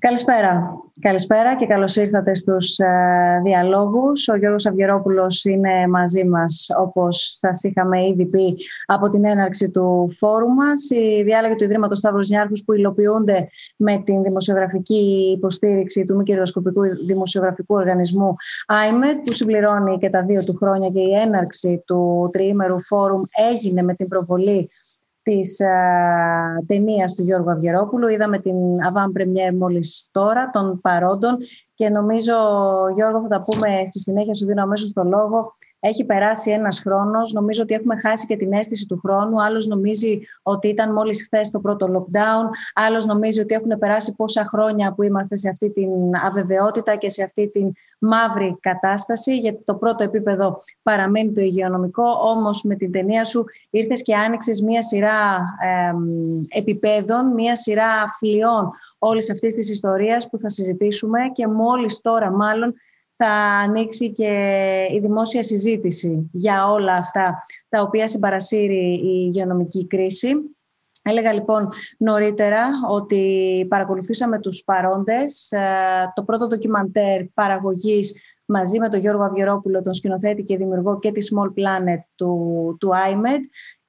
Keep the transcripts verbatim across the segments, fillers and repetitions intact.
Καλησπέρα. Καλησπέρα και καλώς ήρθατε στους ε, διαλόγους. Ο Γιώργος Αυγερόπουλος είναι μαζί μας, όπως σας είχαμε ήδη πει, από την έναρξη του φόρου μας. Οι διάλογοι του Ιδρύματος Σταύρος Νιάρχους που υλοποιούνται με την δημοσιογραφική υποστήριξη του μη κερδοσκοπικού δημοσιογραφικού οργανισμού iMEdD, που συμπληρώνει και τα δύο του χρόνια, και η έναρξη του τριήμερου φόρουμ έγινε με την προβολή της α, ταινίας του Γιώργου Αυγερόπουλου. Είδαμε την avant première μόλις τώρα των Παρόντων και νομίζω, Γιώργο, θα τα πούμε στη συνέχεια, σου δίνω αμέσως το λόγο. Έχει περάσει ένας χρόνος, νομίζω ότι έχουμε χάσει και την αίσθηση του χρόνου. Άλλος νομίζει ότι ήταν μόλις χθες το πρώτο lockdown, άλλος νομίζει ότι έχουν περάσει πόσα χρόνια που είμαστε σε αυτή την αβεβαιότητα και σε αυτή την μαύρη κατάσταση, γιατί το πρώτο επίπεδο παραμένει το υγειονομικό, όμως με την ταινία σου ήρθες και άνοιξες μία σειρά ε, επιπέδων, μία σειρά αφλειών όλης αυτής της ιστορίας που θα συζητήσουμε και μόλις τώρα μάλλον θα ανοίξει και η δημόσια συζήτηση για όλα αυτά τα οποία συμπαρασύρει η υγειονομική κρίση. Έλεγα λοιπόν νωρίτερα ότι παρακολουθήσαμε τους Παρόντες, το πρώτο ντοκιμαντέρ παραγωγής μαζί με τον Γιώργο Αυγερόπουλο, τον σκηνοθέτη και δημιουργό και τη Small Planet του, του iMEdD.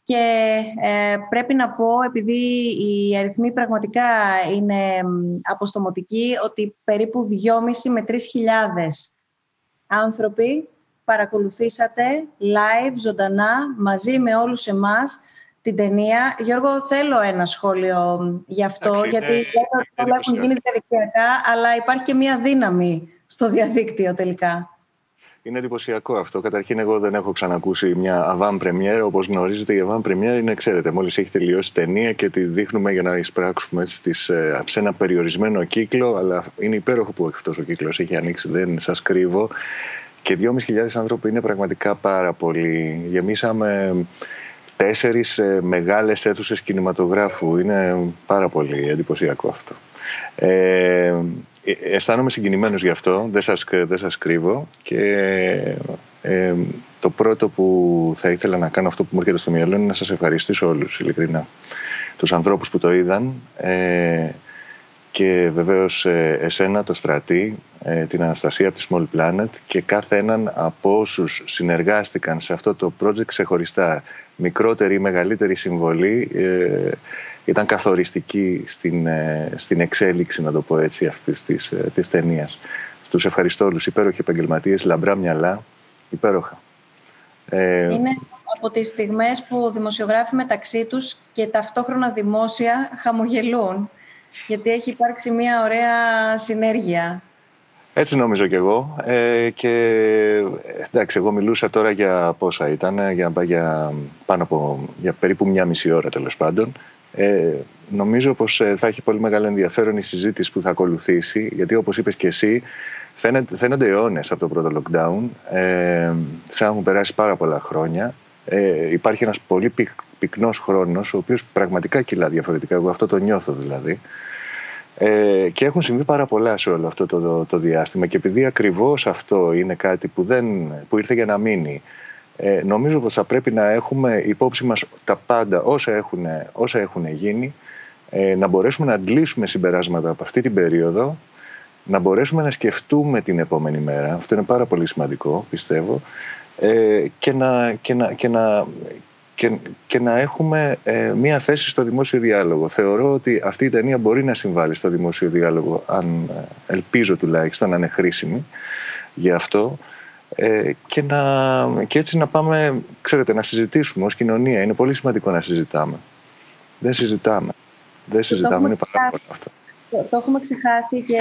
Και ε, πρέπει να πω, επειδή οι αριθμοί πραγματικά είναι αποστομωτικοί, ότι περίπου δυόμισι με τρεις χιλιάδες άνθρωποι παρακολουθήσατε live, ζωντανά, μαζί με όλους εμάς την ταινία. Γιώργο, θέλω ένα σχόλιο γι' αυτό, Άξι, γιατί ε, ε, όλα έχουν γίνει διαδικτυακά, αλλά υπάρχει και μία δύναμη στο διαδίκτυο τελικά. Είναι εντυπωσιακό αυτό. Καταρχήν, εγώ δεν έχω ξανακούσει μια avant première. Όπως γνωρίζετε, η avant première είναι, ξέρετε, μόλις έχει τελειώσει ταινία και τη δείχνουμε για να εισπράξουμε στις, σε ένα περιορισμένο κύκλο. Αλλά είναι υπέροχο που αυτός ο κύκλος έχει ανοίξει, δεν σας κρύβω. Και δυόμισι χιλιάδες άνθρωποι είναι πραγματικά πάρα πολλοί. Γεμίσαμε τέσσερις μεγάλες αίθουσες κινηματογράφου. Είναι πάρα πολύ εντυπωσιακό αυτό. Ε, Αισθάνομαι συγκινημένος γι' αυτό, δεν σας, δεν σας κρύβω, και ε, το πρώτο που θα ήθελα να κάνω, αυτό που μου έρχεται στο μυαλό, είναι να σας ευχαριστήσω όλους, ειλικρινά, τους ανθρώπους που το είδαν, ε, και βεβαίως ε, εσένα, το Στρατή, ε, την Αναστασία από τη Small Planet και κάθε έναν από όσους συνεργάστηκαν σε αυτό το project ξεχωριστά. Μικρότερη ή μεγαλύτερη συμβολή ε, ήταν καθοριστική στην, ε, στην εξέλιξη, να το πω έτσι, αυτής της, ε, της ταινίας. Τους ευχαριστώ όλους, υπέροχοι επαγγελματίες, λαμπρά μυαλά, υπέροχα. Ε, είναι από τις στιγμές που δημοσιογράφοι μεταξύ τους και ταυτόχρονα δημόσια χαμογελούν, γιατί έχει υπάρξει μια ωραία συνέργεια. Έτσι νόμιζω κι εγώ. Ε, και εντάξει, εγώ μιλούσα τώρα για πόσα ήταν, για, για, πάνω από, για περίπου μια μισή ώρα τέλος πάντων. Ε, νομίζω πως θα έχει πολύ μεγάλο ενδιαφέρον η συζήτηση που θα ακολουθήσει, γιατί όπως είπες και εσύ, φαίνεται, φαίνονται αιώνες από το πρώτο lockdown, ε, σαν να έχουν περάσει πάρα πολλά χρόνια. Ε, υπάρχει ένας πολύ πυκ, πυκνός χρόνος, ο οποίος πραγματικά κυλά διαφορετικά, εγώ αυτό το νιώθω δηλαδή. Ε, και έχουν συμβεί πάρα πολλά σε όλο αυτό το, το, το διάστημα, και επειδή ακριβώς αυτό είναι κάτι που, δεν, που ήρθε για να μείνει, ε, νομίζω πως θα πρέπει να έχουμε υπόψη μας τα πάντα όσα έχουν, όσα έχουν γίνει, ε, να μπορέσουμε να αντλήσουμε συμπεράσματα από αυτή την περίοδο, να μπορέσουμε να σκεφτούμε την επόμενη μέρα, αυτό είναι πάρα πολύ σημαντικό πιστεύω, ε, και να... Και να, και να Και, και να έχουμε ε, μία θέση στο δημόσιο διάλογο. Θεωρώ ότι αυτή η ταινία μπορεί να συμβάλλει στο δημόσιο διάλογο, αν ελπίζω τουλάχιστον να είναι χρήσιμη γι' αυτό, ε, και, να, και έτσι να πάμε, ξέρετε, να συζητήσουμε ως κοινωνία. Είναι πολύ σημαντικό να συζητάμε. Δεν συζητάμε. Δεν συζητάμε, είναι πάρα πολλά αυτά. Το, το έχουμε ξεχάσει, και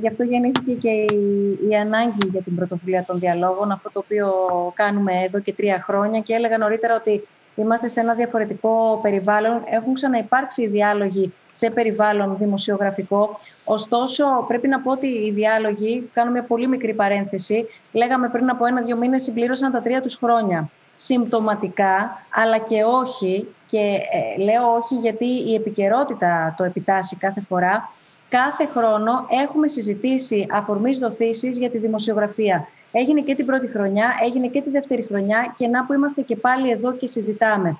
γι' αυτό γεννήθηκε και η, η ανάγκη για την πρωτοβουλία των διαλόγων, αυτό το οποίο κάνουμε εδώ και τρία χρόνια, και έλεγα νωρίτερα ότι είμαστε σε ένα διαφορετικό περιβάλλον. Έχουν ξαναυπάρξει οι διάλογοι σε περιβάλλον δημοσιογραφικό. Ωστόσο, πρέπει να πω ότι οι διάλογοι, κάνω μια πολύ μικρή παρένθεση, λέγαμε πριν από ένα-δύο μήνες, συμπλήρωσαν τα τρία τους χρόνια. Συμπτωματικά, αλλά και όχι, και ε, λέω όχι γιατί η επικαιρότητα το επιτάσσει κάθε φορά. Κάθε χρόνο έχουμε συζητήσει αφορμής δοθήσεις για τη δημοσιογραφία. Έγινε και την πρώτη χρονιά, έγινε και τη δεύτερη χρονιά, και να που είμαστε και πάλι εδώ και συζητάμε.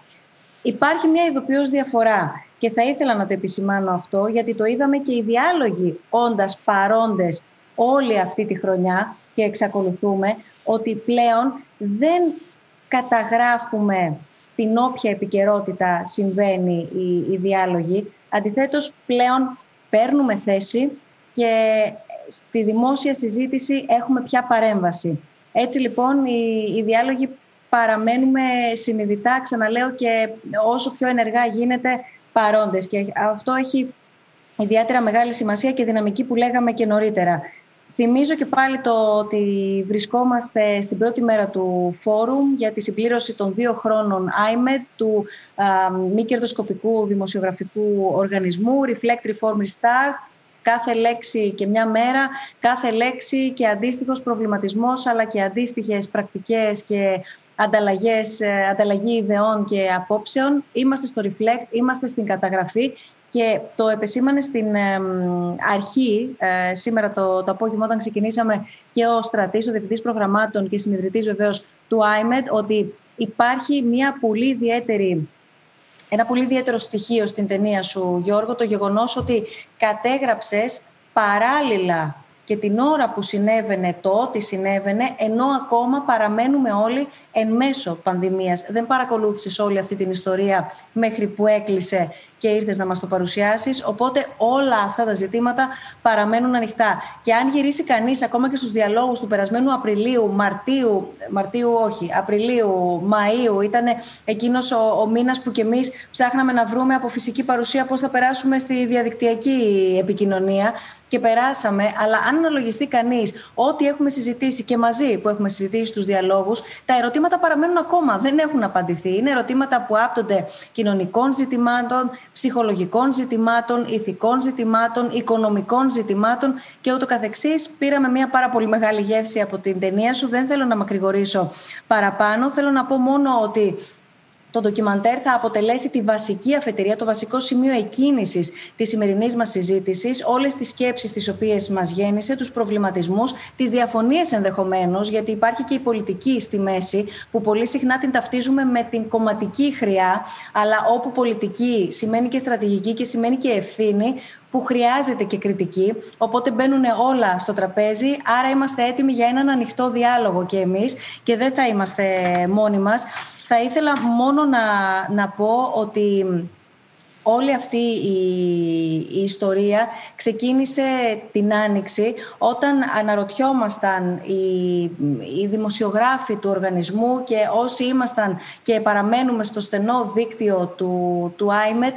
Υπάρχει μια ειδοποιώς διαφορά. Και θα ήθελα να το επισημάνω αυτό, γιατί το είδαμε και οι διάλογοι, όντας παρόντες όλη αυτή τη χρονιά, και εξακολουθούμε, ότι πλέον δεν καταγράφουμε την όποια επικαιρότητα συμβαίνει οι, οι διάλογοι. Αντιθέτως, πλέον παίρνουμε θέση και στη δημόσια συζήτηση έχουμε πια παρέμβαση. Έτσι λοιπόν οι, οι διάλογοι παραμένουμε συνειδητά, ξαναλέω, και όσο πιο ενεργά γίνεται παρόντες. Και αυτό έχει ιδιαίτερα μεγάλη σημασία και δυναμική που λέγαμε και νωρίτερα. Θυμίζω και πάλι το ότι βρισκόμαστε στην πρώτη μέρα του φόρουμ για τη συμπλήρωση των δύο χρόνων iMEdD, του α, μη κερδοσκοπικού δημοσιογραφικού οργανισμού, Reflect, Reform, Restart, κάθε λέξη και μια μέρα, κάθε λέξη και αντίστοιχος προβληματισμός, αλλά και αντίστοιχες πρακτικές και ανταλλαγές, ανταλλαγή ιδεών και απόψεων. Είμαστε στο Reflect, είμαστε στην καταγραφή. Και το επεσήμανε στην ε, αρχή, ε, σήμερα το, το απόγευμα, όταν ξεκινήσαμε, και ο Στρατής, ο Διευθυντής Προγραμμάτων και Συνειδητής βεβαίως του iMEdD, ότι υπάρχει μια πολύ ιδιαίτερη, ένα πολύ ιδιαίτερο στοιχείο στην ταινία σου, Γιώργο, το γεγονός ότι κατέγραψες παράλληλα και την ώρα που συνέβαινε το ότι συνέβαινε, ενώ ακόμα παραμένουμε όλοι εν μέσω πανδημίας. Δεν παρακολούθησες όλη αυτή την ιστορία μέχρι που έκλεισε και ήρθες να μας το παρουσιάσεις. Οπότε όλα αυτά τα ζητήματα παραμένουν ανοιχτά. Και αν γυρίσει κανείς ακόμα και στους διαλόγους του περασμένου Απριλίου, Μαρτίου, Μαρτίου όχι, Απριλίου, Μαΐου, ήταν εκείνος ο, ο μήνας που κι εμείς ψάχναμε να βρούμε από φυσική παρουσία πώς θα περάσουμε στη διαδικτυακή επικοινωνία. Και περάσαμε, αλλά αν αναλογιστεί κανείς ό,τι έχουμε συζητήσει και μαζί που έχουμε συζητήσει στους διαλόγους, τα ερωτήματα παραμένουν ακόμα, δεν έχουν απαντηθεί. Είναι ερωτήματα που άπτονται κοινωνικών ζητημάτων, ψυχολογικών ζητημάτων, ηθικών ζητημάτων, οικονομικών ζητημάτων και ούτω καθεξής. Πήραμε μια πάρα πολύ μεγάλη γεύση από την ταινία σου. Δεν θέλω να μακρηγορήσω παραπάνω. Θέλω να πω μόνο ότι το ντοκιμαντέρ θα αποτελέσει τη βασική αφετηρία, το βασικό σημείο εκκίνησης της σημερινής μας συζήτησης, όλες τις σκέψεις τις οποίες μας γέννησε, τους προβληματισμούς, τις διαφωνίες ενδεχομένως, γιατί υπάρχει και η πολιτική στη μέση, που πολύ συχνά την ταυτίζουμε με την κομματική χρειά, αλλά όπου πολιτική σημαίνει και στρατηγική και σημαίνει και ευθύνη, που χρειάζεται και κριτική, οπότε μπαίνουν όλα στο τραπέζι, άρα είμαστε έτοιμοι για έναν ανοιχτό διάλογο και εμείς και δεν θα είμαστε μόνοι μας. Θα ήθελα μόνο να, να πω ότι όλη αυτή η, η ιστορία ξεκίνησε την Άνοιξη, όταν αναρωτιόμασταν οι, οι δημοσιογράφοι του οργανισμού και όσοι ήμασταν και παραμένουμε στο στενό δίκτυο του, του iMEdD,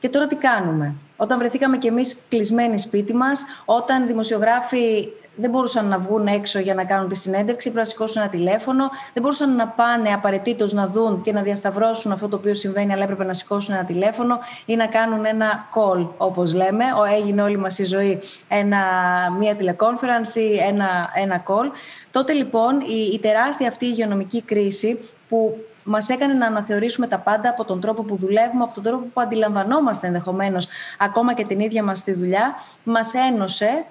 και τώρα τι κάνουμε. Όταν βρεθήκαμε κι εμείς κλεισμένοι σπίτι μας, όταν δημοσιογράφοι δεν μπορούσαν να βγουν έξω για να κάνουν τη συνέντευξη, πρέπει να σηκώσουν ένα τηλέφωνο, δεν μπορούσαν να πάνε απαραίτητος να δουν και να διασταυρώσουν αυτό το οποίο συμβαίνει, αλλά έπρεπε να σηκώσουν ένα τηλέφωνο ή να κάνουν ένα call, όπως λέμε. Έγινε όλη μας η ζωή ένα, μια τηλεκόνφερανση, ένα, ένα call. Τότε λοιπόν η, η τεράστια αυτή υγειονομική κρίση που μας έκανε να αναθεωρήσουμε τα πάντα από τον τρόπο που δουλεύουμε, από τον τρόπο που αντιλαμβανόμαστε ενδεχομένως ακόμα και την ίδια μας τη δουλειά, μας ένωσε,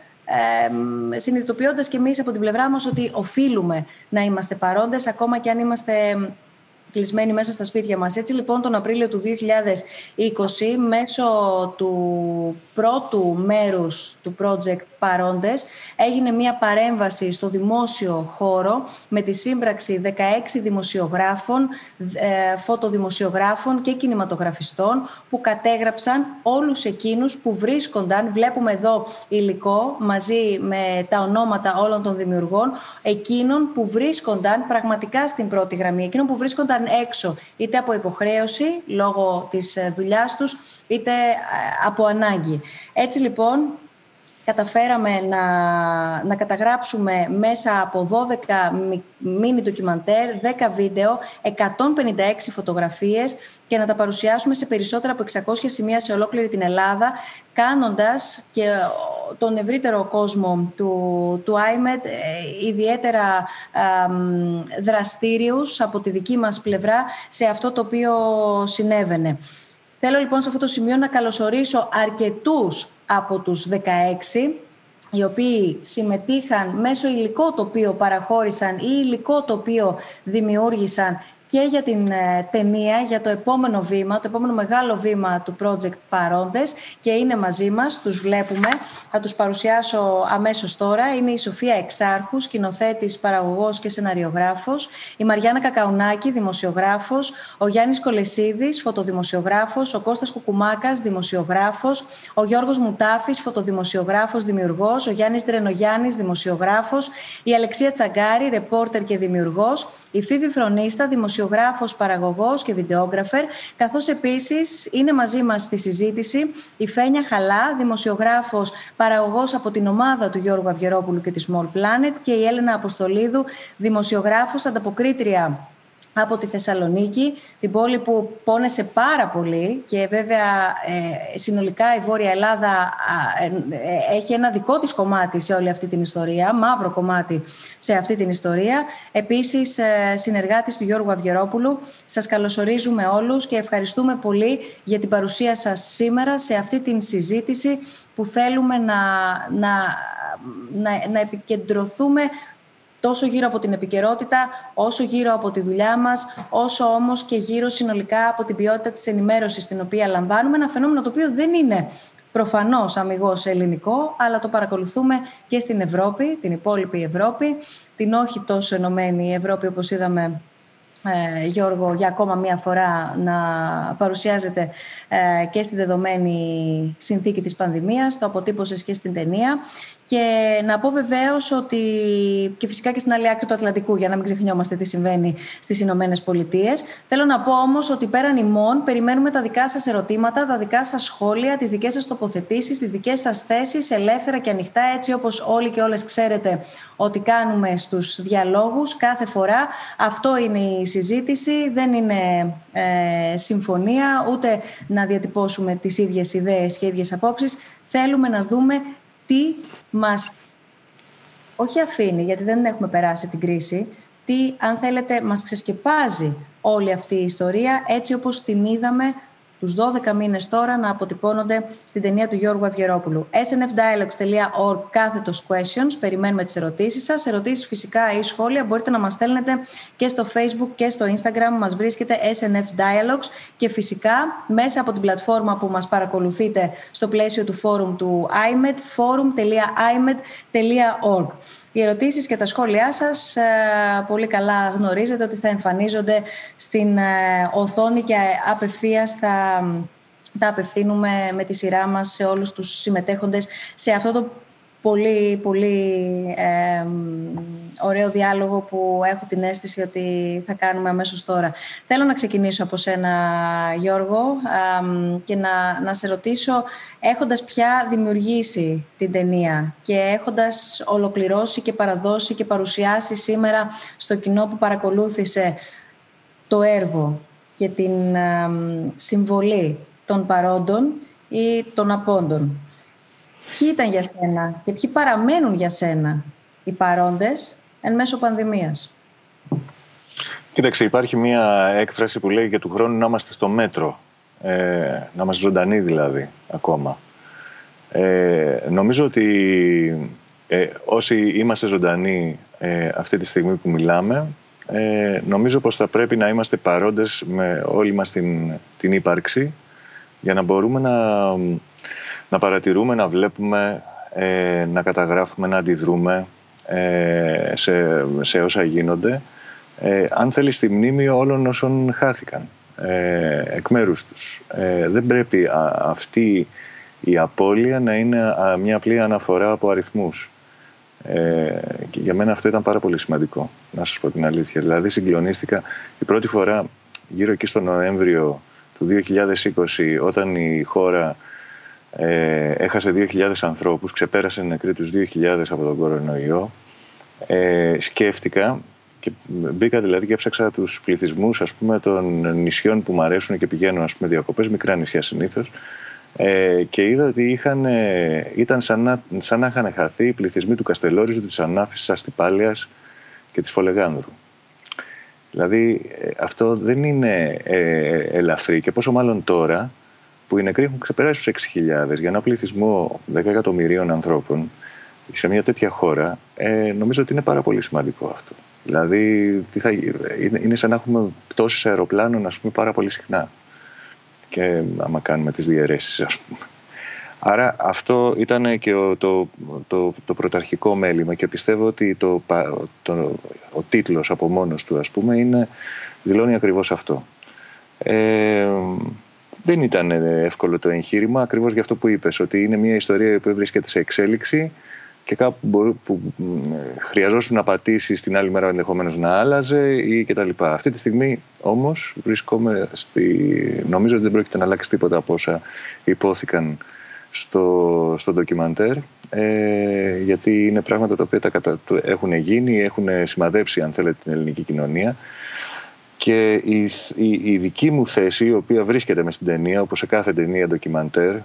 ε, συνειδητοποιώντας και εμείς από την πλευρά μας ότι οφείλουμε να είμαστε παρόντες, ακόμα και αν είμαστε κλεισμένοι μέσα στα σπίτια μας. Έτσι λοιπόν τον Απρίλιο του δύο χιλιάδες είκοσι, μέσω του πρώτου μέρους του project Παρόντες, έγινε μια παρέμβαση στο δημόσιο χώρο με τη σύμπραξη δεκαέξι δημοσιογράφων, φωτοδημοσιογράφων και κινηματογραφιστών που κατέγραψαν όλους εκείνους που βρίσκονταν, βλέπουμε εδώ υλικό μαζί με τα ονόματα όλων των δημιουργών, εκείνων που βρίσκονταν πραγματικά στην πρώτη γραμμή, εκείνων που βρίσκονταν έξω, είτε από υποχρέωση λόγω της δουλειάς τους, είτε από ανάγκη. Έτσι λοιπόν καταφέραμε να, να καταγράψουμε μέσα από δώδεκα μίνι ντοκιμαντέρ, δέκα βίντεο, εκατόν πενήντα έξι φωτογραφίες και να τα παρουσιάσουμε σε περισσότερα από εξακόσια σημεία σε ολόκληρη την Ελλάδα, κάνοντας και τον ευρύτερο κόσμο του, του iMEdD ιδιαίτερα ε, δραστήριους από τη δική μας πλευρά σε αυτό το οποίο συνέβαινε. Θέλω λοιπόν σε αυτό το σημείο να καλωσορίσω αρκετούς από τους δεκαέξι, οι οποίοι συμμετείχαν μέσω υλικό το οποίο παραχώρησαν ή υλικό το οποίο δημιούργησαν και για την ταινία, για το επόμενο βήμα, το επόμενο μεγάλο βήμα του project Παρόντες, και είναι μαζί μας, τους βλέπουμε. Θα τους παρουσιάσω αμέσως τώρα. Είναι η Σοφία Εξάρχου, σκηνοθέτης, παραγωγός και σεναριογράφος, η Μαριάννα Κακαουνάκη, δημοσιογράφος, ο Γιάννης Κολεσίδης, φωτοδημοσιογράφος, ο Κώστας Κουκουμάκας, δημοσιογράφος, ο Γιώργος Μουτάφης, φωτοδημοσιογράφος, δημιουργός, ο Γιάννης Ντρενογιάννης, δημοσιογράφος, η Αλεξία Τσαγκάρη, ρεπόρτερ και δημιουργός, η Φίβη Φρονίστα, δημοσιογράφος, παραγωγός και βιντεόγραφερ, καθώς επίσης είναι μαζί μας στη συζήτηση η Φένια Χαλά, δημοσιογράφος, παραγωγός από την ομάδα του Γιώργου Αυγερόπουλου και τη Small Planet, και η Έλενα Αποστολίδου, δημοσιογράφος, ανταποκρίτρια από τη Θεσσαλονίκη, την πόλη που πόνεσε πάρα πολύ, και βέβαια συνολικά η Βόρεια Ελλάδα έχει ένα δικό της κομμάτι σε όλη αυτή την ιστορία, μαύρο κομμάτι σε αυτή την ιστορία. Επίσης, συνεργάτης του Γιώργου Αυγερόπουλου. Σας καλωσορίζουμε όλους και ευχαριστούμε πολύ για την παρουσία σας σήμερα σε αυτή την συζήτηση που θέλουμε να, να, να, να επικεντρωθούμε τόσο γύρω από την επικαιρότητα, όσο γύρω από τη δουλειά μας, όσο όμως και γύρω συνολικά από την ποιότητα της ενημέρωσης την οποία λαμβάνουμε. Ένα φαινόμενο το οποίο δεν είναι προφανώς αμιγώς ελληνικό, αλλά το παρακολουθούμε και στην Ευρώπη, την υπόλοιπη Ευρώπη, την όχι τόσο ενωμένη Ευρώπη, όπως είδαμε, Γιώργο, για ακόμα μία φορά να παρουσιάζεται και στη δεδομένη συνθήκη της πανδημίας. Το αποτύπωσες και στην ταινία. Και να πω βεβαίως ότι, και φυσικά και στην άλλη άκρη του Ατλαντικού, για να μην ξεχνιόμαστε τι συμβαίνει στις Ηνωμένες Πολιτείες. Θέλω να πω όμως ότι πέραν ημών περιμένουμε τα δικά σας ερωτήματα, τα δικά σας σχόλια, τις δικές σας τοποθετήσεις, τις δικές σας θέσεις, ελεύθερα και ανοιχτά, έτσι όπως όλοι και όλες ξέρετε ότι κάνουμε στους διαλόγους κάθε φορά. Αυτό είναι η συζήτηση, δεν είναι ε, συμφωνία, ούτε να διατυπώσουμε τις ίδιες ιδέες και ίδιες απόψεις. Θέλουμε να δούμε τι μας όχι αφήνει, γιατί δεν έχουμε περάσει την κρίση, τι, αν θέλετε, μας ξεσκεπάζει όλη αυτή η ιστορία, έτσι όπως την είδαμε τους δώδεκα μήνες τώρα να αποτυπώνονται στην ταινία του Γιώργου Αυγερόπουλου. snfdialogues.org κάθετος questions. Περιμένουμε τις ερωτήσεις σας. Ερωτήσεις φυσικά ή σχόλια μπορείτε να μας στέλνετε και στο Facebook και στο Instagram. Μας βρίσκεται snfdialogues, και φυσικά μέσα από την πλατφόρμα που μας παρακολουθείτε στο πλαίσιο του forum του iMEdD, forum.imedd.org. Οι ερωτήσεις και τα σχόλιά σας πολύ καλά γνωρίζετε ότι θα εμφανίζονται στην οθόνη και απευθείας θα τα απευθύνουμε με τη σειρά μας σε όλους τους συμμετέχοντες σε αυτό το πολύ, πολύ ε, ωραίο διάλογο που έχω την αίσθηση ότι θα κάνουμε αμέσως τώρα. Θέλω να ξεκινήσω από σένα, Γιώργο, ε, και να, να σε ρωτήσω, έχοντας πια δημιουργήσει την ταινία και έχοντας ολοκληρώσει και παραδώσει και παρουσιάσει σήμερα στο κοινό που παρακολούθησε το έργο και την ε, συμβολή των παρόντων ή των απόντων, ποιοι ήταν για σένα και ποιοι παραμένουν για σένα οι παρόντες εν μέσω πανδημίας? Κοίταξε, υπάρχει μια έκφραση που λέει για του χρόνου να είμαστε στο μέτρο. Ε, να είμαστε ζωντανοί δηλαδή ακόμα. Ε, νομίζω ότι ε, όσοι είμαστε ζωντανοί ε, αυτή τη στιγμή που μιλάμε, ε, νομίζω πως θα πρέπει να είμαστε παρόντες με όλη μας την, την ύπαρξη, για να μπορούμε να... να παρατηρούμε, να βλέπουμε, ε, να καταγράφουμε, να αντιδρούμε ε, σε, σε όσα γίνονται, ε, αν θέλει στη μνήμη όλων όσων χάθηκαν ε, εκ μέρους τους. Ε, δεν πρέπει α, αυτή η απώλεια να είναι μια απλή αναφορά από αριθμούς. Ε, και για μένα αυτό ήταν πάρα πολύ σημαντικό, να σας πω την αλήθεια. Δηλαδή συγκλονίστηκα η πρώτη φορά γύρω εκεί στο Νοέμβριο του δύο χιλιάδες είκοσι, όταν η χώρα... Ε, έχασε δύο χιλιάδες ανθρώπους, ξεπέρασε νεκροί τους δύο χιλιάδες από τον κορονοϊό. Ε, σκέφτηκα και μπήκα δηλαδή και έψαξα τους πληθυσμούς, ας πούμε, των νησιών που μου αρέσουν και πηγαίνω, ας πούμε, διακοπές, μικρά νησιά συνήθως, ε, και είδα ότι είχαν, ήταν σαν να, σαν να είχαν χαθεί οι πληθυσμοί του Καστελόριζου, της Ανάφης, της Αστυπάλαιας και της Φολεγάνδρου. Δηλαδή αυτό δεν είναι ε, ελαφρύ, και πόσο μάλλον τώρα που οι νεκροί έχουν ξεπεράσει τους έξι χιλιάδες για ένα πληθυσμό δέκα εκατομμυρίων ανθρώπων σε μια τέτοια χώρα, ε, νομίζω ότι είναι πάρα πολύ σημαντικό αυτό. Δηλαδή, τι θα, είναι, είναι σαν να έχουμε πτώσεις αεροπλάνων, ας πούμε, πάρα πολύ συχνά. Και άμα κάνουμε τις διαιρέσεις, ας πούμε. Άρα αυτό ήταν και ο, το, το, το πρωταρχικό μέλημα και πιστεύω ότι το, το, ο τίτλος από μόνος του, ας πούμε, είναι, δηλώνει ακριβώς αυτό. Ε, δεν ήταν εύκολο το εγχείρημα, ακριβώς γι' αυτό που είπες, ότι είναι μια ιστορία που βρίσκεται σε εξέλιξη και κάπου μπορεί, που χρειαζόσουν να πατήσεις την άλλη μέρα ενδεχομένως να άλλαζε ή κτλ. Αυτή τη στιγμή όμως βρίσκομαι στη... νομίζω ότι δεν πρόκειται να αλλάξει τίποτα από όσα υπόθηκαν στο, στο ντοκιμαντέρ, ε, γιατί είναι πράγματα τα οποία τα κατα... έχουν γίνει, έχουν σημαδέψει αν θέλετε την ελληνική κοινωνία και η, η, η δική μου θέση, η οποία βρίσκεται μες στην ταινία, όπως σε κάθε ταινία ντοκιμαντέρ,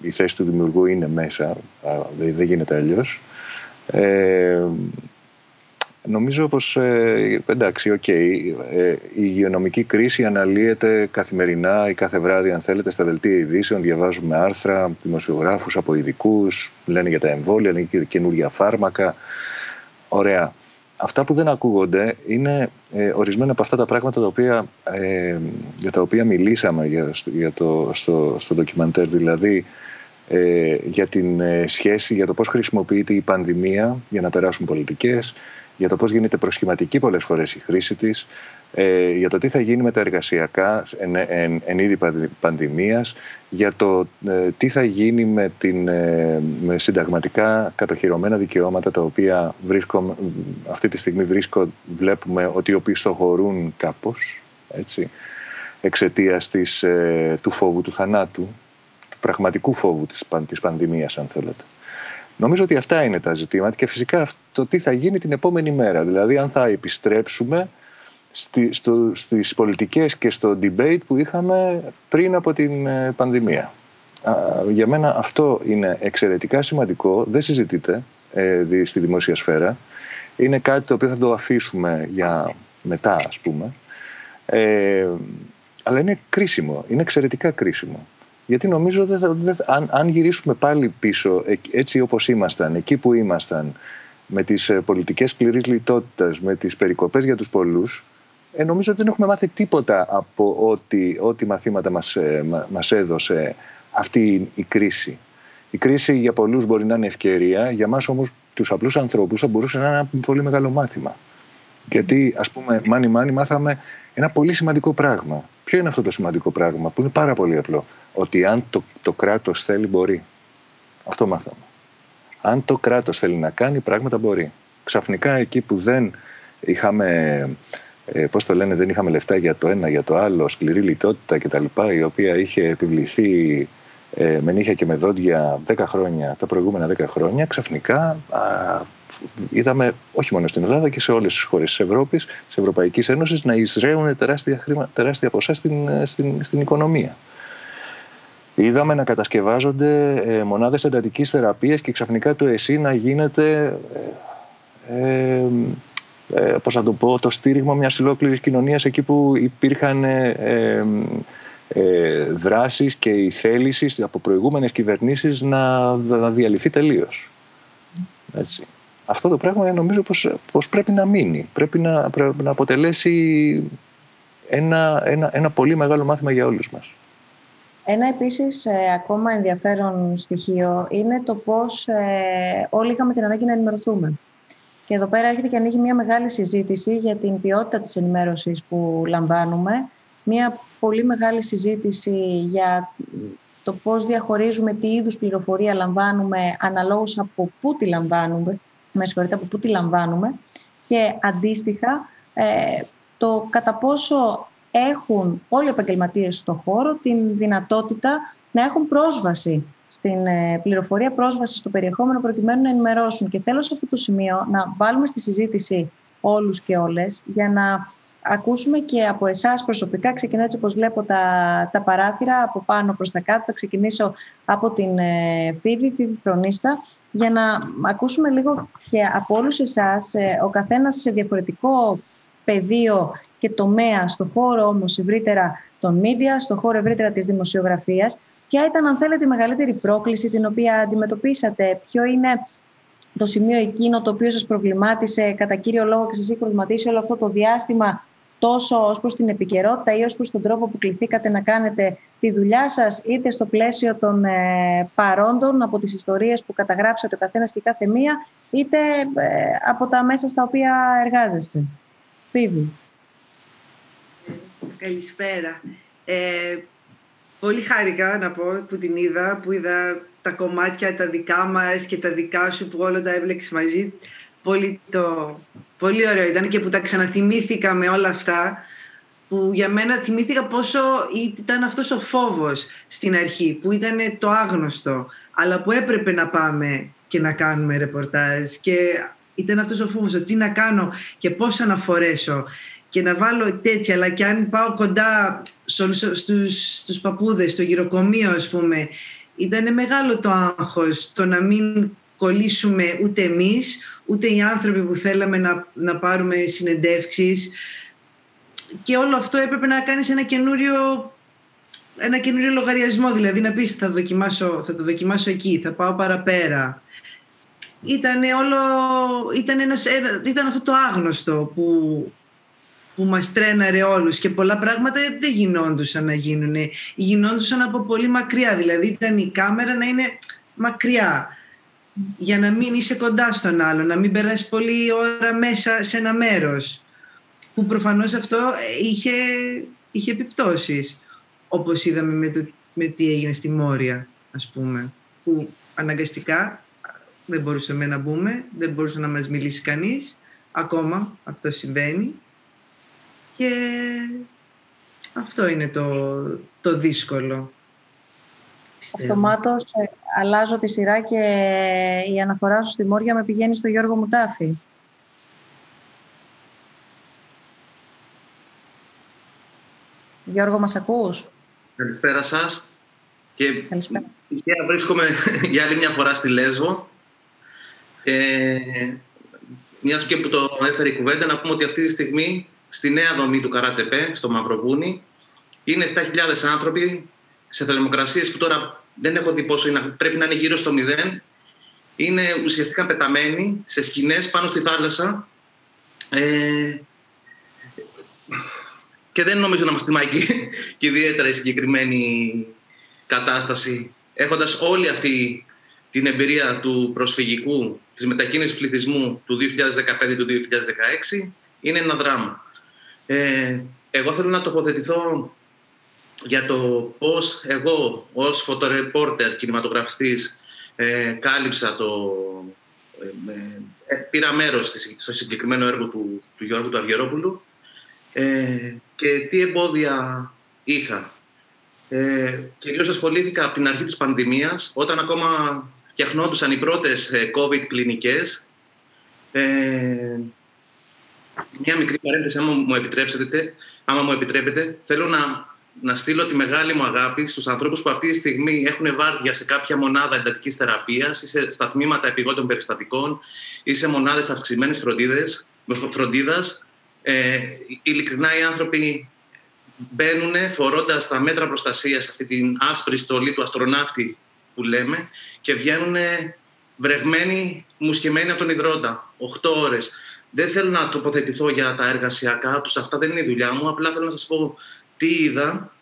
η θέση του δημιουργού είναι μέσα, δεν γίνεται αλλιώς. Ε, νομίζω πως, ε, εντάξει, οκ, okay, ε, η υγειονομική κρίση αναλύεται καθημερινά ή κάθε βράδυ, αν θέλετε, στα δελτία ειδήσεων, διαβάζουμε άρθρα, δημοσιογράφους από ειδικούς, λένε για τα εμβόλια, λένε και καινούργια φάρμακα. Ωραία. Αυτά που δεν ακούγονται είναι ε, ορισμένα από αυτά τα πράγματα τα οποία, ε, για τα οποία μιλήσαμε για, για το, στο, στο ντοκιμαντέρ, δηλαδή ε, για την ε, σχέση, για το πώς χρησιμοποιείται η πανδημία για να περάσουν πολιτικές, για το πώς γίνεται προσχηματική πολλές φορές η χρήση της, ε, για το τι θα γίνει με τα εργασιακά εν, εν, εν είδη πανδημίας, για το ε, τι θα γίνει με, την, ε, με συνταγματικά κατοχυρωμένα δικαιώματα τα οποία βρίσκω, αυτή τη στιγμή βρίσκω, βλέπουμε ότι οπισθοχωρούν κάπως, έτσι, εξαιτίας της, ε, του φόβου του θανάτου, του πραγματικού φόβου της, της πανδημίας αν θέλετε. Νομίζω ότι αυτά είναι τα ζητήματα και φυσικά το τι θα γίνει την επόμενη μέρα. Δηλαδή αν θα επιστρέψουμε στη, στο, στις πολιτικές και στο debate που είχαμε πριν από την πανδημία. Α, για μένα αυτό είναι εξαιρετικά σημαντικό. Δεν συζητείται ε, δι, στη δημόσια σφαίρα. Είναι κάτι το οποίο θα το αφήσουμε για μετά ας πούμε. Ε, αλλά είναι κρίσιμο, είναι εξαιρετικά κρίσιμο. Γιατί νομίζω δε, δε, αν, αν γυρίσουμε πάλι πίσω έτσι όπως ήμασταν, εκεί που ήμασταν, με τις πολιτικές σκληρής λιτότητας, με τις περικοπές για τους πολλούς, ε, νομίζω ότι δεν έχουμε μάθει τίποτα από ό,τι, ό,τι μαθήματα μας, μα, μας έδωσε αυτή η κρίση. Η κρίση για πολλούς μπορεί να είναι ευκαιρία, για μας όμως τους απλούς ανθρώπους θα μπορούσε να είναι ένα πολύ μεγάλο μάθημα. Γιατί ας πούμε μάνι μάνι μάθαμε ένα πολύ σημαντικό πράγμα. Ποιο είναι αυτό το σημαντικό πράγμα που είναι πάρα πολύ απλό? Ότι αν το, το κράτος θέλει μπορεί. Αυτό μάθαμε. Αν το κράτος θέλει να κάνει πράγματα μπορεί. Ξαφνικά εκεί που δεν είχαμε, ε, πώς το λένε, δεν είχαμε λεφτά για το ένα, για το άλλο, σκληρή λιτότητα κτλ, η οποία είχε επιβληθεί ε, με νύχια και με δόντια δέκα χρόνια, τα προηγούμενα δέκα χρόνια, ξαφνικά α, είδαμε όχι μόνο στην Ελλάδα και σε όλες τις χώρες της Ευρώπης, της Ευρωπαϊκής Ένωσης, να εισραίουν τεράστια, χρήμα, τεράστια ποσά στην, στην, στην οικονομία. Είδαμε να κατασκευάζονται ε, μονάδες εντατικής θεραπείας και ξαφνικά το ΕΣΥ να γίνεται, ε, ε, ε, πώς να το πω, το στήριγμα μιας ολόκληρης κοινωνίας εκεί που υπήρχαν ε, ε, ε, δράσεις και η θέληση από προηγούμενες κυβερνήσεις να, να διαλυθεί τελείως. Έτσι. Αυτό το πράγμα νομίζω πως, πως πρέπει να μείνει, πρέπει να, πρέπει να αποτελέσει ένα, ένα, ένα πολύ μεγάλο μάθημα για όλους μας. Ένα επίσης ε, ακόμα ενδιαφέρον στοιχείο είναι το πώς ε, όλοι είχαμε την ανάγκη να ενημερωθούμε. Και εδώ πέρα έρχεται και ανοίγει μια μεγάλη συζήτηση για την ποιότητα της ενημέρωσης που λαμβάνουμε. Μια πολύ μεγάλη συζήτηση για το πώς διαχωρίζουμε τι είδους πληροφορία λαμβάνουμε αναλόγως από πού τη λαμβάνουμε, με συγχωρείτε, από πού τη λαμβάνουμε και αντίστοιχα ε, το κατά πόσο έχουν όλοι οι επαγγελματίες στον χώρο την δυνατότητα να έχουν πρόσβαση στην πληροφορία, πρόσβαση στο περιεχόμενο προκειμένου να ενημερώσουν. Και θέλω σε αυτό το σημείο να βάλουμε στη συζήτηση όλους και όλες για να ακούσουμε και από εσάς προσωπικά. Ξεκινώ έτσι όπως βλέπω τα, τα παράθυρα από πάνω προς τα κάτω. Θα ξεκινήσω από την Φίβη, Φίβη Φρονίστα, για να ακούσουμε λίγο και από όλους εσάς, ο καθένας σε διαφορετικό πεδίο και τομέα, στον χώρο όμως ευρύτερα των media, στον χώρο ευρύτερα της δημοσιογραφίας. Ποια ήταν, αν θέλετε, η μεγαλύτερη πρόκληση την οποία αντιμετωπίσατε? Ποιο είναι το σημείο εκείνο το οποίο σας προβλημάτισε κατά κύριο λόγο και σας έχει προβληματίσει όλο αυτό το διάστημα, τόσο ως προς την επικαιρότητα ή ως προς τον τρόπο που κληθήκατε να κάνετε τη δουλειά σας, είτε στο πλαίσιο των ε, παρόντων, από τις ιστορίες που καταγράψατε ο καθένας και κάθε μία, είτε ε, από τα μέσα στα οποία εργάζεστε. Φίβη. Καλησπέρα. Ε, πολύ χάρηκα, να πω, που την είδα, που είδα τα κομμάτια τα δικά μας και τα δικά σου, που όλα τα έβλεξες μαζί. Πολύ, το... πολύ ωραίο ήταν και που τα ξαναθυμήθηκα με όλα αυτά, που για μένα θυμήθηκα πόσο ήταν αυτός ο φόβος στην αρχή, που ήταν το άγνωστο, αλλά που έπρεπε να πάμε και να κάνουμε ρεπορτάζ, και ήταν αυτός ο φόβος, τι να κάνω και πώς αναφορέσω και να βάλω τέτοια, αλλά και αν πάω κοντά στους, στους παππούδες, στο γυροκομείο, ας πούμε, ήταν μεγάλο το άγχος, το να μην κολλήσουμε ούτε εμείς, ούτε οι άνθρωποι που θέλαμε να, να πάρουμε συνεντεύξεις. Και όλο αυτό έπρεπε να κάνεις ένα καινούριο, ένα καινούριο λογαριασμό, δηλαδή να πεις θα, δοκιμάσω, θα το δοκιμάσω εκεί, θα πάω παραπέρα. Ήτανε όλο, ήταν, ένας, ήταν αυτό το άγνωστο που, που μας τρέναρε όλους, και πολλά πράγματα δεν γινόντουσαν να γίνουν. Γινόντουσαν από πολύ μακριά, δηλαδή ήταν η κάμερα να είναι μακριά, για να μην είσαι κοντά στον άλλο, να μην περάσει πολλή ώρα μέσα σε ένα μέρος, που προφανώς αυτό είχε, είχε επιπτώσεις, όπως είδαμε με, το, με τι έγινε στη Μόρια, ας πούμε, που αναγκαστικά δεν μπορούσαμε να μπούμε, δεν μπορούσε να μας μιλήσει κανείς, ακόμα αυτό συμβαίνει, και αυτό είναι το, το δύσκολο. Αυτομάτως αλλάζω τη σειρά και η αναφορά σου στη Μόρια με πηγαίνει στο Γιώργο Μουτάφη. Γιώργο, μας ακούς? Καλησπέρα σας. Και Καλησπέρα. Βρίσκομαι για άλλη μια φορά στη Λέσβο. Ε, μιας και που το έφερε η κουβέντα, να πούμε ότι αυτή τη στιγμή στη νέα δομή του Καράτεπέ, στο Μαυροβούνι, είναι επτά χιλιάδες άνθρωποι σε θερμοκρασίες που τώρα δεν έχω δει πόσο είναι, πρέπει να είναι γύρω στο μηδέν. Είναι ουσιαστικά πεταμένοι σε σκηνές πάνω στη θάλασσα. Ε, και δεν νομίζω να μας τιμάει και, και ιδιαίτερα η συγκεκριμένη κατάσταση. Έχοντας όλη αυτή την εμπειρία του προσφυγικού, της μετακίνησης πληθυσμού του δύο χιλιάδες δεκαπέντε του δύο χιλιάδες δεκαέξι, είναι ένα δράμα. Ε, εγώ θέλω να τοποθετηθώ για το πώς εγώ ως φωτορεπόρτερ, κινηματογραφιστής, ε, κάλυψα το... Ε, πήρα μέρος στο συγκεκριμένο έργο του, του Γιώργου του Αυγερόπουλου, ε, και τι εμπόδια είχα. Ε, κυρίως ασχολήθηκα από την αρχή της πανδημίας, όταν ακόμα φτιαχνόντουσαν οι πρώτες COVID κλινικές. Ε, μια μικρή παρένθεση, άμα μου επιτρέψετε, άμα μου επιτρέπετε, θέλω να... να στείλω τη μεγάλη μου αγάπη στους ανθρώπους που αυτή τη στιγμή έχουν βάρδια σε κάποια μονάδα εντατικής θεραπείας ή σε, στα τμήματα επιγόντων περιστατικών ή σε μονάδες αυξημένης φροντίδας. Ε, ειλικρινά, οι άνθρωποι μπαίνουν φορώντας τα μέτρα προστασίας, αυτή την άσπρη στολή του αστροναύτη που λέμε, και βγαίνουν βρεγμένοι, μουσκεμένοι από τον υδρόντα, οκτώ ώρες. Δεν θέλω να τοποθετηθώ για τα εργασιακά τους, αυτά δεν είναι η δουλειά μου, απλά θέλω να σας πω τι είδα,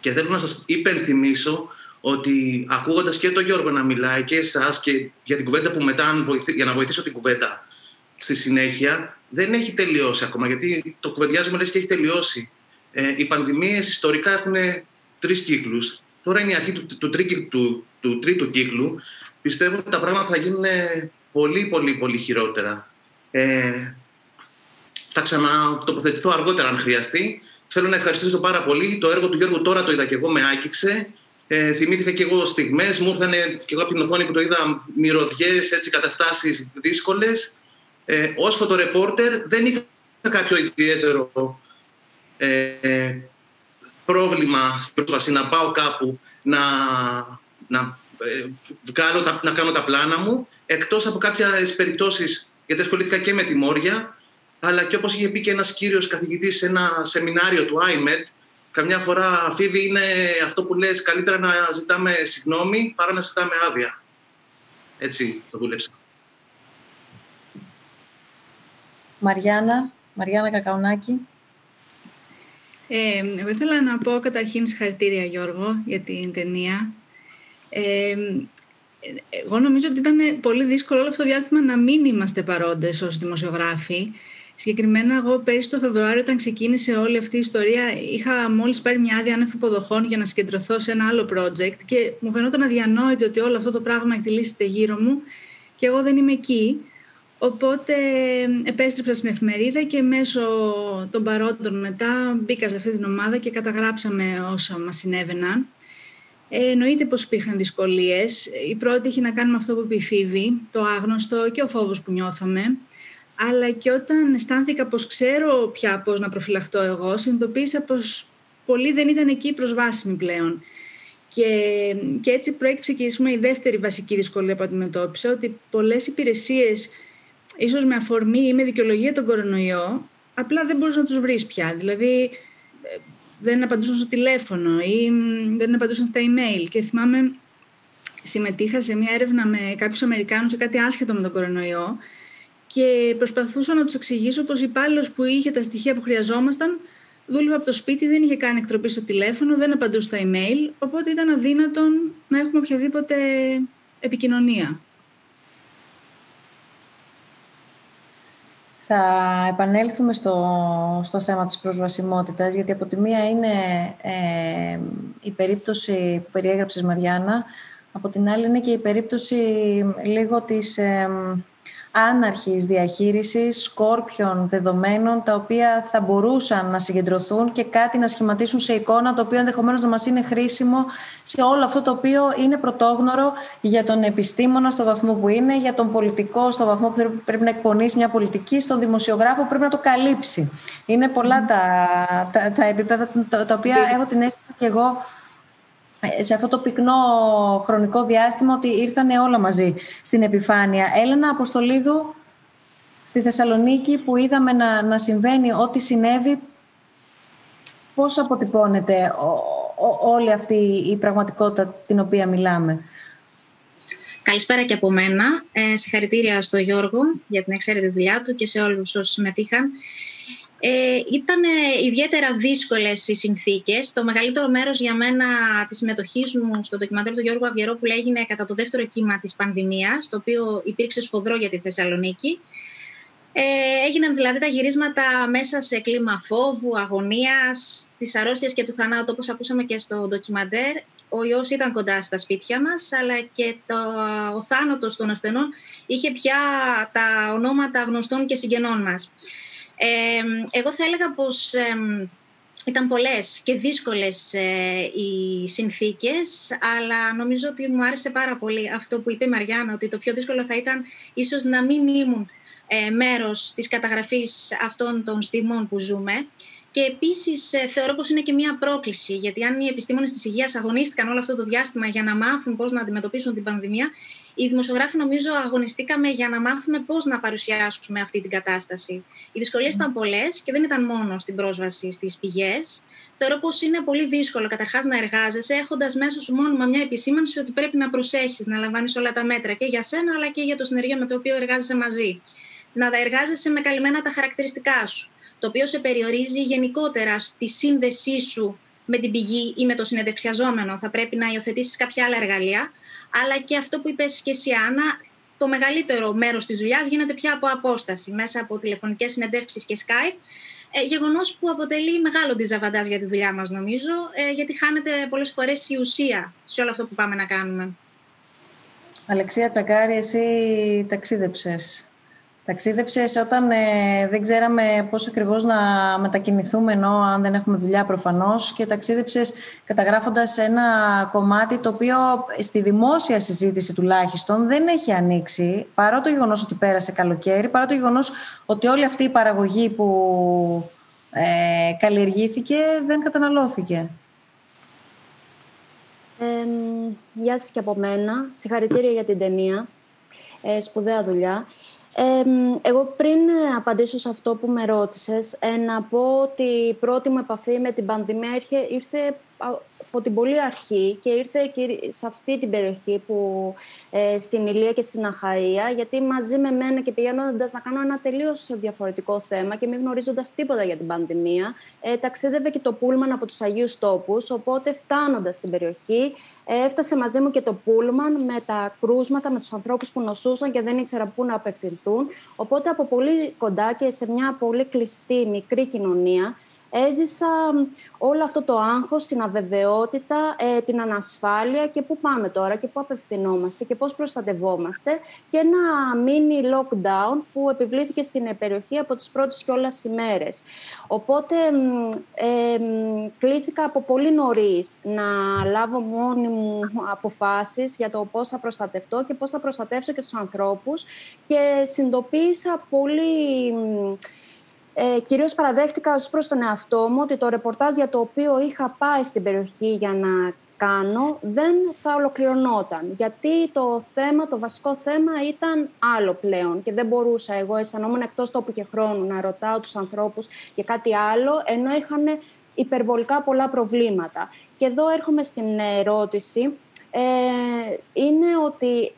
και θέλω να σας υπενθυμίσω ότι ακούγοντας και τον Γιώργο να μιλάει και εσάς, και για την κουβέντα που μετά, για να βοηθήσω την κουβέντα στη συνέχεια, δεν έχει τελειώσει ακόμα, γιατί το κουβεντιάζουμε λες και έχει τελειώσει. Ε, οι πανδημίες ιστορικά έχουν τρεις κύκλους. Τώρα είναι η αρχή του, του, του, του, του τρίτου κύκλου. Πιστεύω ότι τα πράγματα θα γίνουν πολύ πολύ πολύ χειρότερα. Ε, θα ξανατοποθετηθώ αργότερα αν χρειαστεί. Θέλω να ευχαριστήσω πάρα πολύ. Το έργο του Γιώργου τώρα το είδα και εγώ, με άγγιξε. Ε, θυμήθηκα και εγώ στιγμές, μου ήρθανε και εγώ από την οθόνη που το είδα μυρωδιές, έτσι, καταστάσεις δύσκολες. Ε, ως φωτορεπόρτερ δεν είχα κάποιο ιδιαίτερο ε, πρόβλημα στην πρόσβαση, να πάω κάπου, να, να, ε, βγάλω τα, να κάνω τα πλάνα μου, εκτός από κάποιες περιπτώσεις, γιατί ασχολήθηκα και με τη Μόρια, αλλά και όπως είχε πει και ένας κύριος καθηγητής σε ένα σεμινάριο του iMEdD, καμιά φορά, Φίβη, είναι αυτό που λες, καλύτερα να ζητάμε συγγνώμη παρά να ζητάμε άδεια. Έτσι το δούλεψα. Μαριάννα, Μαριάννα Κακαουνάκη. Ε, εγώ ήθελα να πω καταρχήν συγχαρητήρια, Γιώργο, για την ταινία. Ε, εγώ νομίζω ότι ήταν πολύ δύσκολο όλο αυτό το διάστημα να μην είμαστε παρόντες ως δημοσιογράφοι. Συγκεκριμένα, εγώ πέρυσι το Φεβρουάριο, όταν ξεκίνησε όλη αυτή η ιστορία, είχα μόλις πάρει μια άδεια άνευ υποδοχών για να συγκεντρωθώ σε ένα άλλο project και μου φαινόταν αδιανόητο ότι όλο αυτό το πράγμα εκτιλήσεται γύρω μου και εγώ δεν είμαι εκεί. Οπότε επέστρεψα στην εφημερίδα και μέσω των παρόντων μετά μπήκα σε αυτή την ομάδα και καταγράψαμε όσα μας συνέβαιναν. Ε, εννοείται πως υπήρχαν δυσκολίες. Η πρώτη έχει να κάνει με αυτό που είπε η Φίβη, το άγνωστο και ο φόβος που νιώθαμε. Αλλά και όταν αισθάνθηκα πως ξέρω πια πώς να προφυλαχτώ εγώ, συνειδητοποίησα πως πολλοί δεν ήταν εκεί προσβάσιμοι πλέον. Και, και έτσι προέκυψε και η δεύτερη βασική δυσκολία που αντιμετώπισα, ότι πολλές υπηρεσίες, ίσως με αφορμή ή με δικαιολογία τον κορονοϊό, απλά δεν μπορούσαν να τους βρεις πια. Δηλαδή δεν απαντούσαν στο τηλέφωνο ή δεν απαντούσαν στα email. Και θυμάμαι, συμμετείχα σε μια έρευνα με κάποιους Αμερικάνους σε κάτι άσχετο με τον κορονοϊό. Και προσπαθούσα να τους εξηγήσω πως ο υπάλληλος που είχε τα στοιχεία που χρειαζόμασταν δούλευε από το σπίτι, δεν είχε κάνει εκτροπή στο τηλέφωνο, δεν απαντούσε στα email, οπότε ήταν αδύνατον να έχουμε οποιαδήποτε επικοινωνία. Θα επανέλθουμε στο, στο θέμα της προσβασιμότητας, γιατί από τη μία είναι ε, η περίπτωση που περιέγραψες, Μαριάννα, από την άλλη είναι και η περίπτωση λίγο της... Ε, άναρχης διαχείρισης σκόρπιων δεδομένων, τα οποία θα μπορούσαν να συγκεντρωθούν και κάτι να σχηματίσουν σε εικόνα, το οποίο ενδεχομένως να μας είναι χρήσιμο σε όλο αυτό το οποίο είναι πρωτόγνωρο για τον επιστήμονα στο βαθμό που είναι, για τον πολιτικό στο βαθμό που πρέπει να εκπονήσει μια πολιτική, στον δημοσιογράφο που πρέπει να το καλύψει. Είναι πολλά mm. τα, τα, τα επίπεδα τα, τα οποία mm. έχω την αίσθηση κι εγώ σε αυτό το πυκνό χρονικό διάστημα, ότι ήρθανε όλα μαζί στην επιφάνεια. Έλενα Αποστολίδου, στη Θεσσαλονίκη, που είδαμε να, να συμβαίνει ό,τι συνέβη, πώς αποτυπώνεται ο, ο, όλη αυτή η πραγματικότητα την οποία μιλάμε? Καλησπέρα και από μένα. Ε, συγχαρητήρια στον Γιώργο για την εξαίρετη δουλειά του και σε όλους όσους συμμετείχαν. Ε, ήταν ε, ιδιαίτερα δύσκολες οι συνθήκες. Το μεγαλύτερο μέρος για μένα της συμμετοχής μου στο ντοκιμαντέρ του Γιώργου Αυγερόπουλου έγινε κατά το δεύτερο κύμα της πανδημίας, το οποίο υπήρξε σφοδρό για τη Θεσσαλονίκη. Ε, έγιναν δηλαδή τα γυρίσματα μέσα σε κλίμα φόβου, αγωνίας, της αρρώστιας και του θανάτου, όπως ακούσαμε και στο ντοκιμαντέρ. Ο ιός ήταν κοντά στα σπίτια μας, αλλά και το, ο θάνατος των ασθενών είχε πια τα ονόματα γνωστών και συγγενών μας. Ε, εγώ θα έλεγα πως ε, ήταν πολλές και δύσκολες ε, οι συνθήκες, αλλά νομίζω ότι μου άρεσε πάρα πολύ αυτό που είπε η Μαριάννα, ότι το πιο δύσκολο θα ήταν ίσως να μην ήμουν ε, μέρος της καταγραφής αυτών των στιγμών που ζούμε. Και επίσης ε, θεωρώ πως είναι και μια πρόκληση, γιατί αν οι επιστήμονες της υγείας αγωνίστηκαν όλο αυτό το διάστημα για να μάθουν πώς να αντιμετωπίσουν την πανδημία, οι δημοσιογράφοι νομίζω αγωνιστήκαμε για να μάθουμε πώς να παρουσιάσουμε αυτή την κατάσταση. Οι δυσκολίες ήταν πολλές και δεν ήταν μόνο στην πρόσβαση στις πηγές. Θεωρώ πως είναι πολύ δύσκολο καταρχάς να εργάζεσαι έχοντας μέσα σου μόνιμα μια επισήμανση ότι πρέπει να προσέχεις, να λαμβάνεις όλα τα μέτρα και για σένα αλλά και για το συνεργείο με το οποίο εργάζεσαι μαζί. Να εργάζεσαι με καλυμμένα τα χαρακτηριστικά σου, το οποίο σε περιορίζει γενικότερα στη σύνδεσή σου με την πηγή ή με το συνεντευξιαζόμενο. Θα πρέπει να υιοθετήσεις κάποια άλλα εργαλεία. Αλλά και αυτό που είπες και εσύ, Άννα, το μεγαλύτερο μέρος της δουλειάς γίνεται πια από απόσταση, μέσα από τηλεφωνικές συνεντεύξεις και Skype. Γεγονός που αποτελεί μεγάλο ντιζαβαντάζ για τη δουλειά μας, νομίζω, γιατί χάνεται πολλές φορές η ουσία σε όλο αυτό που πάμε να κάνουμε. Αλεξία Τσαγκάρη, εσύ ταξίδεψες. Ταξίδεψες όταν ε, δεν ξέραμε πώς ακριβώς να μετακινηθούμε, ενώ αν δεν έχουμε δουλειά προφανώς, και ταξίδεψες καταγράφοντας ένα κομμάτι το οποίο στη δημόσια συζήτηση τουλάχιστον δεν έχει ανοίξει, παρά το γεγονός ότι πέρασε καλοκαίρι, παρά το γεγονός ότι όλη αυτή η παραγωγή που ε, καλλιεργήθηκε δεν καταναλώθηκε. Ε, γεια σας και από μένα. Συγχαρητήρια για την ταινία. Ε, σπουδαία δουλειά. Ε, εγώ πριν απαντήσω σε αυτό που με ρώτησες, ε, να πω ότι η πρώτη μου επαφή με την πανδημία ήρθε, ήρθε από την πολύ αρχή και ήρθε σε αυτή την περιοχή που, ε, στην Ηλία και στην Αχαΐα, γιατί μαζί με μένα και πηγαίνοντας να κάνω ένα τελείως διαφορετικό θέμα και μην γνωρίζοντας τίποτα για την πανδημία, ε, ταξίδευε και το πούλμαν από τους Αγίους Τόπους, οπότε φτάνοντας στην περιοχή ε, έφτασε μαζί μου και το πούλμαν με τα κρούσματα, με τους ανθρώπους που νοσούσαν και δεν ήξερα πού να απευθυνθούν, οπότε από πολύ κοντά και σε μια πολύ κλειστή μικρή κοινωνία έζησα όλο αυτό το άγχος, την αβεβαιότητα, ε, την ανασφάλεια και πού πάμε τώρα και πού απευθυνόμαστε και πώς προστατευόμαστε και ένα mini lockdown που επιβλήθηκε στην περιοχή από τις πρώτες κιόλας ημέρες. Οπότε ε, ε, κλήθηκα από πολύ νωρίς να λάβω μόνη μου αποφάσεις για το πώς θα προστατευτώ και πώς θα προστατεύσω και τους ανθρώπους και συνειδητοποίησα πολύ... Ε, κυρίως παραδέχτηκα ως προς τον εαυτό μου ότι το ρεπορτάζ για το οποίο είχα πάει στην περιοχή για να κάνω δεν θα ολοκληρωνόταν. Γιατί το θέμα, το βασικό θέμα ήταν άλλο πλέον και δεν μπορούσα εγώ, αισθανόμουν εκτός τόπου και χρόνου, να ρωτάω τους ανθρώπους για κάτι άλλο, ενώ είχαν υπερβολικά πολλά προβλήματα. Και εδώ έρχομαι στην ερώτηση, ε, είναι ότι...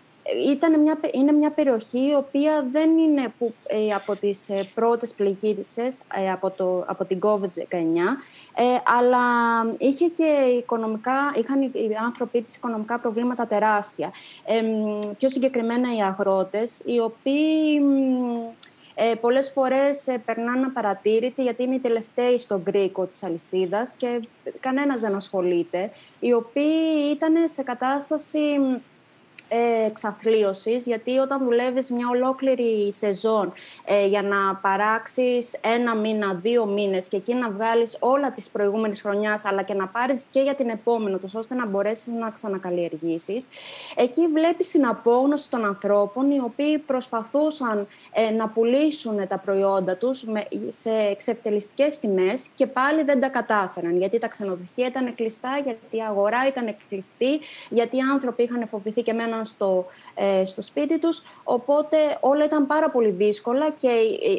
Ήταν μια, είναι μια περιοχή η οποία δεν είναι που, ε, από τις ε, πρώτες πληγήσεις ε, από, το, από την κόβιντ δεκαεννιά, ε, αλλά είχε και οικονομικά, είχαν οι άνθρωποι της οικονομικά προβλήματα τεράστια. Ε, πιο συγκεκριμένα οι αγρότες, οι οποίοι... Ε, πολλές φορές ε, περνάνε απαρατήρητοι γιατί είναι οι τελευταίοι στον κρίκο της αλυσίδας και κανένας δεν ασχολείται, οι οποίοι ήταν σε κατάσταση... εξαθλίωσης, γιατί όταν δουλεύεις μια ολόκληρη σεζόν ε, για να παράξεις ένα μήνα, δύο μήνες και εκεί να βγάλεις όλα της προηγούμενης χρονιάς αλλά και να πάρεις και για την επόμενη τους ώστε να μπορέσεις να ξανακαλλιεργήσεις, εκεί βλέπεις την απόγνωση των ανθρώπων οι οποίοι προσπαθούσαν ε, να πουλήσουν τα προϊόντα τους με, σε εξευτελιστικές τιμές και πάλι δεν τα κατάφεραν γιατί τα ξενοδοχεία ήταν κλειστά, γιατί η αγορά ήταν κλειστή, γιατί οι άνθρωποι είχαν φοβηθεί και εμένα Στο, ε, στο σπίτι τους, οπότε όλα ήταν πάρα πολύ δύσκολα και ε, ε,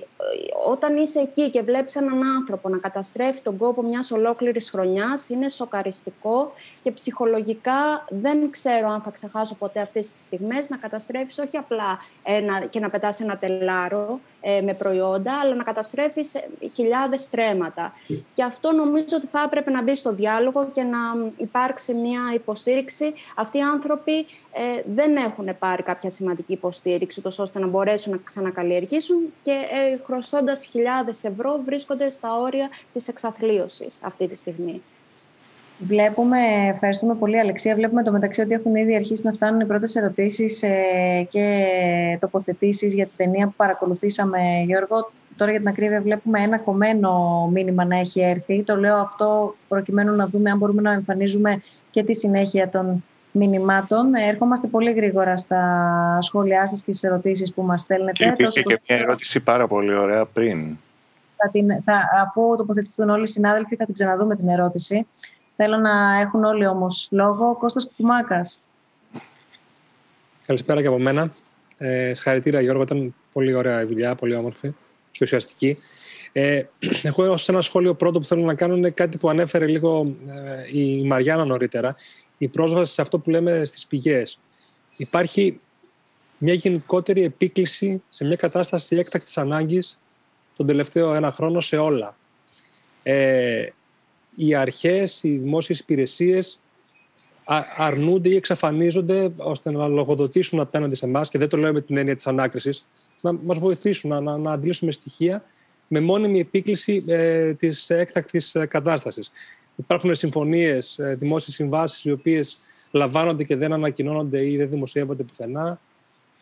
όταν είσαι εκεί και βλέπεις έναν άνθρωπο να καταστρέφει τον κόπο μιας ολόκληρης χρονιάς είναι σοκαριστικό και ψυχολογικά δεν ξέρω αν θα ξεχάσω ποτέ αυτές τις στιγμές, να καταστρέφεις όχι απλά ένα, και να πετάς ένα τελάρο ε, με προϊόντα, αλλά να καταστρέφεις χιλιάδες τρέματα. Mm. Και αυτό νομίζω ότι θα έπρεπε να μπει στο διάλογο και να υπάρξει μια υποστήριξη. Αυτοί οι άνθρωποι Ε, δεν έχουν πάρει κάποια σημαντική υποστήριξη τόσο ώστε να μπορέσουν να ξανακαλλιεργήσουν και ε, χρωστώντας χιλιάδες ευρώ βρίσκονται στα όρια της εξαθλίωσης αυτή τη στιγμή. Βλέπουμε, ευχαριστούμε πολύ Αλεξία, βλέπουμε το μεταξύ ότι έχουν ήδη αρχίσει να φτάνουν οι πρώτες ερωτήσεις ε, και τοποθετήσεις για την ταινία που παρακολουθήσαμε, Γιώργο. Τώρα για την ακρίβεια βλέπουμε ένα κομμένο μήνυμα να έχει έρθει. Το λέω αυτό προκειμένου να δούμε αν μπορούμε να εμφανίζουμε και τη συνέχεια των μηνυμάτων. Έρχομαστε πολύ γρήγορα στα σχόλιά σας και στις ερωτήσεις που μας στέλνετε. Υπήρχε και μια ερώτηση πάρα πολύ ωραία πριν. Θα την, θα, αφού τοποθετηθούν όλοι οι συνάδελφοι θα την ξαναδούμε την ερώτηση. Θέλω να έχουν όλοι όμως λόγο. Κώστας Κουκουμάκας. Καλησπέρα και από μένα. Ε, συγχαρητήρια Γιώργο, ήταν πολύ ωραία η δουλειά, πολύ όμορφη και ουσιαστική. Ε, έχω ως ένα σχόλιο πρώτο που θέλω να κάνω είναι κάτι που ανέφερε λίγο ε, η Μαριάννα νωρίτερα. Η πρόσβαση σε αυτό που λέμε στις πηγές. Υπάρχει μια γενικότερη επίκληση σε μια κατάσταση έκτακτης ανάγκης τον τελευταίο ένα χρόνο σε όλα. Ε, οι αρχές, οι δημόσιες υπηρεσίες αρνούνται ή εξαφανίζονται ώστε να λογοδοτήσουν απέναντι σε εμάς και δεν το λέω με την έννοια της ανάκρισης, να μας βοηθήσουν να, να, να αντλήσουμε στοιχεία με μόνιμη επίκληση ε, της έκτακτης κατάστασης. Υπάρχουν συμφωνίες, δημόσιες συμβάσεις οι οποίες λαμβάνονται και δεν ανακοινώνονται ή δεν δημοσιεύονται πουθενά.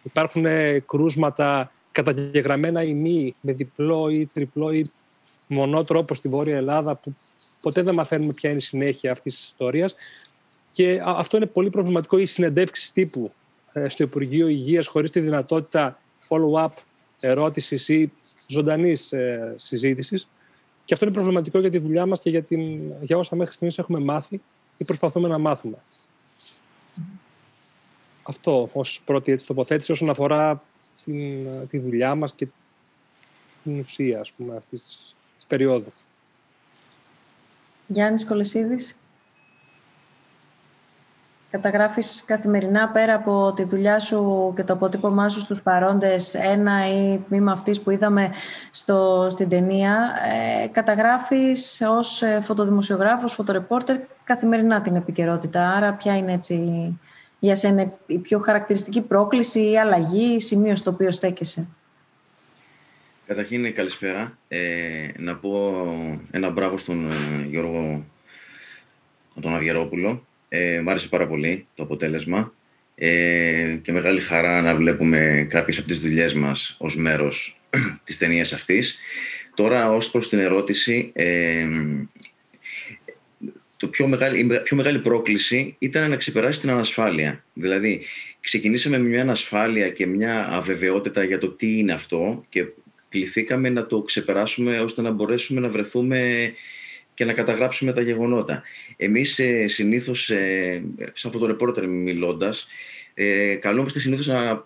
Υπάρχουν κρούσματα καταγεγραμμένα ή μη, με διπλό ή τριπλό ή μονό τρόπο στη Βόρεια Ελλάδα, που ποτέ δεν μαθαίνουμε ποια είναι η συνέχεια αυτής της ιστορίας. Και αυτό είναι πολύ προβληματικό. Οι συνεντεύξεις τύπου στο Υπουργείο Υγείας χωρίς τη δυνατότητα follow-up ερώτησης ή ζωντανής συζήτησης. Και αυτό είναι προβληματικό για τη δουλειά μας και για, την, για όσα μέχρι στιγμής έχουμε μάθει ή προσπαθούμε να μάθουμε. Αυτό ως πρώτη έτσι, τοποθέτηση όσον αφορά την, τη δουλειά μας και την ουσία ας πούμε, αυτής της περίοδου. Γιάννης Κολεσίδης. καταγράφεις καθημερινά πέρα από τη δουλειά σου και το αποτύπωμά σου στους παρόντες, ένα ή τμήμα αυτής που είδαμε στο, στην ταινία, ε, καταγράφεις ως φωτοδημοσιογράφος, φωτορεπόρτερ καθημερινά την επικαιρότητα. Άρα ποια είναι έτσι για σένα η πιο χαρακτηριστική πρόκληση ή αλλαγή, σημείο στο οποίο στέκεσαι? Καταρχήν καλησπέρα. Ε, να πω ένα μπράβο στον ε, Γιώργο τον Αυγερόπουλο. Ε, μ' άρεσε πάρα πολύ το αποτέλεσμα ε, και μεγάλη χαρά να βλέπουμε κάποιες από τις δουλειές μας ως μέρος της ταινίας αυτής. Τώρα, ως προς την ερώτηση, ε, το πιο μεγάλη, η πιο μεγάλη πρόκληση ήταν να ξεπεράσει την ανασφάλεια. Δηλαδή, ξεκινήσαμε με μια ανασφάλεια και μια αβεβαιότητα για το τι είναι αυτό και κληθήκαμε να το ξεπεράσουμε ώστε να μπορέσουμε να βρεθούμε και να καταγράψουμε τα γεγονότα. Εμείς ε, συνήθως, ε, σαν φωτορεπόρτερ μιλώντας, ε, καλούμαστε συνήθως να,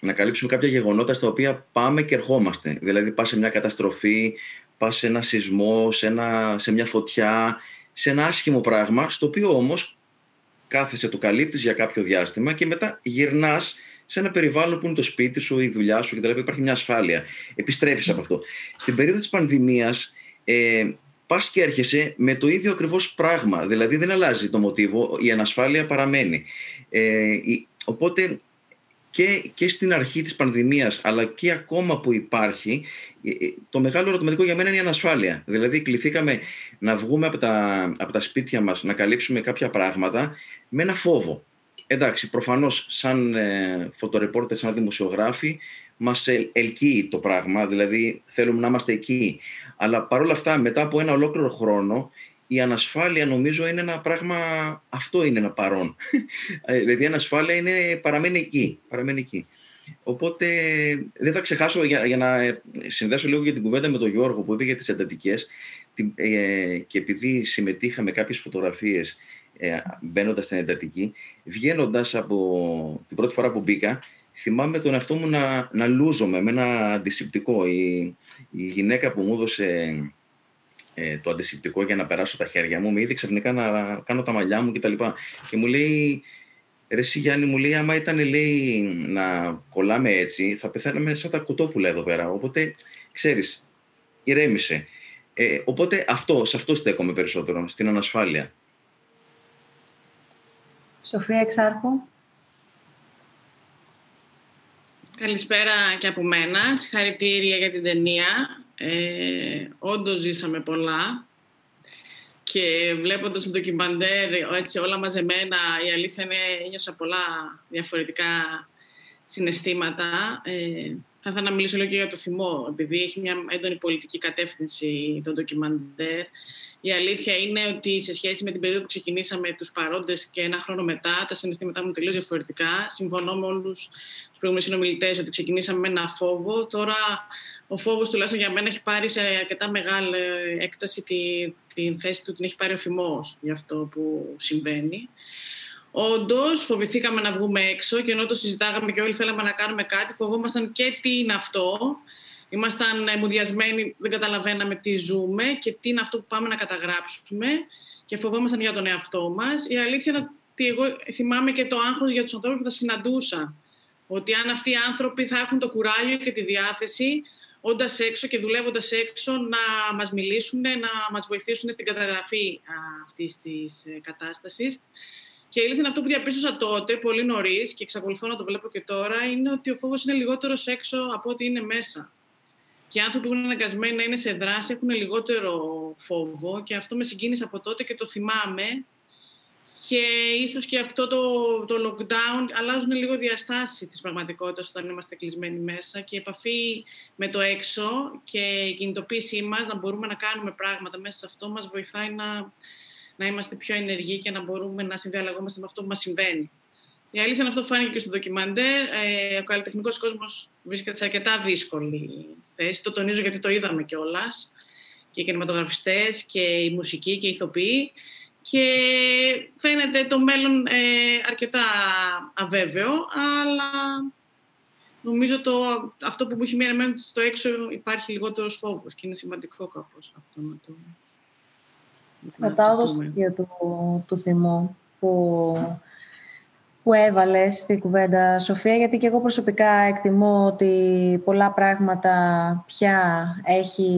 να καλύψουμε κάποια γεγονότα στα οποία πάμε και ερχόμαστε. Δηλαδή, πας σε μια καταστροφή, πας σε ένα σεισμό, σε, ένα, σε μια φωτιά, σε ένα άσχημο πράγμα, στο οποίο όμως κάθεσαι, το καλύπτεις για κάποιο διάστημα και μετά γυρνάς σε ένα περιβάλλον που είναι το σπίτι σου, η δουλειά σου κτλ. Υπάρχει μια ασφάλεια. Επιστρέφεις από αυτό. Στην περίοδο της πανδημίας, ε, πας και έρχεσαι με το ίδιο ακριβώς πράγμα. Δηλαδή δεν αλλάζει το μοτίβο, η ανασφάλεια παραμένει. Ε, οπότε και, και στην αρχή της πανδημίας, αλλά και ακόμα που υπάρχει, το μεγάλο ερωτηματικό για μένα είναι η ανασφάλεια. Δηλαδή κληθήκαμε να βγούμε από τα, από τα σπίτια μας, να καλύψουμε κάποια πράγματα με ένα φόβο. Εντάξει, προφανώς σαν ε, φωτορεπόρτερ, σαν δημοσιογράφοι, μας ελκύει το πράγμα, δηλαδή θέλουμε να είμαστε εκεί. Αλλά παρόλα αυτά, μετά από ένα ολόκληρο χρόνο, η ανασφάλεια νομίζω είναι ένα πράγμα, αυτό είναι ένα παρόν. Δηλαδή η ανασφάλεια είναι, παραμένει εκεί, παραμένει εκεί. Οπότε δεν θα ξεχάσω, για, για να συνδέσω λίγο για την κουβέντα με τον Γιώργο που είπε για τις εντατικές, ε, και επειδή συμμετείχαμε κάποιες φωτογραφίες ε, μπαίνοντας στην εντατική, βγαίνοντας από την πρώτη φορά που μπήκα, θυμάμαι τον εαυτό μου να, να λούζομαι με ένα αντισηπτικό. Η, η γυναίκα που μου έδωσε ε, το αντισηπτικό για να περάσω τα χέρια μου, με είδε ξαφνικά να κάνω τα μαλλιά μου κτλ. Και μου λέει, ρε συ Γιάννη, μου λέει, άμα ήταν λέει, να κολλάμε έτσι, θα πεθαίναμε σαν τα κοτόπουλα εδώ πέρα. Οπότε, ξέρεις, ηρέμησε. Ε, οπότε αυτό, σε αυτό στέκομαι περισσότερο, στην ανασφάλεια. Σοφία Εξάρχου. Καλησπέρα και από μένα. Συγχαρητήρια για την ταινία. Ε, όντως ζήσαμε πολλά. Και βλέποντας το ντοκιμαντέρ, έτσι όλα μαζεμένα, η αλήθεια είναι, ένιωσα πολλά διαφορετικά συναισθήματα. Ε, θα ήθελα να μιλήσω λίγο και για το θυμό, επειδή έχει μια έντονη πολιτική κατεύθυνση το ντοκιμαντέρ. Η αλήθεια είναι ότι σε σχέση με την περίοδο που ξεκινήσαμε τους παρόντες και ένα χρόνο μετά, τα συναισθήματά μου τελείως διαφορετικά. Συμφωνώ με όλους τους προηγούμενους συνομιλητές ότι ξεκινήσαμε με ένα φόβο. Τώρα ο φόβος, τουλάχιστον για μένα, έχει πάρει σε αρκετά μεγάλη έκταση την, την θέση του, την έχει πάρει ο θυμός για αυτό που συμβαίνει. Όντως, φοβηθήκαμε να βγούμε έξω και ενώ το συζητάγαμε και όλοι θέλαμε να κάνουμε κάτι, φοβόμασταν και τι είναι αυτό. Ήμασταν εμουδιασμένοι, δεν καταλαβαίναμε τι ζούμε και τι είναι αυτό που πάμε να καταγράψουμε και φοβόμασταν για τον εαυτό μας. Η αλήθεια είναι ότι εγώ θυμάμαι και το άγχος για τους ανθρώπους που θα συναντούσα. Ότι αν αυτοί οι άνθρωποι θα έχουν το κουράγιο και τη διάθεση, όντας έξω και δουλεύοντας έξω, να μας μιλήσουν, να μας βοηθήσουν στην καταγραφή αυτής της κατάστασης. Και η αλήθεια είναι αυτό που διαπίστωσα τότε, πολύ νωρίς και εξακολουθώ να το βλέπω και τώρα, είναι ότι ο φόβος είναι λιγότερος έξω από ό,τι είναι μέσα. Και οι άνθρωποι που είναι αναγκασμένοι να είναι σε δράση έχουν λιγότερο φόβο και αυτό με συγκίνησε από τότε και το θυμάμαι. Και ίσως και αυτό το, το lockdown αλλάζουν λίγο διαστάσεις της πραγματικότητας όταν είμαστε κλεισμένοι μέσα και η επαφή με το έξω και η κινητοποίησή μας, να μπορούμε να κάνουμε πράγματα μέσα σε αυτό, μας βοηθάει να, να είμαστε πιο ενεργοί και να μπορούμε να συνδιαλλαγόμαστε με αυτό που μας συμβαίνει. Η αλήθεια είναι αυτό φάνηκε και στο ντοκιμαντέρ. Ε, ο καλλιτεχνικός κόσμος βρίσκεται σε αρκετά δύσκολη θέση. Το τονίζω γιατί το είδαμε κιόλας. Και οι κινηματογραφιστές και η μουσική και οι ηθοποιοί. Και φαίνεται το μέλλον ε, αρκετά αβέβαιο, αλλά νομίζω το, αυτό που μου έχει μείνει εμένα ότι στο έξω υπάρχει λιγότερος φόβος και είναι σημαντικό κάπως αυτό να το. Κατάλαβα το στοιχείο του θυμού που που έβαλες στην κουβέντα, Σοφία, γιατί και εγώ προσωπικά εκτιμώ ότι πολλά πράγματα πια έχει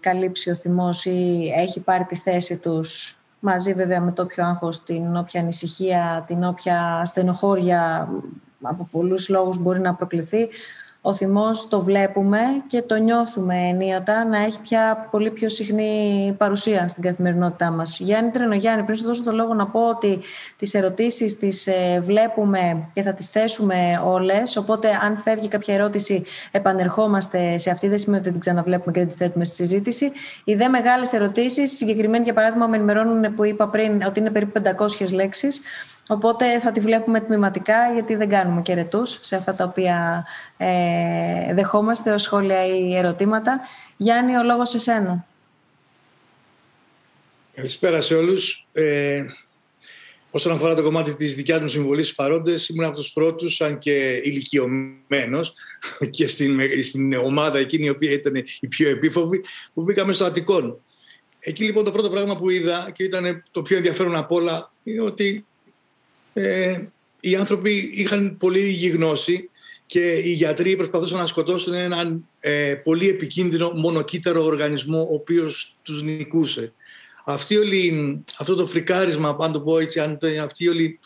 καλύψει ο θυμός ή έχει πάρει τη θέση τους, μαζί βέβαια με το όποιο άγχος, την όποια ανησυχία, την όποια στενοχώρια από πολλούς λόγους μπορεί να προκληθεί. Ο θυμός το βλέπουμε και το νιώθουμε ενίοτα να έχει πια πολύ πιο συχνή παρουσία στην καθημερινότητά μας. Γιάννη Ντρενογιάννη, πριν σου δώσω το λόγο να πω ότι τις ερωτήσεις τις βλέπουμε και θα τις θέσουμε όλες, οπότε αν φεύγει κάποια ερώτηση επανερχόμαστε σε αυτή, δεν σημαίνει ότι την ξαναβλέπουμε και δεν τη θέτουμε στη συζήτηση. Οι δε μεγάλες ερωτήσεις, συγκεκριμένοι για παράδειγμα με ενημερώνουν που είπα πριν ότι είναι περίπου πεντακόσιες λέξεις, οπότε θα τη βλέπουμε τμηματικά, γιατί δεν κάνουμε και ρετούς σε αυτά τα οποία ε, δεχόμαστε ως σχόλια ή ερωτήματα. Γιάννη, ο λόγος σε σένα. Καλησπέρα σε όλους. Ε, όσον αφορά το κομμάτι της δικιάς μου συμβολής στους παρόντες, ήμουν από τους πρώτους, αν και ηλικιωμένος, και στην, στην ομάδα εκείνη η οποία ήταν η πιο επίφοβη, που μπήκαμε στο Αττικόν. Εκεί λοιπόν το πρώτο πράγμα που είδα και ήταν το πιο ενδιαφέρον απ' όλα είναι ότι Ε, οι άνθρωποι είχαν πολύ λίγη γνώση και οι γιατροί προσπαθούσαν να σκοτώσουν έναν ε, πολύ επικίνδυνο μονοκύτταρο οργανισμό ο οποίος τους νικούσε. Αυτή όλη, αυτό το φρικάρισμα, αν το πω έτσι, αν το, αυτή όλη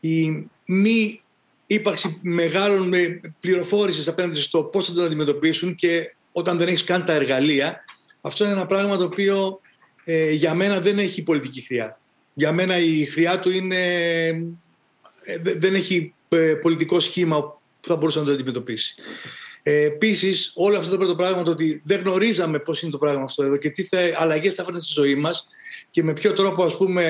η μη ύπαρξη μεγάλων με πληροφόρησης απέναντι στο πώς θα τον αντιμετωπίσουν και όταν δεν έχεις καν τα εργαλεία, αυτό είναι ένα πράγμα το οποίο ε, για μένα δεν έχει πολιτική χρειά. Για μένα η χρειά του είναι... δεν έχει πολιτικό σχήμα που θα μπορούσε να το αντιμετωπίσει. Ε, Επίσης, όλο αυτό το πρώτο πράγμα, το ότι δεν γνωρίζαμε πώς είναι το πράγμα αυτό εδώ και τι θα, αλλαγές θα φέρνει στη ζωή μας και με ποιο τρόπο, ας πούμε,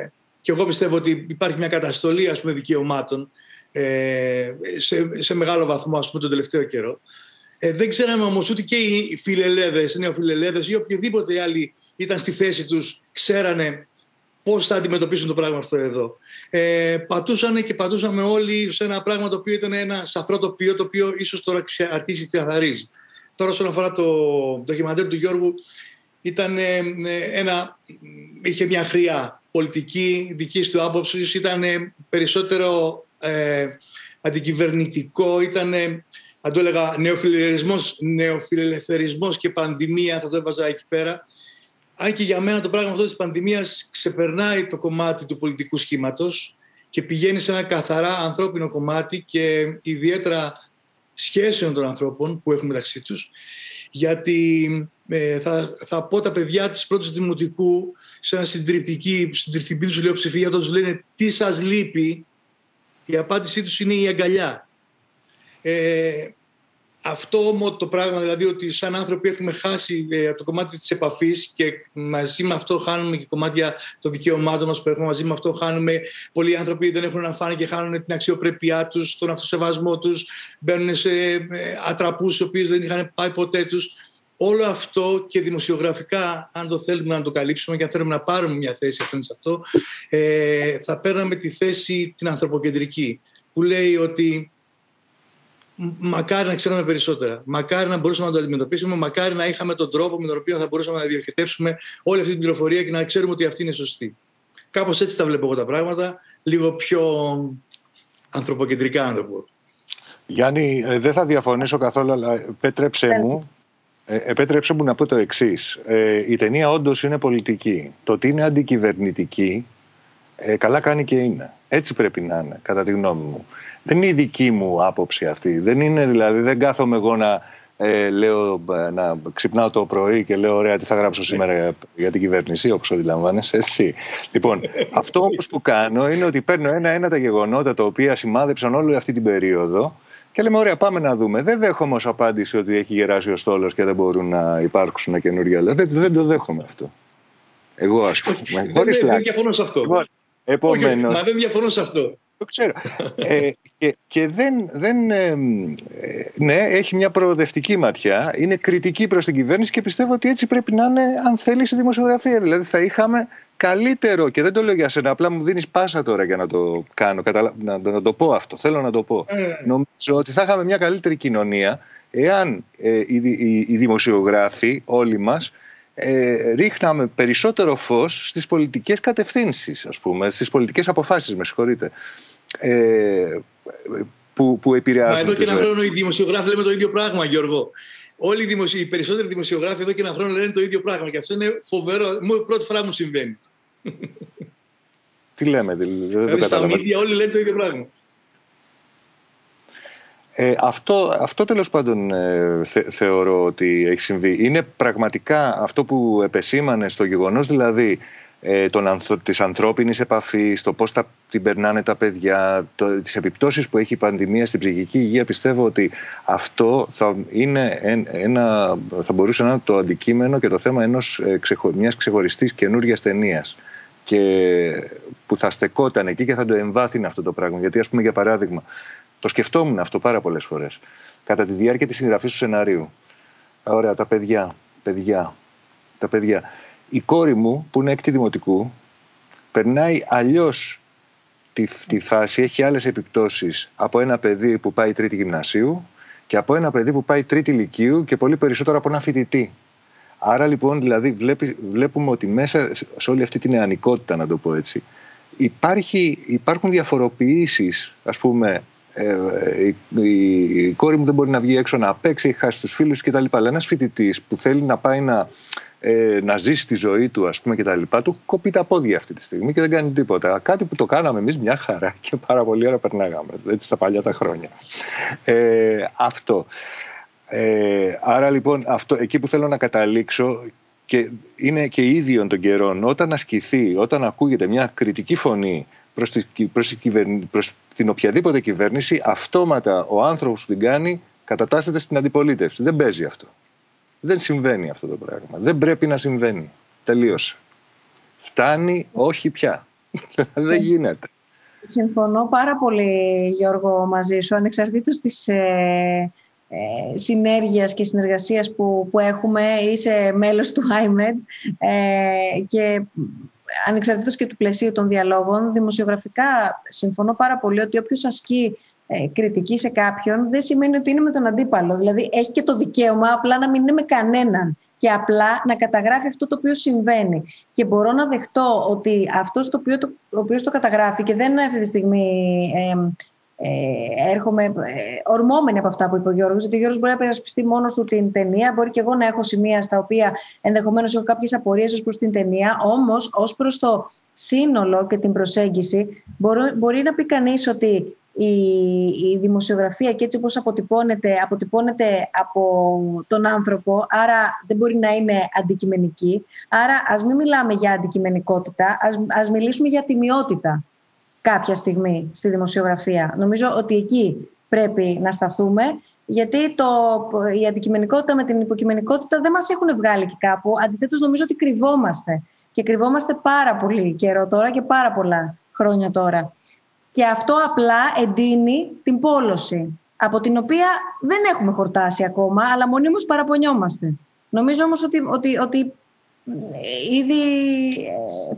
ε, και εγώ πιστεύω ότι υπάρχει μια καταστολή, ας πούμε, δικαιωμάτων ε, σε, σε μεγάλο βαθμό, ας πούμε, τον τελευταίο καιρό. Ε, δεν ξέραμε όμως ότι και οι φιλελέδες, οι νεοφιλελέδες ή οποιοδήποτε άλλοι ήταν στη θέση τους, ξέρανε πώς θα αντιμετωπίσουν το πράγμα αυτό εδώ. Ε, πατούσανε και πατούσαμε όλοι σε ένα πράγμα το οποίο ήταν ένα σαφρό τοπίο, το οποίο ίσως τώρα αρχίσει και καθαρίζει. Τώρα, όσον αφορά το ντοκιμαντέρ του Γιώργου, ήταν, ε, ένα, είχε μια χρειά πολιτική δικής του άποψης, ήταν περισσότερο ε, αντικυβερνητικό, ήταν, αν το έλεγα, νεοφιλελευθερισμός, νεοφιλελευθερισμός και πανδημία, θα το έβαζα εκεί πέρα. Αν και για μένα το πράγμα αυτό της πανδημίας ξεπερνάει το κομμάτι του πολιτικού σχήματος και πηγαίνει σε ένα καθαρά ανθρώπινο κομμάτι και ιδιαίτερα σχέσεων των ανθρώπων που έχουν μεταξύ τους. Γιατί ε, θα, θα πω τα παιδιά της πρώτης δημοτικού σε ένα συντριπτική, συντριπτική τους ηλιοψηφία, όταν τους λένε «Τι σας λείπει?», η απάντησή τους είναι η αγκαλιά. Ε, Αυτό όμως το πράγμα, δηλαδή ότι σαν άνθρωποι έχουμε χάσει ε, το κομμάτι της επαφής και μαζί με αυτό χάνουμε και κομμάτια των δικαιωμάτων μας που έχουμε, μαζί με αυτό χάνουμε. Πολλοί άνθρωποι δεν έχουν να φάνε και χάνουν την αξιοπρέπειά τους, τον αυτοσεβασμό τους, μπαίνουν σε ε, ατραπούς οι οποίες δεν είχαν πάει ποτέ τους. Όλο αυτό και δημοσιογραφικά, αν το θέλουμε να το καλύψουμε και αν θέλουμε να πάρουμε μια θέση απέναντι σε αυτό, ε, θα παίρναμε τη θέση την ανθρωποκεντρική, που λέει ότι μακάρι να ξέραμε περισσότερα, μακάρι να μπορούσαμε να το αντιμετωπίσουμε, μακάρι να είχαμε τον τρόπο με τον οποίο θα μπορούσαμε να διοχετεύσουμε όλη αυτή την πληροφορία και να ξέρουμε ότι αυτή είναι σωστή. Κάπως έτσι τα βλέπω εγώ τα πράγματα, λίγο πιο ανθρωποκεντρικά, αν το πω. Γιάννη, δεν θα διαφωνήσω καθόλου, αλλά επέτρεψε μου, επέτρεψε μου να πω το εξής. Η ταινία όντως είναι πολιτική. Το ότι είναι αντικυβερνητική, καλά κάνει και είναι. Έτσι πρέπει να είναι, κατά τη γνώμη μου. Δεν είναι η δική μου άποψη αυτή. Δεν είναι, δηλαδή, δεν κάθομαι εγώ να, ε, λέω, να ξυπνάω το πρωί και λέω: ωραία, τι θα γράψω σήμερα για την κυβέρνηση, όπως αντιλαμβάνεσαι εσύ. Λοιπόν, αυτό όμως που κάνω είναι ότι παίρνω ένα-ένα τα γεγονότα τα οποία σημάδεψαν όλη αυτή την περίοδο και λέμε: ωραία, πάμε να δούμε. Δεν δέχομαι ως απάντηση ότι έχει γεράσει ο στόλος και δεν μπορούν να υπάρξουν καινούργια. Δεν, δεν το δέχομαι αυτό. Εγώ, ας πούμε. Δεν διαφωνώ σε αυτό. Επομένως, όχι, μα δεν διαφωνώ σε αυτό. Το ξέρω. ε, και και δεν, δεν, ε, ναι, έχει μια προοδευτική ματιά. Είναι κριτική προς την κυβέρνηση και πιστεύω ότι έτσι πρέπει να είναι, αν θέλει, η δημοσιογραφία. Δηλαδή θα είχαμε καλύτερο, και δεν το λέω για σένα, απλά μου δίνεις πάσα τώρα για να το κάνω, καταλα... να, να το πω αυτό. Θέλω να το πω. Mm. Νομίζω ότι θα είχαμε μια καλύτερη κοινωνία εάν ε, οι, οι, οι δημοσιογράφοι όλοι μας Ε, ρίχναμε περισσότερο φως στις πολιτικές κατευθύνσεις, ας πούμε, στις πολιτικές αποφάσεις, με συγχωρείτε. ε, που, που επηρεάζουν. Μα εδώ και ένα χρόνο οι δημοσιογράφοι λέμε το ίδιο πράγμα, Γιώργο. Όλοι οι, δημοσι... οι περισσότεροι δημοσιογράφοι εδώ και ένα χρόνο λένε το ίδιο πράγμα. Και αυτό είναι φοβερό. Πρώτη φορά μου συμβαίνει. Τι λέμε, δηλαδή. Στα media όλοι λένε το ίδιο πράγμα. Ε, αυτό, αυτό τέλος πάντων ε, θε, θεωρώ ότι έχει συμβεί. Είναι πραγματικά αυτό που επεσήμανε στο γεγονός, δηλαδή ε, τον, της ανθρώπινης επαφής, το πώς τα, την περνάνε τα παιδιά, το, τις επιπτώσεις που έχει η πανδημία στην ψυχική υγεία. Πιστεύω ότι αυτό θα, είναι ένα, θα μπορούσε να είναι το αντικείμενο και το θέμα ενός, ε, ξεχω, μιας ξεχωριστής καινούριας ταινίας. Και που θα στεκόταν εκεί και θα το εμβάθυνε αυτό το πράγμα. Γιατί, ας πούμε, για παράδειγμα, το σκεφτόμουν αυτό πάρα πολλές φορές κατά τη διάρκεια της συγγραφής του σεναρίου. Ωραία, τα παιδιά, παιδιά, τα παιδιά. Η κόρη μου, που είναι έκτη δημοτικού, περνάει αλλιώς τη, τη φάση, έχει άλλες επιπτώσεις από ένα παιδί που πάει τρίτη γυμνασίου και από ένα παιδί που πάει τρίτη λυκείου και πολύ περισσότερο από ένα φοιτητή. Άρα λοιπόν, δηλαδή, βλέπει, βλέπουμε ότι μέσα σε όλη αυτή την νεανικότητα, να το πω έτσι, υπάρχει, υπάρχουν διαφοροποιήσεις, ας πούμε. Ε, η, η, η κόρη μου δεν μπορεί να βγει έξω να παίξει, έχει χάσει τους φίλους κτλ. Αλλά ένας φοιτητής που θέλει να πάει να, ε, να ζήσει τη ζωή του, ας πούμε, κτλ., του κοπεί τα πόδια αυτή τη στιγμή και δεν κάνει τίποτα. Κάτι που το κάναμε εμείς μια χαρά και πάρα πολύ ώρα περνάγαμε, έτσι, στα παλιά τα χρόνια. Ε, αυτό. Ε, άρα λοιπόν, αυτό, εκεί που θέλω να καταλήξω, και είναι και ίδιον των καιρών, όταν ασκηθεί, όταν ακούγεται μια κριτική φωνή προς, τη, προς, τη κυβερνη, προς την οποιαδήποτε κυβέρνηση, αυτόματα ο άνθρωπος που την κάνει κατατάσσεται στην αντιπολίτευση. Δεν παίζει αυτό. Δεν συμβαίνει αυτό το πράγμα. Δεν πρέπει να συμβαίνει. Τελείωσε. Φτάνει, όχι πια. Δεν γίνεται. Συμφωνώ πάρα πολύ, Γιώργο, μαζί σου. Ανεξαρτήτως της ε, ε, συνέργειας και συνεργασίας που, που έχουμε, είσαι μέλος του iMEdD ε, και... ανεξαρτήτως και του πλαισίου των διαλόγων, δημοσιογραφικά συμφωνώ πάρα πολύ ότι όποιος ασκεί ε, κριτική σε κάποιον δεν σημαίνει ότι είναι με τον αντίπαλο. Δηλαδή έχει και το δικαίωμα απλά να μην είναι με κανέναν και απλά να καταγράφει αυτό το οποίο συμβαίνει. Και μπορώ να δεχτώ ότι αυτός το οποίο το, ο οποίος το καταγράφει, και δεν είναι αυτή τη στιγμή... Ε, Ε, έρχομαι ε, ορμόμενη από αυτά που είπε ο Γιώργος, ότι ο Γιώργος μπορεί να περασπιστεί μόνος του την ταινία, μπορεί και εγώ να έχω σημεία στα οποία ενδεχομένως έχω κάποιες απορίες ως προς την ταινία, όμως ως προς το σύνολο και την προσέγγιση μπορεί, μπορεί να πει κανείς ότι η, η δημοσιογραφία και έτσι όπως αποτυπώνεται, αποτυπώνεται από τον άνθρωπο, άρα δεν μπορεί να είναι αντικειμενική. Άρα ας μην μιλάμε για αντικειμενικότητα, ας, ας μιλήσουμε για τιμιότητα κάποια στιγμή στη δημοσιογραφία. Νομίζω ότι εκεί πρέπει να σταθούμε, γιατί το, η αντικειμενικότητα με την υποκειμενικότητα δεν μας έχουν βγάλει και κάπου. Αντιθέτως, νομίζω ότι κρυβόμαστε. Και κρυβόμαστε πάρα πολύ καιρό τώρα και πάρα πολλά χρόνια τώρα. Και αυτό απλά εντείνει την πόλωση, από την οποία δεν έχουμε χορτάσει ακόμα, αλλά μονίμως παραπονιόμαστε. Νομίζω όμως ότι... ότι, ότι ήδη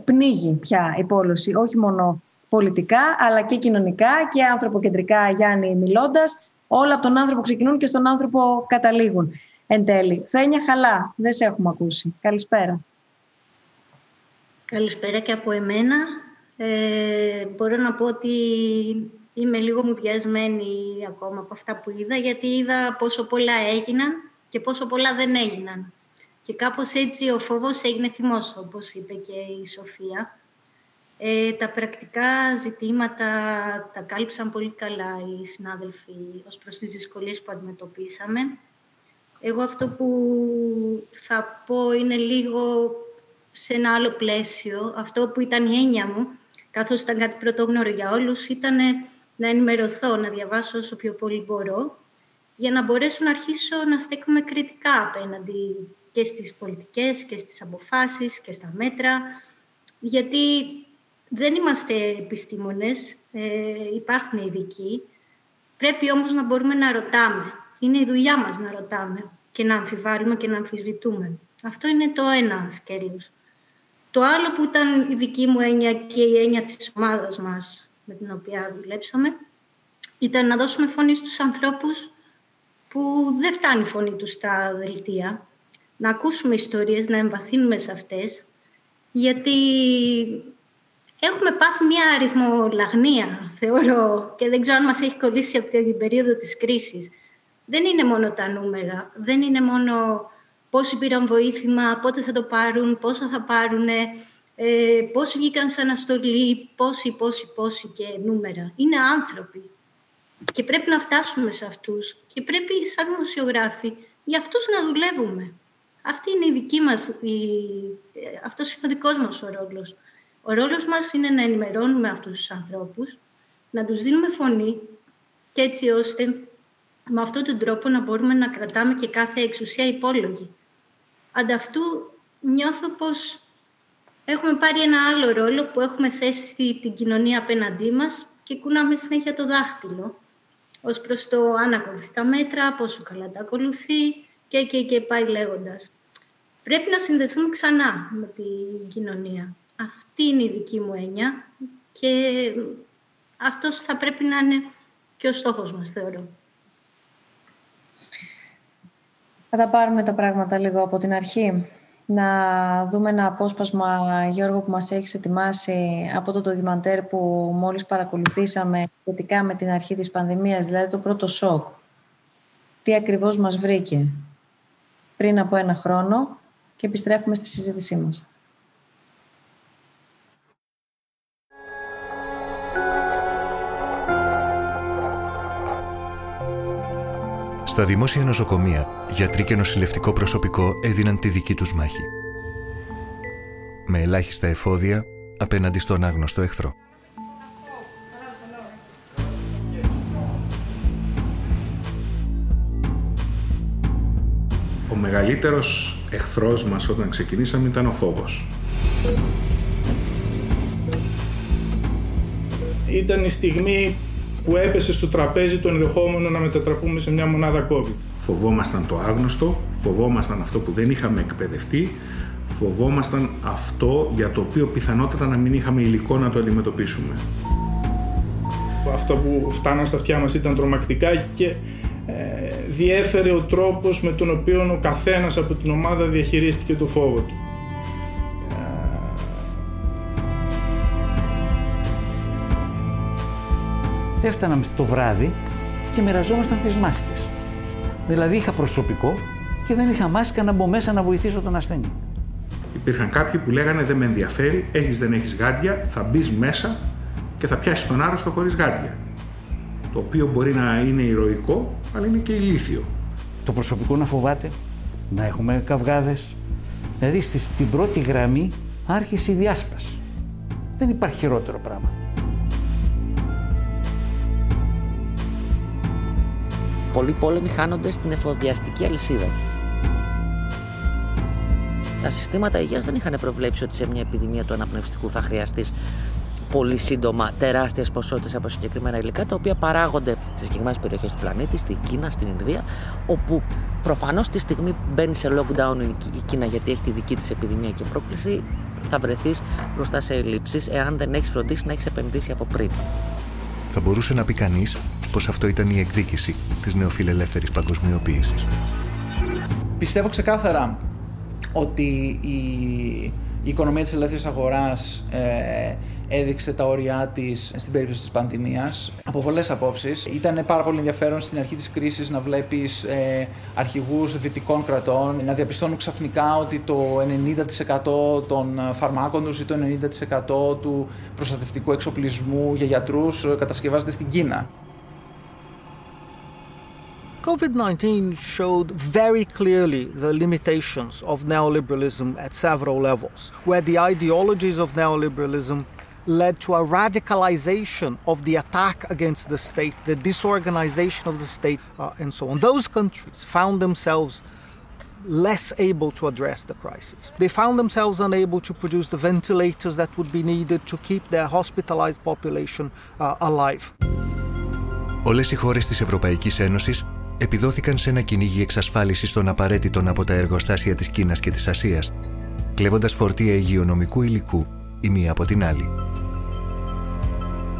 πνίγει πια η πόλωση, όχι μόνο πολιτικά, αλλά και κοινωνικά και ανθρωποκεντρικά, Γιάννη, μιλώντας. Όλα από τον άνθρωπο ξεκινούν και στον άνθρωπο καταλήγουν εν τέλει. Φένια Χαλά, δεν σε έχουμε ακούσει. Καλησπέρα. Καλησπέρα και από εμένα. Ε, μπορώ να πω ότι είμαι λίγο μουδιασμένη ακόμα από αυτά που είδα, γιατί είδα πόσο πολλά έγιναν και πόσο πολλά δεν έγιναν. Και κάπως έτσι ο φόβος έγινε θυμός, όπως είπε και η Σοφία. Ε, τα πρακτικά ζητήματα τα κάλυψαν πολύ καλά οι συνάδελφοι ως προς τις δυσκολίες που αντιμετωπίσαμε. Εγώ αυτό που θα πω είναι λίγο σε ένα άλλο πλαίσιο. Αυτό που ήταν η έννοια μου, καθώς ήταν κάτι πρωτόγνωρο για όλους, ήταν να ενημερωθώ, να διαβάσω όσο πιο πολύ μπορώ, για να μπορέσω να αρχίσω να στέκομαι κριτικά απέναντι και στις πολιτικές και στις αποφάσεις και στα μέτρα, γιατί δεν είμαστε επιστήμονες, ε, υπάρχουν ειδικοί. Πρέπει όμως να μπορούμε να ρωτάμε. Είναι η δουλειά μας να ρωτάμε και να αμφιβάλλουμε και να αμφισβητούμε. Αυτό είναι το ένα σκέλος. Το άλλο που ήταν η δική μου έννοια και η έννοια της ομάδας μας με την οποία δουλέψαμε, ήταν να δώσουμε φωνή στους ανθρώπους που δεν φτάνει η φωνή τους στα δελτία. Να ακούσουμε ιστορίες, να εμβαθύνουμε σε αυτές, γιατί Έχουμε πάθει μια αριθμολαγνία, θεωρώ, και δεν ξέρω αν μας έχει κολλήσει από την περίοδο της κρίσης. Δεν είναι μόνο τα νούμερα, δεν είναι μόνο πόσοι πήραν βοήθημα, πότε θα το πάρουν, πόσα θα πάρουν, ε, πόσοι βγήκαν σε αναστολή, πόσοι, πόσοι, πόσοι και νούμερα. Είναι άνθρωποι και πρέπει να φτάσουμε σε αυτούς και πρέπει σαν δημοσιογράφοι για αυτούς να δουλεύουμε. Αυτή είναι η δική μας, η, αυτός είναι ο δικός μας ο ρόλος. Ο ρόλος μας είναι να ενημερώνουμε αυτούς τους ανθρώπους, να τους δίνουμε φωνή και έτσι ώστε με αυτόν τον τρόπο να μπορούμε να κρατάμε και κάθε εξουσία υπόλογη. Ανταυτού νιώθω πως έχουμε πάρει ένα άλλο ρόλο που έχουμε θέσει την κοινωνία απέναντί μας και κουνάμε συνέχεια το δάχτυλο ως προς το αν ακολουθεί τα μέτρα, πόσο καλά τα ακολουθεί και, και, και πάει λέγοντας. Πρέπει να συνδεθούμε ξανά με την κοινωνία. Αυτή είναι η δική μου έννοια και αυτός θα πρέπει να είναι και ο στόχος μας, θεωρώ. Θα τα πάρουμε τα πράγματα λίγο από την αρχή. Να δούμε ένα απόσπασμα, Γιώργο, που μας έχεις ετοιμάσει από το ντοκιμαντέρ που μόλις παρακολουθήσαμε σχετικά με την αρχή της πανδημίας, δηλαδή το πρώτο σοκ. Τι ακριβώς μας βρήκε πριν από ένα χρόνο και επιστρέφουμε στη συζήτησή μας. Στα δημόσια νοσοκομεία, γιατροί και νοσηλευτικό προσωπικό έδιναν τη δική τους μάχη. Με ελάχιστα εφόδια απέναντι στον άγνωστο εχθρό. Ο μεγαλύτερος εχθρός μας όταν ξεκινήσαμε ήταν ο φόβος. Ήταν η στιγμή που έπεσε στο τραπέζι το ενδεχόμενο να μετατραπούμε σε μια μονάδα COVID. Φοβόμασταν το άγνωστο, φοβόμασταν αυτό που δεν είχαμε εκπαιδευτεί, φοβόμασταν αυτό για το οποίο πιθανότατα να μην είχαμε υλικό να το αντιμετωπίσουμε. Αυτά που φτάναν στα αυτιά μας ήταν τρομακτικά και ε, διέφερε ο τρόπος με τον οποίο ο καθένας από την ομάδα διαχειρίστηκε το φόβο του. Έφταναμε το βράδυ και μοιραζόμασταν τις μάσκες. Δηλαδή είχα προσωπικό και δεν είχα μάσκα να μπω μέσα να βοηθήσω τον ασθενή. Υπήρχαν κάποιοι που λέγανε δεν με ενδιαφέρει, έχεις δεν έχεις γάντια, θα μπεις μέσα και θα πιάσεις τον άρρωστο χωρίς γάντια. Το οποίο μπορεί να είναι ηρωικό, αλλά είναι και ηλίθιο. Το προσωπικό να φοβάται, να έχουμε καυγάδες. Δηλαδή στην πρώτη γραμμή άρχισε η διάσπαση. Δεν υπάρχει χειρότερο πράγμα. Πολλοί πόλεμοι χάνονται στην εφοδιαστική αλυσίδα. Τα συστήματα υγείας δεν είχαν προβλέψει ότι σε μια επιδημία του αναπνευστικού θα χρειαστείς πολύ σύντομα τεράστιες ποσότητες από συγκεκριμένα υλικά, τα οποία παράγονται σε συγκεκριμένες περιοχές του πλανήτη, στην Κίνα, στην Ινδία, όπου προφανώς τη στιγμή που μπαίνει σε lockdown η Κίνα γιατί έχει τη δική της επιδημία και πρόκληση, θα βρεθείς μπροστά σε ελλείψεις εάν δεν έχεις φροντίσει να έχεις επενδύσει από πριν. Θα μπορούσε να πει κανείς πως αυτό ήταν η εκδίκηση της νεοφιλελεύθερης παγκοσμιοποίησης. Πιστεύω ξεκάθαρα ότι η, η οικονομία της ελεύθερης αγοράς ε, έδειξε τα όρια της στην περίπτωση της πανδημίας από πολλές απόψεις. Ήταν πάρα πολύ ενδιαφέρον στην αρχή της κρίσης να βλέπεις ε, αρχηγούς δυτικών κρατών να διαπιστώνουν ξαφνικά ότι το ενενήντα τοις εκατό των φαρμάκων τους ή το ενενήντα τοις εκατό του προστατευτικού εξοπλισμού για γιατρούς κατασκευάζεται στην Κίνα. COVID nineteen showed very clearly the limitations of neoliberalism at several levels, where the ideologies of neoliberalism led to a radicalization of the attack against the state, the disorganization of the state, uh, and so on. Those countries found themselves less able to address the crisis. They found themselves unable to produce the ventilators that would be needed to keep their hospitalized population uh, alive. Όλες οι χώρες της Ευρωπαϊκής Ένωσης επιδόθηκαν σε ένα κυνήγι εξασφάλισης των απαραίτητων από τα εργοστάσια της Κίνας και της Ασίας, κλέβοντας φορτία υγειονομικού υλικού η μία από την άλλη.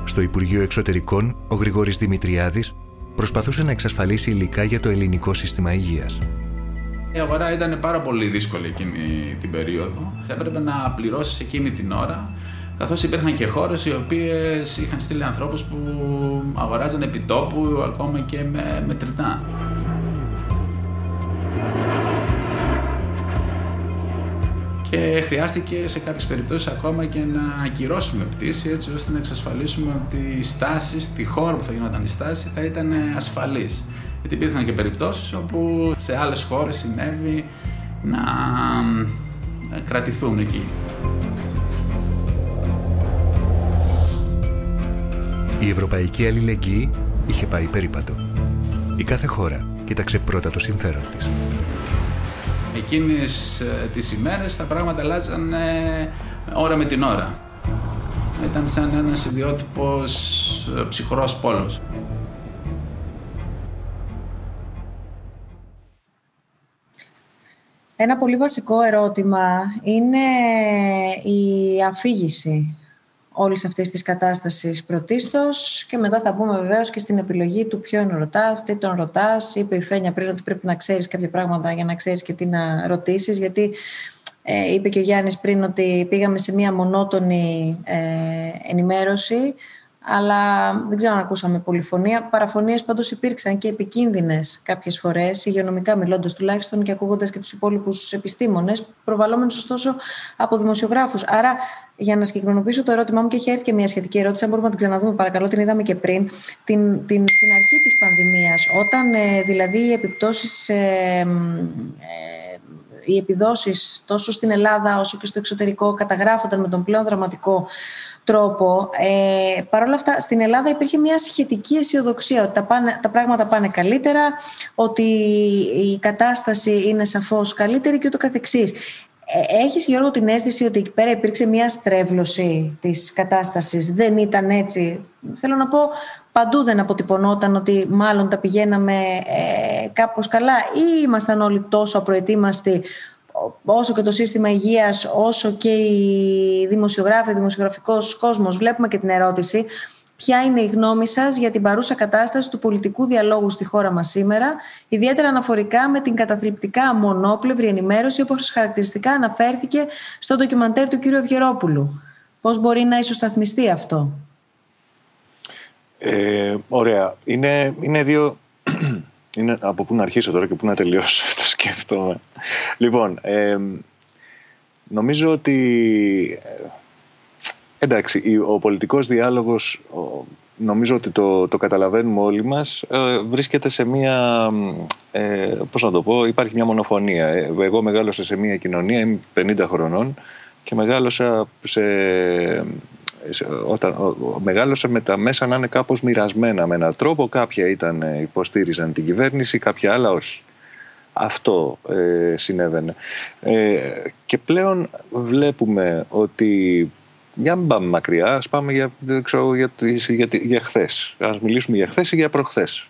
Στο Υπουργείο Εξωτερικών, ο Γρηγόρης Δημητριάδης προσπαθούσε να εξασφαλίσει υλικά για το ελληνικό σύστημα υγείας. Η αγορά ήταν πάρα πολύ δύσκολη εκείνη την περίοδο. Έπρεπε να πληρώσεις εκείνη την ώρα καθώς υπήρχαν και χώρες οι οποίες είχαν στείλει ανθρώπους που αγοράζαν επιτόπου ακόμα και με μετρητά. Και χρειάστηκε σε κάποιες περιπτώσεις ακόμα και να ακυρώσουμε πτήση, έτσι ώστε να εξασφαλίσουμε ότι οι στάσεις, τη χώρα που θα γινόταν η στάση, θα ήταν ασφαλής. Γιατί υπήρχαν και περιπτώσεις όπου σε άλλες χώρες συνέβη να κρατηθούν εκεί. Η ευρωπαϊκή αλληλεγγύη είχε πάει περίπατο. Η κάθε χώρα κοίταξε πρώτα το συμφέρον της. Εκείνες τις ημέρες τα πράγματα αλλάζαν ώρα με την ώρα. Ήταν σαν ένας ιδιότυπος ψυχρός πόλος. Ένα πολύ βασικό ερώτημα είναι η αφήγηση όλης αυτής της κατάστασης πρωτίστως, και μετά θα μπούμε βεβαίως και στην επιλογή του ποιον ρωτάς, τι τον ρωτάς. Είπε η Φένια πριν ότι πρέπει να ξέρεις κάποια πράγματα για να ξέρεις και τι να ρωτήσεις, γιατί ε, είπε και ο Γιάννης πριν ότι πήγαμε σε μια μονότονη ε, ενημέρωση, αλλά δεν ξέρω αν ακούσαμε πολυφωνία. Παραφωνίες πάντως υπήρξαν και επικίνδυνες κάποιες φορές, υγειονομικά μιλώντας τουλάχιστον και ακούγοντας και τους υπόλοιπους επιστήμονες, προβαλλόμενους ωστόσο από δημοσιογράφους. Άρα, για να συγκεκριμενοποιήσω το ερώτημά μου, και έχει έρθει και μια σχετική ερώτηση, αν μπορούμε να την ξαναδούμε, παρακαλώ, την είδαμε και πριν, την, την, την αρχή της πανδημίας, όταν ε, δηλαδή οι επιπτώσεις, ε, ε, οι επιδόσεις τόσο στην Ελλάδα όσο και στο εξωτερικό καταγράφονταν με τον πλέον δραματικό τρόπο. Ε, Παρ' όλα αυτά, στην Ελλάδα υπήρχε μια σχετική αισιοδοξία ότι τα, πάνε, τα πράγματα πάνε καλύτερα, ότι η κατάσταση είναι σαφώς καλύτερη και ούτω καθεξής. Έχεις, Γιώργο, την αίσθηση ότι εκεί πέρα υπήρξε μια στρέβλωση της κατάστασης? Δεν ήταν έτσι? Θέλω να πω, παντού δεν αποτυπωνόταν ότι μάλλον τα πηγαίναμε ε, κάπως καλά, ή ήμασταν όλοι τόσο απροετοίμαστοι, όσο και το σύστημα υγείας, όσο και οι δημοσιογράφοι, ο δημοσιογραφικός κόσμος? Βλέπουμε και την ερώτηση, ποια είναι η γνώμη σας για την παρούσα κατάσταση του πολιτικού διαλόγου στη χώρα μας σήμερα, ιδιαίτερα αναφορικά με την καταθλιπτικά μονόπλευρη ενημέρωση, όπως χαρακτηριστικά αναφέρθηκε στο ντοκιμαντέρ του κ. Αυγερόπουλου? Πώς μπορεί να ισοσταθμιστεί αυτό? Ε, ωραία. Είναι, είναι δύο... Είναι από πού να αρχίσω τώρα και πού να τελειώσω, το σκέφτομαι. Λοιπόν, ε, νομίζω ότι... Εντάξει, ο πολιτικός διάλογος, νομίζω ότι το, το καταλαβαίνουμε όλοι μας, ε, βρίσκεται σε μία, ε, πώς να το πω, υπάρχει μια μονοφωνία. Εγώ μεγάλωσα σε μία κοινωνία, είμαι πενήντα χρονών και μεγάλωσα, σε, σε, όταν, μεγάλωσα με τα μέσα να είναι κάπως μοιρασμένα με έναν τρόπο. Κάποια ήταν, υποστήριζαν την κυβέρνηση, κάποια άλλα όχι. Αυτό ε, συνέβαινε. Ε, και πλέον βλέπουμε ότι... Για να μην πάμε μακριά, ας πάμε για, ξέρω, για, για, για χθες. Ας μιλήσουμε για χθες ή για προχθές.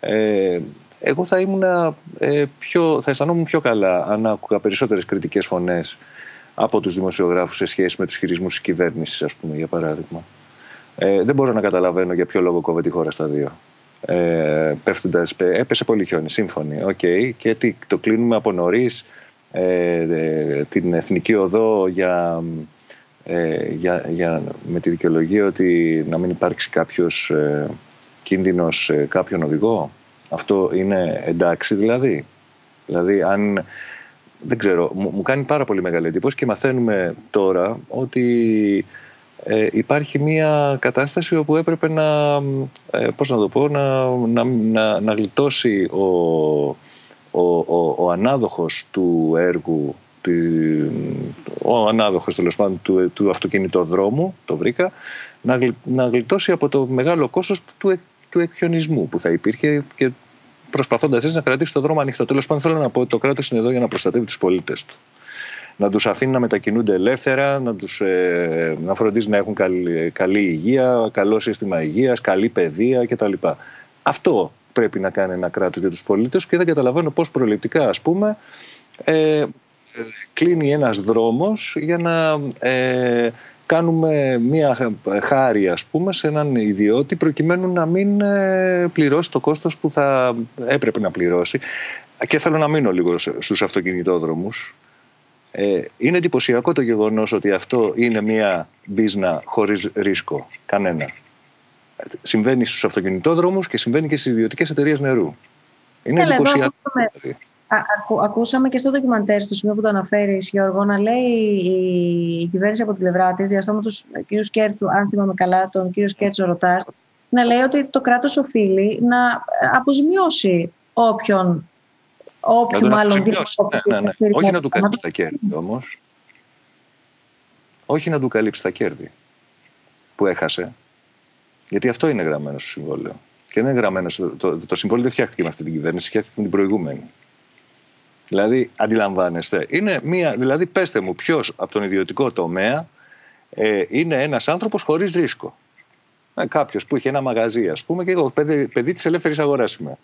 Ε, εγώ θα, ήμουνα, ε, πιο, θα αισθανόμουν πιο καλά αν άκουγα περισσότερες κριτικές φωνές από τους δημοσιογράφους σε σχέση με τους χειρισμούς της κυβέρνησης, ας πούμε, για παράδειγμα. Ε, δεν μπορώ να καταλαβαίνω για ποιο λόγο κόβεται η χώρα στα δύο. Ε, πέφτοντας, έπεσε πολύ χιόνι, σύμφωνοι. Okay. Και τι, το κλείνουμε από νωρίς, ε, ε, την εθνική οδό για... Ε, για, για, με τη δικαιολογία ότι να μην υπάρξει κάποιος ε, κίνδυνος, ε, κάποιον οδηγό. Αυτό είναι εντάξει δηλαδή? Δηλαδή αν, δεν ξέρω, μου, μου κάνει πάρα πολύ μεγάλη εντύπωση και μαθαίνουμε τώρα ότι ε, υπάρχει μια κατάσταση όπου έπρεπε να, ε, πώς να το πω, να, να, να, να γλιτώσει ο, ο, ο, ο ανάδοχος του έργου, ο ανάδοχος τέλος πάντων του, του αυτοκινητοδρόμου, το βρήκα, να, γλι, να γλιτώσει από το μεγάλο κόστος του, του εκχιονισμού που θα υπήρχε, και προσπαθώντας έτσι να κρατήσει το δρόμο ανοιχτό. Τέλος πάντων, θέλω να πω ότι το κράτος είναι εδώ για να προστατεύει τους πολίτες του. Να τους αφήνει να μετακινούνται ελεύθερα, να, τους, ε, να φροντίζει να έχουν καλή, καλή υγεία, καλό σύστημα υγείας, καλή παιδεία κτλ. Αυτό πρέπει να κάνει ένα κράτος για τους πολίτες, και δεν καταλαβαίνω πώς προληπτικά, ας πούμε, ε, κλείνει ένας δρόμος για να ε, κάνουμε μία χάρη, ας πούμε, σε έναν ιδιώτη, προκειμένου να μην ε, πληρώσει το κόστος που θα έπρεπε να πληρώσει. Και θέλω να μείνω λίγο στους αυτοκινητόδρομους, Ε, είναι εντυπωσιακό το γεγονός ότι αυτό είναι μια μπίζνα χωρίς ρίσκο. Κανένα. Συμβαίνει στους αυτοκινητόδρομους και συμβαίνει και στις ιδιωτικές εταιρείες νερού. Είναι Έλα, εντυπωσιακό. Εδώ, α, ακού, ακούσαμε και στο ντοκιμαντέρ, στο σημείο που το αναφέρεις, Γιώργο, να λέει η, η κυβέρνηση από την πλευρά της, διαστόματος κ. Σκέρτσου, αν θυμάμαι καλά, τον κ. Σκέρτσου ρωτάς, να λέει ότι το κράτος οφείλει να αποζημιώσει όποιον. Όχι, να μάλλον, ναι, ναι, ναι. Όχι να του καλύψει τα κέρδη όμως. Όχι να του καλύψει τα κέρδη που έχασε. Γιατί αυτό είναι γραμμένο στο συμβόλαιο. Και δεν είναι γραμμένο. Το, το, το συμβόλαιο δεν φτιάχτηκε με αυτή την κυβέρνηση, φτιάχτηκε με την προηγούμενη. Δηλαδή, αντιλαμβάνεστε. Είναι μία, δηλαδή, πέστε μου, ποιος από τον ιδιωτικό τομέα ε, είναι ένας άνθρωπος χωρίς ρίσκο. Ε, κάποιος που είχε ένα μαγαζί, ας πούμε, και εγώ παιδί, παιδί της ελεύθερης αγοράς είμαι.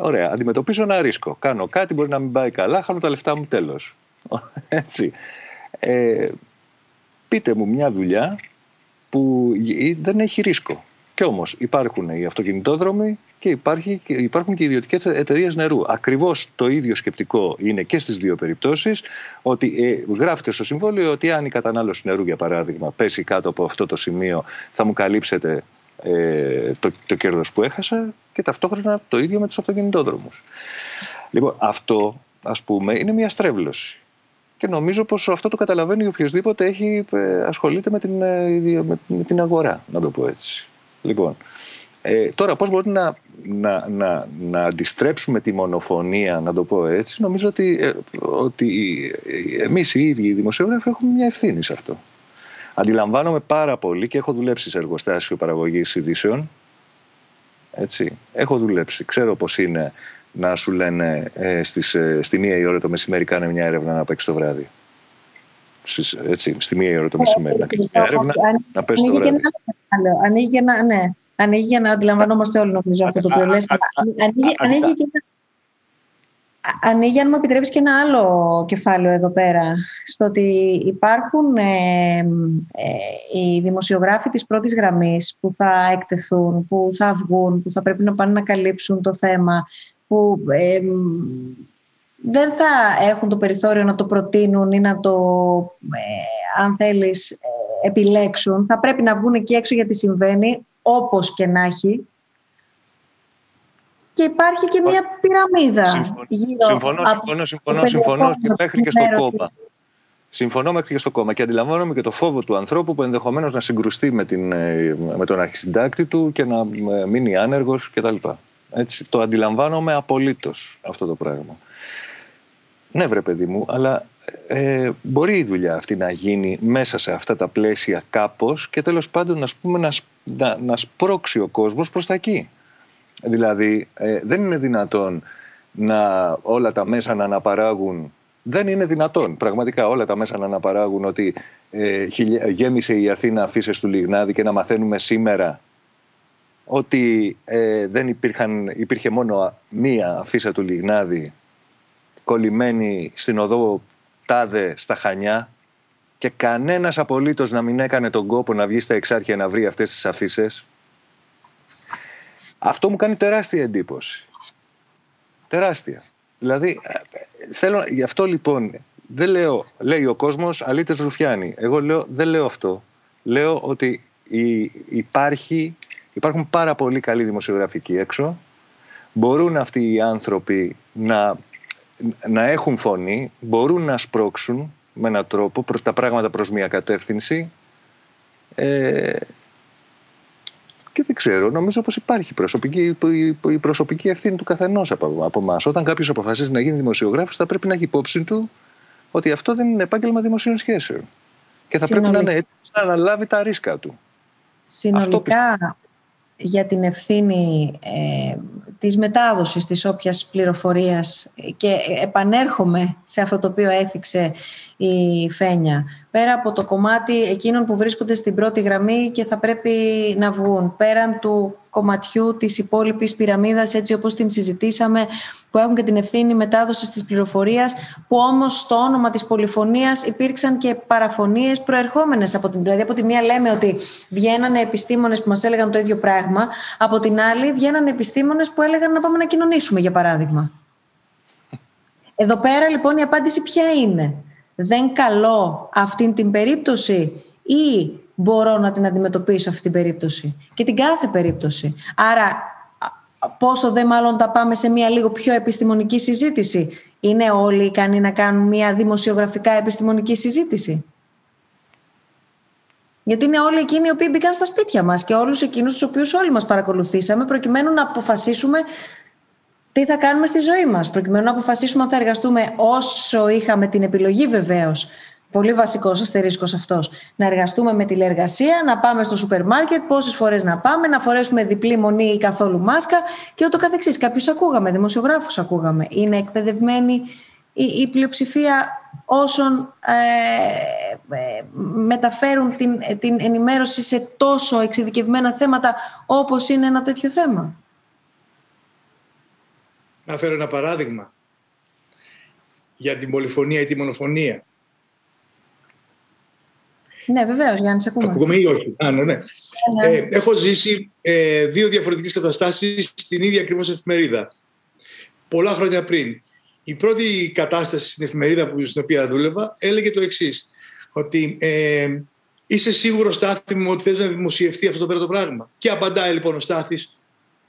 Ωραία, αντιμετωπίζω ένα ρίσκο. Κάνω κάτι, μπορεί να μην πάει καλά, χάνω τα λεφτά μου, τέλος. Έτσι. Ε, πείτε μου μια δουλειά που δεν έχει ρίσκο. Κι όμως υπάρχουν οι αυτοκινητόδρομοι και υπάρχουν και οι ιδιωτικές εταιρείες νερού. Ακριβώς το ίδιο σκεπτικό είναι και στις δύο περιπτώσεις, ότι ε, γράφεται στο συμβόλαιο ότι αν η κατανάλωση νερού, για παράδειγμα, πέσει κάτω από αυτό το σημείο, θα μου καλύψετε Το, το κέρδος που έχασα, και ταυτόχρονα το ίδιο με τους αυτοκινητόδρομους. Λοιπόν, αυτό, ας πούμε, είναι μια στρέβλωση. Και νομίζω πως αυτό το καταλαβαίνει οποιοσδήποτε έχει, ασχολείται με την, με την αγορά, να το πω έτσι. Λοιπόν, ε, τώρα πώς μπορεί να, να, να, να αντιστρέψουμε τη μονοφωνία, να το πω έτσι. Νομίζω ότι, ε, ότι εμείς οι ίδιοι οι δημοσιογράφοι έχουμε μια ευθύνη σε αυτό. Αντιλαμβάνομαι πάρα πολύ και έχω δουλέψει σε εργοστάσιο παραγωγής ειδήσεων. Έτσι. Έχω δουλέψει. Ξέρω πώς είναι να σου λένε ε, στις, ε, στη μία η ώρα το μεσημέρι κάνε μια έρευνα να παίξει το βράδυ. Στις, έτσι, στη μία η ώρα το μεσημέρι να κάνει μια έρευνα να παίξει το βράδυ. Ανοίγει για να, ναι. Ανοίγει για να αντιλαμβανόμαστε όλοι, νομίζω, αυτό το οποίο λες. Ανοίγει και να... Ανοίγει, αν μου επιτρέπεις, και ένα άλλο κεφάλαιο εδώ πέρα, στο ότι υπάρχουν ε, ε, οι δημοσιογράφοι της πρώτης γραμμής που θα εκτεθούν, που θα βγουν, που θα πρέπει να πάνε να καλύψουν το θέμα, που ε, ε, δεν θα έχουν το περιθώριο να το προτείνουν ή να το, ε, αν θέλεις, ε, επιλέξουν. Θα πρέπει να βγουν εκεί έξω γιατί συμβαίνει, όπως και να έχει. Και υπάρχει και μια πυραμίδα. Συμφωνώ, γύρω συμφωνώ, συμφωνώ, συμφωνώ, συμφωνώ και μέχρι και στο κόμμα. Συμφωνώ μέχρι και στο κόμμα και αντιλαμβάνομαι και το φόβο του ανθρώπου που ενδεχομένως να συγκρουστεί με, την, με τον αρχισυντάκτη του και να μείνει άνεργος κτλ. Έτσι, το αντιλαμβάνομαι απολύτως αυτό το πράγμα. Ναι βρε παιδί μου, αλλά ε, μπορεί η δουλειά αυτή να γίνει μέσα σε αυτά τα πλαίσια κάπως και τέλος πάντων, ας πούμε, να, να, να σπρώξει ο κόσμος προς τα εκεί. Δηλαδή, ε, δεν είναι δυνατόν να όλα τα μέσα να αναπαράγουν, δεν είναι δυνατόν πραγματικά όλα τα μέσα να αναπαράγουν ότι ε, γέμισε η Αθήνα αφίσες του Λιγνάδη και να μαθαίνουμε σήμερα ότι ε, δεν υπήρχαν, υπήρχε μόνο μία αφίσα του Λιγνάδη κολλημένη στην οδό Τάδε στα Χανιά και κανένας απολύτως να μην έκανε τον κόπο να βγει στα Εξάρχεια να βρει αυτές τις αφίσες. Αυτό μου κάνει τεράστια εντύπωση. Τεράστια. Δηλαδή, θέλω, γι' αυτό λοιπόν, δεν λέω, λέει ο κόσμος, αλήτες ρουφιάνοι. Εγώ λέω, δεν λέω αυτό. Λέω ότι υπάρχει, υπάρχουν πάρα πολύ καλοί δημοσιογράφοι έξω. Μπορούν αυτοί οι άνθρωποι να, να έχουν φωνή, μπορούν να σπρώξουν με έναν τρόπο προς τα πράγματα προς μια κατεύθυνση. Ε, Και δεν ξέρω, νομίζω πως υπάρχει προσωπική, η προσωπική ευθύνη του καθενός από, από εμάς. Όταν κάποιος αποφασίζει να γίνει δημοσιογράφος, θα πρέπει να έχει υπόψη του ότι αυτό δεν είναι επάγγελμα δημοσίων σχέσεων. Και θα Συνολικά. πρέπει να είναι έτοιμος να αναλάβει τα ρίσκα του. Συνολικά, για την ευθύνη ε, της μετάδοσης της όποιας πληροφορίας, και επανέρχομαι σε αυτό το οποίο έθιξε η Φένια, πέρα από το κομμάτι εκείνων που βρίσκονται στην πρώτη γραμμή και θα πρέπει να βγουν, πέραν του κομματιού της υπόλοιπης πυραμίδας, έτσι όπως την συζητήσαμε, που έχουν και την ευθύνη μετάδοσης της πληροφορίας, που όμως στο όνομα της πολυφωνίας υπήρξαν και παραφωνίες προερχόμενες από την... Δηλαδή από τη μία λέμε ότι βγαίνανε επιστήμονες που μας έλεγαν το ίδιο πράγμα, από την άλλη βγαίνανε επιστήμονες που έλεγαν να πάμε να κοινωνήσουμε, για παράδειγμα. Εδώ πέρα λοιπόν η απάντηση ποια είναι? δεν καλώ αυτήν την περίπτωση ή μπορώ να την αντιμετωπίσω αυτή την περίπτωση και την κάθε περίπτωση. Άρα πόσο δε μάλλον τα πάμε σε μια λίγο πιο επιστημονική συζήτηση. Είναι όλοι ικανοί να κάνουν μια δημοσιογραφικά επιστημονική συζήτηση? Γιατί είναι όλοι εκείνοι οι οποίοι μπήκαν στα σπίτια μας και όλους εκείνους τους οποίους όλοι μας παρακολουθήσαμε προκειμένου να αποφασίσουμε τι θα κάνουμε στη ζωή μας, προκειμένου να αποφασίσουμε αν θα εργαστούμε όσο είχαμε την επιλογή βεβαίως. Πολύ βασικός αστερίσκος αυτός. Να εργαστούμε με τηλεεργασία, να πάμε στο σούπερ μάρκετ, πόσες φορές να πάμε, να φορέσουμε διπλή μονή ή καθόλου μάσκα και ούτω καθεξής. Κάποιους ακούγαμε, δημοσιογράφους ακούγαμε. Είναι εκπαιδευμένη η, η πλειοψηφία όσων ε, ε, μεταφέρουν την, την ενημέρωση σε τόσο εξειδικευμένα θέματα όπως είναι ένα τέτοιο θέμα. Να φέρω ένα παράδειγμα για την πολυφωνία ή τη μονοφωνία. Ναι, βεβαίως, Γιάννη, σε ακούμε. Ακούμε ή όχι? Α, ναι, ναι. Ναι, ναι. Ε, έχω ζήσει ε, δύο διαφορετικές καταστάσεις στην ίδια ακριβώς εφημερίδα. Πολλά χρόνια πριν. Η πρώτη κατάσταση στην εφημερίδα που, στην οποία δούλευα έλεγε το εξής. Ότι ε, είσαι σίγουρος, Στάθη μου, ότι θες να δημοσιευτεί αυτό το πέρα το πράγμα? Και απαντάει λοιπόν ο Στάθης: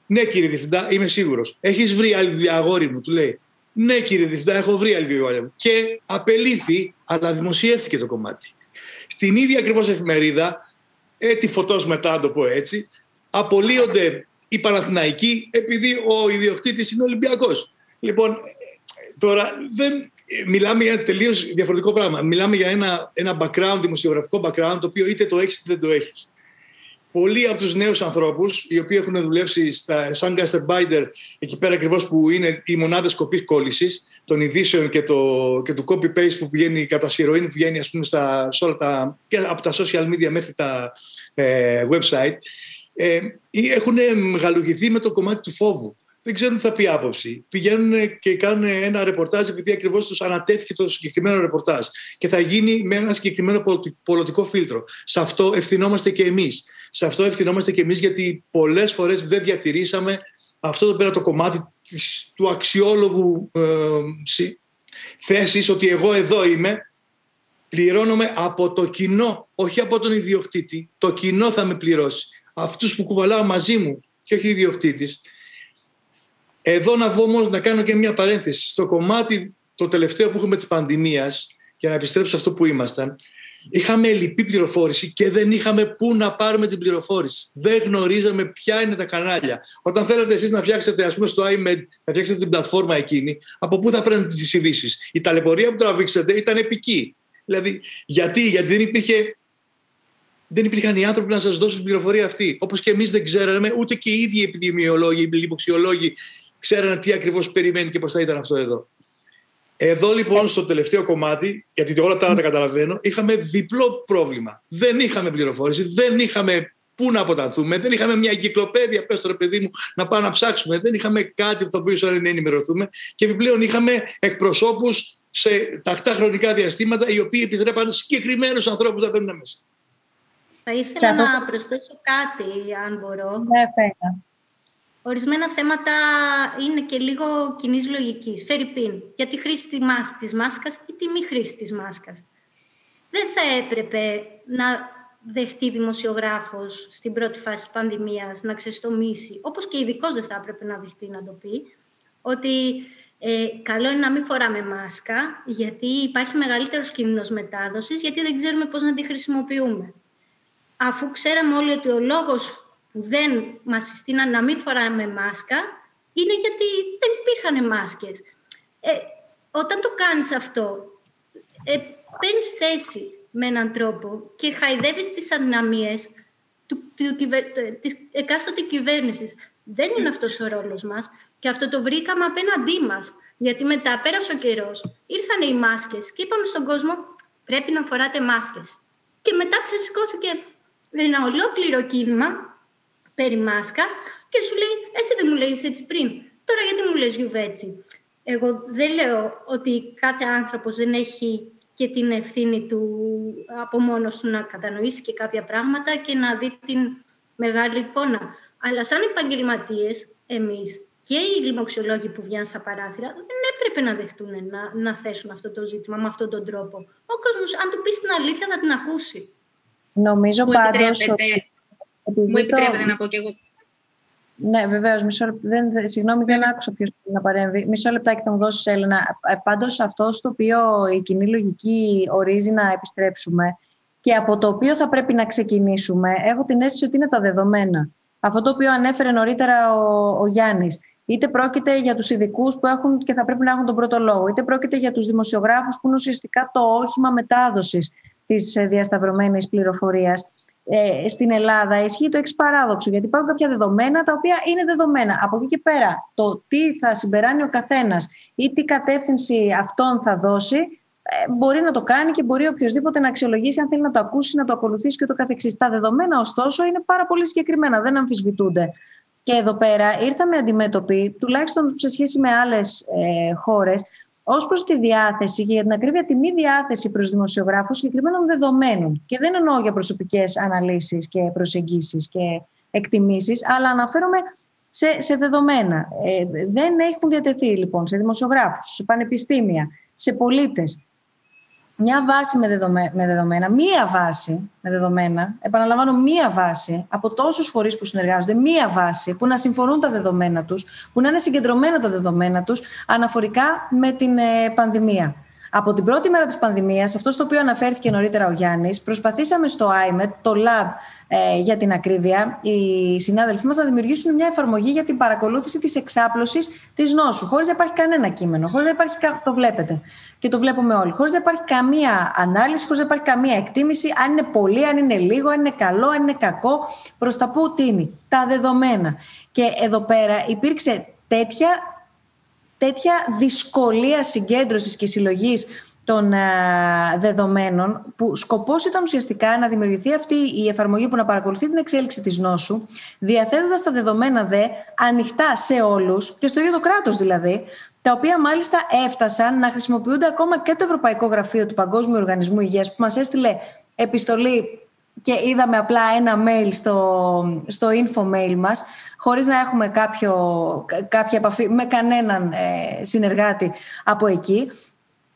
ναι, κύριε Διευθυντά, είμαι σίγουρος. Έχεις βρει άλλη δουλειά, αγόρι μου? Του λέει. Ναι, κύριε Διευθυντά, έχω βρει άλλη δουλειά. Και απελήθη, αλλά δημοσιεύθηκε το κομμάτι. Στην ίδια ακριβώς εφημερίδα, έτη φωτός μετά, να το πω έτσι, απολύονται οι Παναθηναϊκοί επειδή ο ιδιοκτήτης είναι Ολυμπιακός. Λοιπόν, τώρα δεν, μιλάμε για τελείως διαφορετικό πράγμα. Μιλάμε για ένα, ένα background, δημοσιογραφικό background, το οποίο είτε το έχεις είτε δεν το έχεις. Πολλοί από τους νέους ανθρώπους, οι οποίοι έχουν δουλέψει στα, σαν gastarbeiter, εκεί πέρα ακριβώς που είναι οι μονάδες κοπής κόλλησης των ειδήσεων και, το, και του copy-paste που πηγαίνει κατά συρροή, που πηγαίνει ας πούμε στα, σε όλα τα, και από τα social media μέχρι τα ε, website, ε, έχουν μεγαλουργηθεί με το κομμάτι του φόβου. Δεν ξέρουν τι θα πει άποψη. Πηγαίνουν και κάνουν ένα ρεπορτάζ επειδή ακριβώς τους ανατέθηκε το συγκεκριμένο ρεπορτάζ. Και θα γίνει με ένα συγκεκριμένο πολιτικό φίλτρο. Σε αυτό ευθυνόμαστε και εμείς. Σε αυτό ευθυνόμαστε και εμείς, γιατί πολλές φορές δεν διατηρήσαμε αυτό το πέρα το κομμάτι της, του αξιόλογου ε, θέσης ότι εγώ εδώ είμαι. Πληρώνομαι από το κοινό, όχι από τον ιδιοκτήτη. Το κοινό θα με πληρώσει. Αυτούς που κουβαλάω μαζί μου και όχι ο ιδιοκτήτης. Εδώ να βγω όμως να κάνω και μια παρένθεση. Στο κομμάτι το τελευταίο που είχαμε της πανδημίας, για να επιστρέψω σε αυτό που ήμασταν, είχαμε ελλειπή πληροφόρηση και δεν είχαμε πού να πάρουμε την πληροφόρηση. Δεν γνωρίζαμε ποια είναι τα κανάλια. Όταν θέλετε εσείς να φτιάξετε, ας πούμε, στο iMEdD, να φτιάξετε την πλατφόρμα εκείνη, από πού θα παίρνετε τις ειδήσεις? Η ταλαιπωρία που τραβήξατε ήταν επική. Δηλαδή, γιατί, γιατί δεν υπήρχε. Δεν υπήρχαν οι άνθρωποι να σας δώσουν την πληροφορία αυτή. Όπως και εμείς δεν ξέραμε, ούτε και οι ίδιοι οι επιδημιολόγοι, οι λιποξιολόγοι ξέρανε τι ακριβώς περιμένει και πώς θα ήταν αυτό εδώ. Εδώ λοιπόν στο τελευταίο κομμάτι, γιατί όλα τα άλλα τα καταλαβαίνω, είχαμε διπλό πρόβλημα. Δεν είχαμε πληροφόρηση, δεν είχαμε πού να αποταθούμε, δεν είχαμε μια εγκυκλοπαίδεια, πες το ρε παιδί μου, να πάμε να ψάξουμε, δεν είχαμε κάτι από το οποίο να ενημερωθούμε και επιπλέον είχαμε εκπροσώπους σε τακτά χρονικά διαστήματα οι οποίοι επιτρέπαν συγκεκριμένους ανθρώπους να μπαίνουν μέσα. Θα ήθελα να αυτό... προσθέσω κάτι, αν μπορώ. Ναι, ορισμένα θέματα είναι και λίγο κοινής λογικής. Φερειπίν, για τη χρήση της μάσκας ή τη μη χρήση της μάσκας. Δεν θα έπρεπε να δεχτεί δημοσιογράφος στην πρώτη φάση της πανδημίας να ξεστομίσει, όπως και ειδικός δεν θα έπρεπε να δεχτεί να το πει, ότι ε, καλό είναι να μην φοράμε μάσκα, γιατί υπάρχει μεγαλύτερος κίνδυνος μετάδοσης, γιατί δεν ξέρουμε πώς να τη χρησιμοποιούμε. Αφού ξέραμε όλοι ότι ο λόγος που δεν μας συστήναν να μην φοράμε μάσκα είναι γιατί δεν υπήρχαν μάσκες. Ε, όταν το κάνεις αυτό, ε, παίρνεις θέση με έναν τρόπο και χαϊδεύεις τις αδυναμίες του, του, του, της εκάστοτε κυβέρνησης. Δεν είναι αυτός ο ρόλος μας και αυτό το βρήκαμε απέναντί μας. Γιατί μετά πέρασε ο καιρός, ήρθαν οι μάσκες και είπαμε στον κόσμο πρέπει να φοράτε μάσκες. Και μετά ξεσηκώθηκε ένα ολόκληρο κίνημα περί μάσκας και σου λέει, εσύ δεν μου λέγεις έτσι πριν. Τώρα γιατί μου λες γιουβέτσι? Εγώ δεν λέω ότι κάθε άνθρωπος δεν έχει και την ευθύνη του από μόνος του να κατανοήσει και κάποια πράγματα και να δει την μεγάλη εικόνα. Αλλά σαν επαγγελματίες, εμείς και οι λοιμοξιολόγοι που βγαίνουν στα παράθυρα, δεν έπρεπε να δεχτούν να, να θέσουν αυτό το ζήτημα με αυτόν τον τρόπο. Ο κόσμος, αν του πεις την αλήθεια, θα την ακούσει. Νομίζω πάντως... Μου επιτρέπετε να πω κι εγώ. Ναι, βεβαίως. Μισό... Δεν... Συγγνώμη, δεν άκουσα ποιος να παρέμβει. Μισό λεπτάκι θα μου δώσεις, Έλενα. Πάντως, αυτό στο οποίο η κοινή λογική ορίζει να επιστρέψουμε και από το οποίο θα πρέπει να ξεκινήσουμε, έχω την αίσθηση ότι είναι τα δεδομένα. Αυτό το οποίο ανέφερε νωρίτερα ο, ο Γιάννης. Είτε πρόκειται για τους ειδικούς που έχουν και θα πρέπει να έχουν τον πρώτο λόγο, είτε πρόκειται για τους δημοσιογράφους που είναι ουσιαστικά το όχημα μετάδοσης της διασταυρωμένης πληροφορίας. Ε, στην Ελλάδα ισχύει το εξ παράδοξο, γιατί υπάρχουν κάποια δεδομένα τα οποία είναι δεδομένα. Από εκεί και πέρα, το τι θα συμπεράνει ο καθένας ή τι κατεύθυνση αυτόν θα δώσει, ε, μπορεί να το κάνει και μπορεί οποιοδήποτε να αξιολογήσει, αν θέλει να το ακούσει, να το ακολουθήσει κ.ο.κ. Τα δεδομένα, ωστόσο, είναι πάρα πολύ συγκεκριμένα, δεν αμφισβητούνται. Και εδώ πέρα ήρθαμε αντιμέτωποι, τουλάχιστον σε σχέση με άλλες ε, χώρες, ως προς τη διάθεση και για την ακρίβεια τη μη διάθεση προς δημοσιογράφους συγκεκριμένων δεδομένων. Και δεν εννοώ για προσωπικές αναλύσεις και προσεγγίσεις και εκτιμήσεις, αλλά αναφέρομαι σε, σε δεδομένα. Ε, δεν έχουν διατεθεί λοιπόν σε δημοσιογράφους, σε πανεπιστήμια, σε πολίτες. Μια βάση με, δεδομέ, με δεδομένα, μία βάση με δεδομένα, επαναλαμβάνω μία βάση από τόσους φορείς που συνεργάζονται, μία βάση που να συμφωνούν τα δεδομένα τους, που να είναι συγκεντρωμένα τα δεδομένα τους αναφορικά με την ε, πανδημία. Από την πρώτη μέρα της πανδημίας, αυτό στο οποίο αναφέρθηκε νωρίτερα ο Γιάννης, προσπαθήσαμε στο iMEdD, το lab ε, για την ακρίβεια, οι συνάδελφοί μας να δημιουργήσουν μια εφαρμογή για την παρακολούθηση της εξάπλωσης της νόσου. Χωρίς να υπάρχει κανένα κείμενο, χωρίς να υπάρχει. Το βλέπετε και το βλέπουμε όλοι. Χωρίς να υπάρχει καμία ανάλυση, χωρίς να υπάρχει καμία εκτίμηση, αν είναι πολύ, αν είναι λίγο, αν είναι καλό, αν είναι κακό. Προς τα πού τίνει, τα δεδομένα. Και εδώ πέρα υπήρξε τέτοια. τέτοια δυσκολία συγκέντρωσης και συλλογής των α, δεδομένων, που σκοπός ήταν ουσιαστικά να δημιουργηθεί αυτή η εφαρμογή που να παρακολουθεί την εξέλιξη της νόσου, διαθέτοντας τα δεδομένα δε ανοιχτά σε όλους και στο ίδιο το κράτος δηλαδή, τα οποία μάλιστα έφτασαν να χρησιμοποιούνται ακόμα και το Ευρωπαϊκό Γραφείο του Παγκόσμιου Οργανισμού Υγείας, που μας έστειλε επιστολή και είδαμε απλά ένα mail στο, στο info-mail μας, χωρίς να έχουμε κάποιο, κάποια επαφή με κανέναν ε, συνεργάτη από εκεί,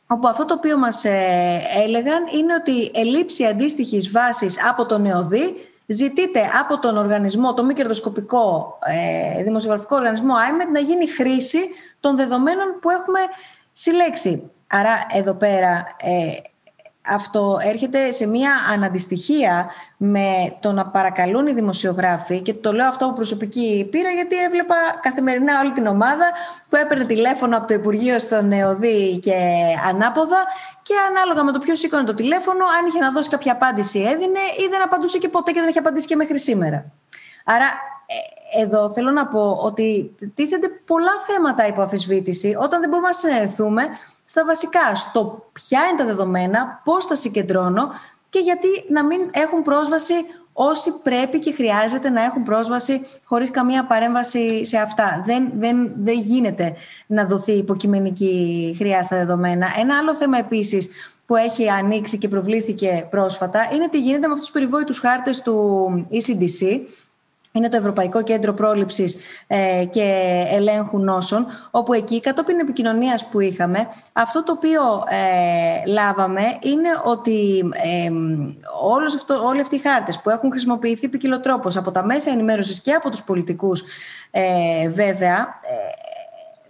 όπου αυτό το οποίο μας ε, έλεγαν είναι ότι ελήψη αντίστοιχης βάσης από τον ΕΟΔΗ ζητείται από τον οργανισμό, το μη κερδοσκοπικό ε, δημοσιογραφικό οργανισμό iMEdD, να γίνει χρήση των δεδομένων που έχουμε συλλέξει. Άρα εδώ πέρα... Ε, αυτό έρχεται σε μια αναντιστοιχία με το να παρακαλούν οι δημοσιογράφοι, και το λέω αυτό από προσωπική πείρα, γιατί έβλεπα καθημερινά όλη την ομάδα που έπαιρνε τηλέφωνο από το Υπουργείο στον ΕΟΔΗ και ανάποδα, και ανάλογα με το ποιο σήκωνε το τηλέφωνο, αν είχε να δώσει κάποια απάντηση έδινε, ή δεν απαντούσε και ποτέ και δεν έχει απαντήσει και μέχρι σήμερα. Άρα ε, εδώ θέλω να πω ότι τίθενται πολλά θέματα υπό αμφισβήτηση όταν δεν μπορούμε να συνεννοηθούμε στα βασικά, στο ποια είναι τα δεδομένα, πώς τα συγκεντρώνω και γιατί να μην έχουν πρόσβαση όσοι πρέπει και χρειάζεται να έχουν πρόσβαση χωρίς καμία παρέμβαση σε αυτά. Δεν, δεν, δεν γίνεται να δοθεί υποκειμενική χρειά στα δεδομένα. Ένα άλλο θέμα επίσης που έχει ανοίξει και προβλήθηκε πρόσφατα είναι τι γίνεται με αυτούς τους περιβόητους χάρτες του ι σι ντι σι, είναι το Ευρωπαϊκό Κέντρο Πρόληψης ε, και Ελέγχου Νόσων, όπου εκεί, κατόπιν επικοινωνίας που είχαμε, αυτό το οποίο ε, λάβαμε είναι ότι ε, όλος αυτό, όλοι αυτοί οι χάρτες που έχουν χρησιμοποιηθεί ποικιλοτρόπως από τα μέσα ενημέρωσης και από τους πολιτικούς, ε, βέβαια, ε,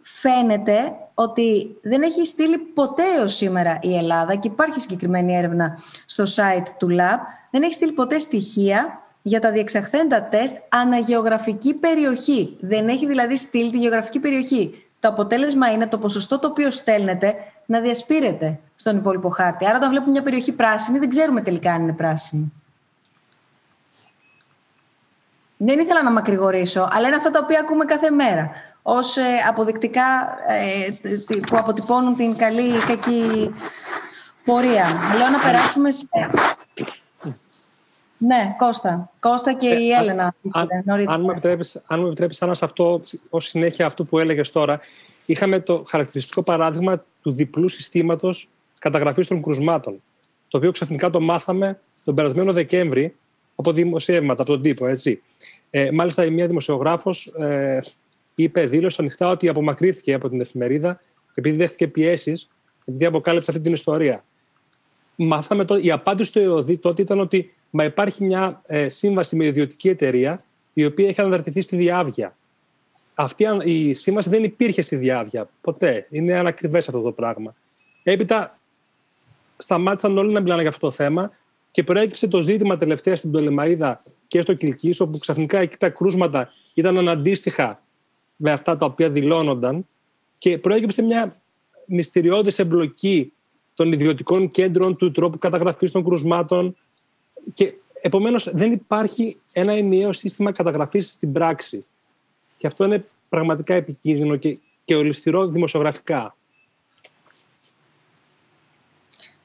φαίνεται ότι δεν έχει στείλει ποτέ έως σήμερα η Ελλάδα, και υπάρχει συγκεκριμένη έρευνα στο site του Lab, δεν έχει στείλει ποτέ στοιχεία για τα διεξαχθέντα τεστ αναγεωγραφική περιοχή. Δεν έχει δηλαδή στείλει τη γεωγραφική περιοχή. Το αποτέλεσμα είναι το ποσοστό το οποίο στέλνεται να διασπείρεται στον υπόλοιπο χάρτη. Άρα, όταν βλέπουμε μια περιοχή πράσινη, δεν ξέρουμε τελικά αν είναι πράσινη. Δεν ήθελα να μακρηγορήσω, αλλά είναι αυτά τα οποία ακούμε κάθε μέρα ως αποδεικτικά που αποτυπώνουν την καλή ή κακή πορεία. Λέω να περάσουμε σε... Ναι, Κώστα. Κώστα και ε, η Έλενα. Αν, αν με επιτρέπεις, αν με επιτρέπεις, Άννα, σε αυτό, ως συνέχεια αυτού που έλεγες τώρα, είχαμε το χαρακτηριστικό παράδειγμα του διπλού συστήματος καταγραφής των κρουσμάτων, το οποίο ξαφνικά το μάθαμε τον περασμένο Δεκέμβρη από δημοσιεύματα, από τον τύπο. Έτσι. Ε, μάλιστα, η μία δημοσιογράφος ε, είπε, δήλωσε ανοιχτά ότι απομακρύθηκε από την εφημερίδα επειδή δέχτηκε πιέσεις, επειδή αποκάλυψε αυτή την ιστορία. Μάθαμε τότε, η απάντηση του ΕΟΔΗ τότε ήταν ότι μα υπάρχει μια ε, σύμβαση με ιδιωτική εταιρεία η οποία έχει αναρτηθεί στη διάβγεια. Αυτή η σύμβαση δεν υπήρχε στη διάβγεια ποτέ. Είναι ανακριβές αυτό το πράγμα. Έπειτα σταμάτησαν όλοι να μιλάνε για αυτό το θέμα και προέκυψε το ζήτημα τελευταία στην Πτολεμαΐδα και στο Κιλκίς, όπου ξαφνικά εκεί τα κρούσματα ήταν αναντίστοιχα με αυτά τα οποία δηλώνονταν και προέκυψε μια μυστηριώδης εμπλοκή των ιδιωτικών κέντρων, του τρόπου καταγραφής των κρουσμάτων και επομένως δεν υπάρχει ένα ενιαίο σύστημα καταγραφής στην πράξη. Και αυτό είναι πραγματικά επικίνδυνο και, και ολισθηρό δημοσιογραφικά.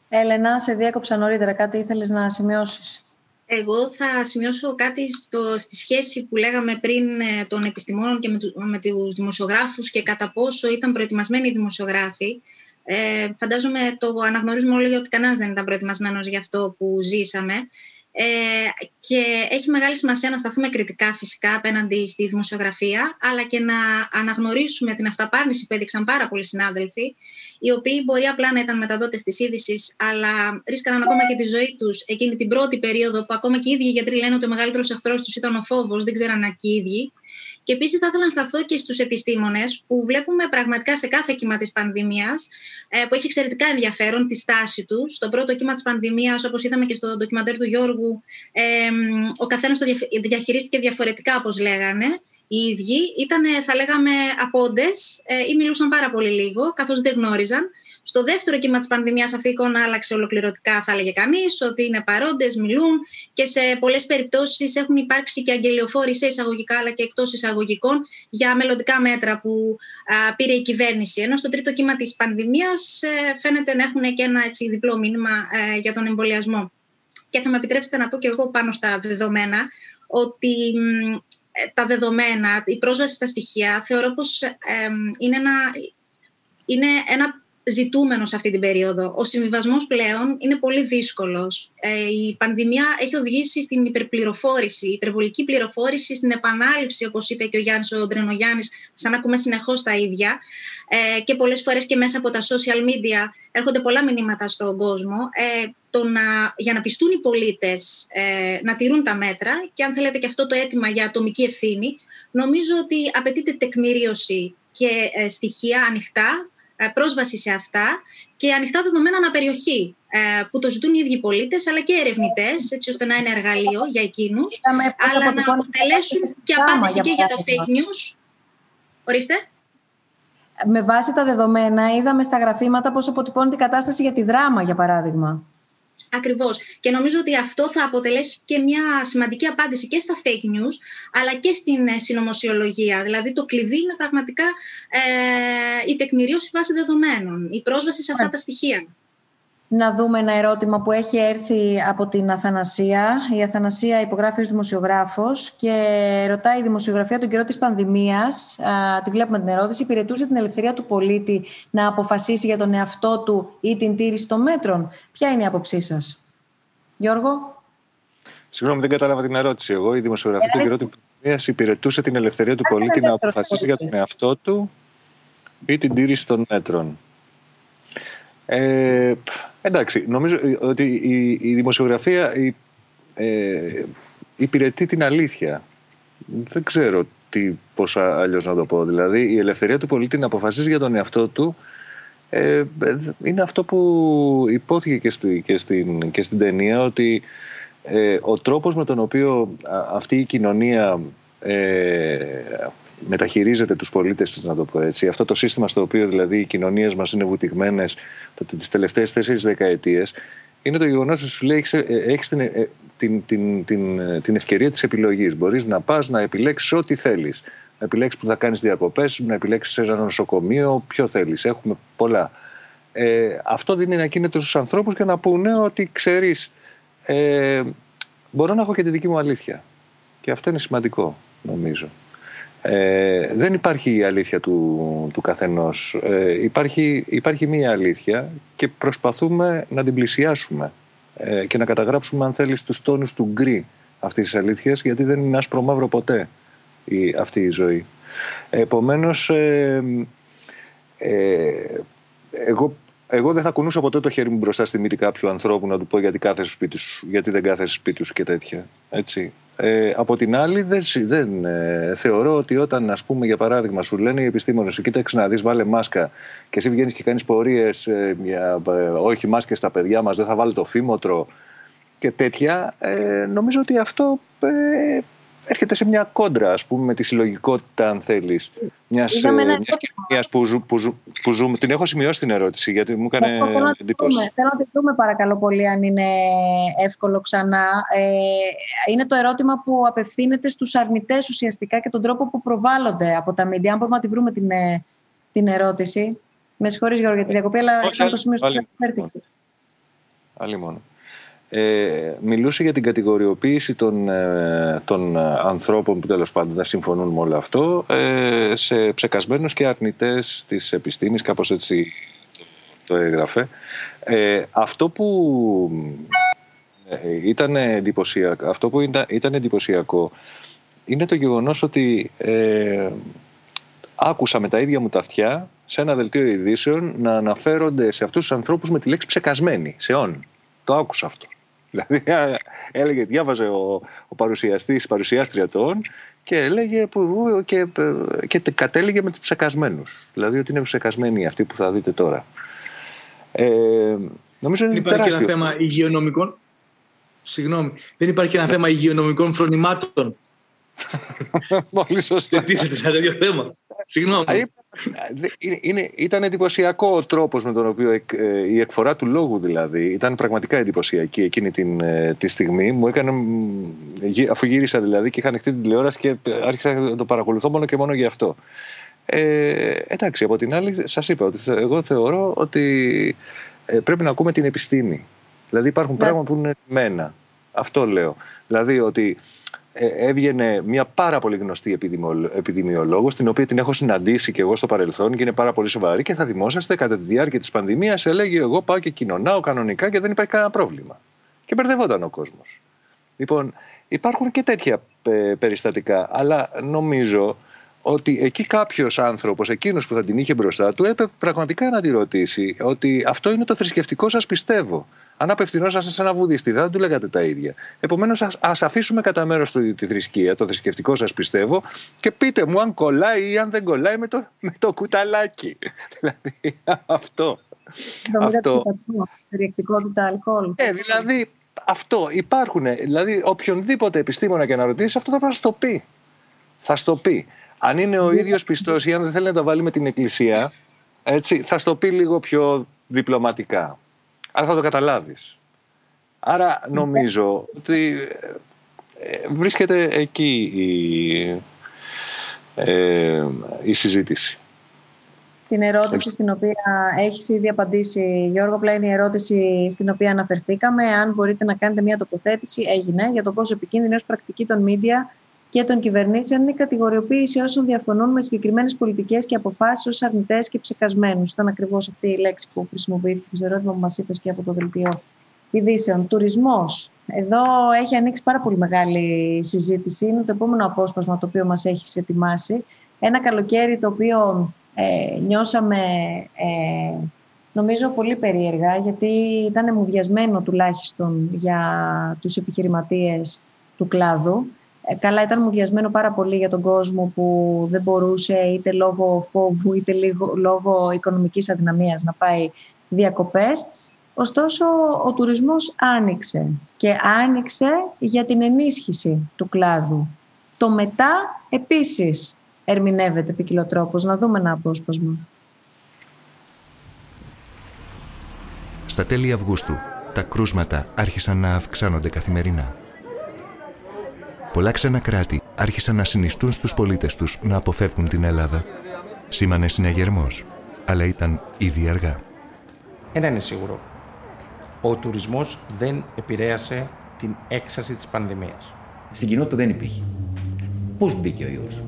Έλενα, σε διέκοψα νωρίτερα. Κάτι ήθελες να σημειώσεις? Εγώ θα σημειώσω κάτι στο, στη σχέση που λέγαμε πριν των επιστημόνων και με, με τους δημοσιογράφους και κατά πόσο ήταν προετοιμασμένοι οι δημοσιογράφοι. Ε, φαντάζομαι το αναγνωρίζουμε όλοι ότι κανένας δεν ήταν προετοιμασμένος για αυτό που ζήσαμε. Ε, και έχει μεγάλη σημασία να σταθούμε κριτικά φυσικά απέναντι στη δημοσιογραφία, αλλά και να αναγνωρίσουμε την αυταπάρνηση που έδειξαν πάρα πολλοί συνάδελφοι, οι οποίοι μπορεί απλά να ήταν μεταδότες της είδησης, αλλά ρίσκαναν ακόμα και τη ζωή τους εκείνη την πρώτη περίοδο που ακόμα και οι ίδιοι γιατροί λένε ότι ο μεγαλύτερος εχθρός τους ήταν ο φόβος, δεν ξέραν και οι ίδιοι. Και επίσης θα ήθελα να σταθώ και στους επιστήμονες που βλέπουμε πραγματικά σε κάθε κύμα της πανδημίας, που έχει εξαιρετικά ενδιαφέρον τη στάση τους. Στο πρώτο κύμα της πανδημίας, όπως είδαμε και στο ντοκιμαντέρ του Γιώργου, ο καθένας το διαχειρίστηκε διαφορετικά, όπως λέγανε οι ίδιοι. Ήταν, θα λέγαμε, απόντες ή μιλούσαν πάρα πολύ λίγο, καθώς δεν γνώριζαν. Στο δεύτερο κύμα της πανδημίας αυτή η εικόνα άλλαξε ολοκληρωτικά, θα έλεγε κανείς, ότι είναι παρόντες, μιλούν και σε πολλές περιπτώσεις έχουν υπάρξει και αγγελιοφόροι σε εισαγωγικά αλλά και εκτός εισαγωγικών για μελλοντικά μέτρα που α, πήρε η κυβέρνηση. Ενώ στο τρίτο κύμα της πανδημίας ε, φαίνεται να έχουν και ένα έτσι, διπλό μήνυμα ε, για τον εμβολιασμό. Και θα με επιτρέψετε να πω και εγώ πάνω στα δεδομένα ότι... Ε, τα δεδομένα, η πρόσβαση στα στοιχεία θεωρώ πως ε, ε, είναι ένα... Είναι ένα ζητούμενο σε αυτή την περίοδο. Ο συμβιβασμός πλέον είναι πολύ δύσκολος. Ε, η πανδημία έχει οδηγήσει στην υπερπληροφόρηση, υπερβολική πληροφόρηση, στην επανάληψη, όπως είπε και ο Γιάννης ο Ντρενογιάννης, σαν να ακούμε συνεχώς τα ίδια. Ε, και πολλές φορές και μέσα από τα social media έρχονται πολλά μηνύματα στον κόσμο. Ε, το να, για να πιστούν οι πολίτες ε, να τηρούν τα μέτρα, και αν θέλετε και αυτό το αίτημα για ατομική ευθύνη, νομίζω ότι απαιτείται τεκμηρίωση και ε, στοιχεία ανοιχτά, πρόσβαση σε αυτά και ανοιχτά δεδομένα αναπεριοχή που το ζητούν οι ίδιοι πολίτες αλλά και ερευνητές, έτσι ώστε να είναι εργαλείο για εκείνους, αλλά να αποτελέσουν και απάντηση και για τα fake news. Ορίστε. Με βάση τα δεδομένα είδαμε στα γραφήματα πώς αποτυπώνεται η κατάσταση για τη Δράμα, για παράδειγμα. Ακριβώς. Και νομίζω ότι αυτό θα αποτελέσει και μια σημαντική απάντηση και στα fake news, αλλά και στην συνωμοσιολογία. Δηλαδή το κλειδί είναι πραγματικά ε, η τεκμηρίωση βάση δεδομένων, η πρόσβαση σε αυτά τα στοιχεία. Να δούμε ένα ερώτημα που έχει έρθει από την Αθανασία. Η Αθανασία υπογράφει ως δημοσιογράφος και ρωτάει: η δημοσιογραφία τον καιρό της πανδημίας, α, την βλέπουμε την ερώτηση, υπηρετούσε την ελευθερία του πολίτη να αποφασίσει για τον εαυτό του ή την τήρηση των μέτρων? Ποια είναι η άποψή σας, Γιώργο? Συγγνώμη, δεν κατάλαβα την ερώτηση εγώ. Η δημοσιογραφία ε, τον καιρό της πανδημίας υπηρετούσε την ελευθερία του πολίτη να αποφασίσει για τον εαυτό του ή την τήρηση των μέτρων. Ε, εντάξει, νομίζω ότι η, η δημοσιογραφία η, ε, υπηρετεί την αλήθεια. Δεν ξέρω τι, πώς αλλιώς να το πω. Δηλαδή η ελευθερία του πολίτη να αποφασίζει για τον εαυτό του ε, είναι αυτό που υπόθηκε και, στη, και, στην, και στην ταινία, ότι ε, ο τρόπος με τον οποίο αυτή η κοινωνία ε, μεταχειρίζεται τους πολίτες, να το πω έτσι. Αυτό το σύστημα στο οποίο δηλαδή οι κοινωνίες μας είναι βουτυγμένες τις τελευταίες τέσσερις δεκαετίες, είναι το γεγονός ότι σου λέει: έχεις την, την, την, την, την ευκαιρία της επιλογής. Μπορείς να πας να επιλέξεις ό,τι θέλεις. Να επιλέξεις που θα κάνεις διακοπές, να επιλέξεις ένα νοσοκομείο, ποιο θέλεις. Έχουμε πολλά. Ε, αυτό δίνει ένα κίνητρο στους ανθρώπους για να πούνε ότι ξέρεις, ε, μπορώ να έχω και τη δική μου αλήθεια. Και αυτό είναι σημαντικό, νομίζω. Ε, δεν υπάρχει η αλήθεια του, του καθενός. Ε, υπάρχει, υπάρχει μία αλήθεια και προσπαθούμε να την πλησιάσουμε ε, και να καταγράψουμε, αν θέλεις, τους τόνους του γκρι αυτής της αλήθειας, γιατί δεν είναι άσπρο μαύρο ποτέ η, αυτή η ζωή. Επομένως, ε, Ε, εγώ, εγώ δεν θα κουνούσα ποτέ το χέρι μου μπροστά στη μύτη κάποιου ανθρώπου να του πω γιατί κάθεσαι σπίτι σου, γιατί δεν κάθεσαι σπίτι σου και τέτοια. Έτσι. Ε, από την άλλη, δεν, δεν ε, θεωρώ ότι όταν, ας πούμε, για παράδειγμα, σου λένε οι επιστήμονες, κοίταξε να δεις, βάλε μάσκα, και εσύ βγαίνεις και κάνεις πορείες, ε, για, ε, όχι μάσκες στα παιδιά μας, δεν θα βάλει το φήμωτρο και τέτοια, ε, νομίζω ότι αυτό ε, έρχεται σε μια κόντρα, ας πούμε, με τη συλλογικότητα, αν θέλεις, μιας κοινωνίας που, ζου, που, ζου, που ζούμε. Την έχω σημειώσει την ερώτηση, γιατί μου έκανε εντύπωση. Θέλω να τη δούμε, παρακαλώ πολύ, αν είναι εύκολο ξανά. Ε, είναι το ερώτημα που απευθύνεται στους αρνητές ουσιαστικά και τον τρόπο που προβάλλονται από τα media. Αν μπορούμε να τη βρούμε την, την ερώτηση. Με συγχωρείς, Γιώργο, για τη διακοπή, αλλά ήταν το σημείο που έφερθηκε. Άλλη μόνο. Ε, μιλούσε για την κατηγοριοποίηση των, ε, των ανθρώπων που τέλος πάντων δεν συμφωνούν με όλο αυτό, ε, σε ψεκασμένους και αρνητές της επιστήμης, κάπως έτσι το έγραφε. Ε, αυτό που ήταν εντυπωσιακό, αυτό που ήταν, ήταν εντυπωσιακό είναι το γεγονός ότι ε, άκουσα με τα ίδια μου τα αυτιά σε ένα δελτίο ειδήσεων να αναφέρονται σε αυτούς τους ανθρώπους με τη λέξη ψεκασμένοι, σε όν. Το άκουσα αυτό. Δηλαδή έλεγε, διάβαζε ο, ο παρουσιαστής, παρουσιάστρια των, και έλεγε που, και, και κατέληγε με τους ψεκασμένους. Δηλαδή ότι είναι ψεκασμένοι αυτοί που θα δείτε τώρα. Ε, νομίζω είναι υπάρχει τεράστιο. Ένα θέμα υγειονομικών. Συγγνώμη. Δεν υπάρχει ένα θέμα υγειονομικών φρονημάτων. Πολύ σωστά. Συγγνώμη. Είναι, ήταν εντυπωσιακό ο τρόπος με τον οποίο εκ, ε, η εκφορά του λόγου, δηλαδή, ήταν πραγματικά εντυπωσιακή εκείνη την, ε, τη στιγμή. Μου έκανε, αφού γύρισα δηλαδή και είχα ανοιχτεί την τηλεόραση και άρχισα να το παρακολουθώ μόνο και μόνο γι' αυτό. Ε, εντάξει, από την άλλη, σας είπα ότι εγώ θεωρώ ότι ε, πρέπει να ακούμε την επιστήμη. Δηλαδή υπάρχουν yeah. πράγματα που είναι μένα. Αυτό λέω. Δηλαδή ότι... Ε, έβγαινε μια πάρα πολύ γνωστή επιδημιολόγος, την οποία την έχω συναντήσει και εγώ στο παρελθόν και είναι πάρα πολύ σοβαρή, και θα θυμόσαστε κατά τη διάρκεια της πανδημίας έλεγε εγώ πάω και κοινωνάω κανονικά και δεν υπάρχει κανένα πρόβλημα, και μπερδευόταν ο κόσμος. Λοιπόν, υπάρχουν και τέτοια περιστατικά, αλλά νομίζω ότι εκεί κάποιος άνθρωπος, εκείνος που θα την είχε μπροστά του, έπρεπε πραγματικά να τη ρωτήσει ότι αυτό είναι το θρησκευτικό σας πιστεύω. Αν απευθυνόσαστε σε ένα βουδιστή, δεν του λέγατε τα ίδια. Επομένως, ας αφήσουμε κατά μέρος τη θρησκεία, το θρησκευτικό σας πιστεύω, και πείτε μου αν κολλάει ή αν δεν κολλάει με το, με το κουταλάκι. Δηλαδή, αυτό. αυτό. Περιεκτικότητα αλκοόλ. Ναι, δηλαδή, αυτό. Υπάρχουν. Δηλαδή, οποιονδήποτε επιστήμονα και να ρωτήσει, αυτό θα πρέπει να στο πει. Θα στο πει. Αν είναι ο ίδιος πιστός ή αν δεν θέλει να τα βάλει με την Εκκλησία, έτσι, θα στο πει λίγο πιο διπλωματικά. Αλλά θα το καταλάβεις. Άρα νομίζω ότι βρίσκεται εκεί η, ε, η συζήτηση. Την ερώτηση στην οποία έχεις ήδη απαντήσει, Γιώργο, απλά είναι η ερώτηση στην οποία αναφερθήκαμε. Αν μπορείτε να κάνετε μια τοποθέτηση, έγινε, για το πόσο επικίνδυνη ως πρακτική των media και των κυβερνήσεων είναι η κατηγοριοποίηση όσων διαφωνούν με συγκεκριμένες πολιτικές και αποφάσεις ως αρνητές και ψεκασμένους. Ήταν ακριβώς αυτή η λέξη που χρησιμοποιήθηκε στο ερώτημα που μας είπες και από το δελτίο ειδήσεων. Τουρισμός. Εδώ έχει ανοίξει πάρα πολύ μεγάλη συζήτηση. Είναι το επόμενο απόσπασμα το οποίο μας έχεις ετοιμάσει. Ένα καλοκαίρι το οποίο ε, νιώσαμε, ε, νομίζω, πολύ περίεργα, γιατί ήταν μουδιασμένο τουλάχιστον για τους επιχειρηματίες του κλάδου. Καλά, ήταν μουδιασμένο πάρα πολύ για τον κόσμο που δεν μπορούσε, είτε λόγω φόβου είτε λίγο, λόγω οικονομικής αδυναμίας, να πάει διακοπές. Ωστόσο, ο τουρισμός άνοιξε, και άνοιξε για την ενίσχυση του κλάδου. Το μετά επίσης ερμηνεύεται ποικιλοτρόπως. Να δούμε ένα απόσπασμα. Στα τέλη Αυγούστου, τα κρούσματα άρχισαν να αυξάνονται καθημερινά. Πολλά ξένα κράτη άρχισαν να συνιστούν στους πολίτες τους να αποφεύγουν την Ελλάδα. Σήμανε συναγερμός, αλλά ήταν ήδη αργά. Ένα είναι σίγουρο. Ο τουρισμός δεν επηρέασε την έξαρση της πανδημίας. Στην κοινότητα δεν υπήρχε. Πώς μπήκε ο ιός?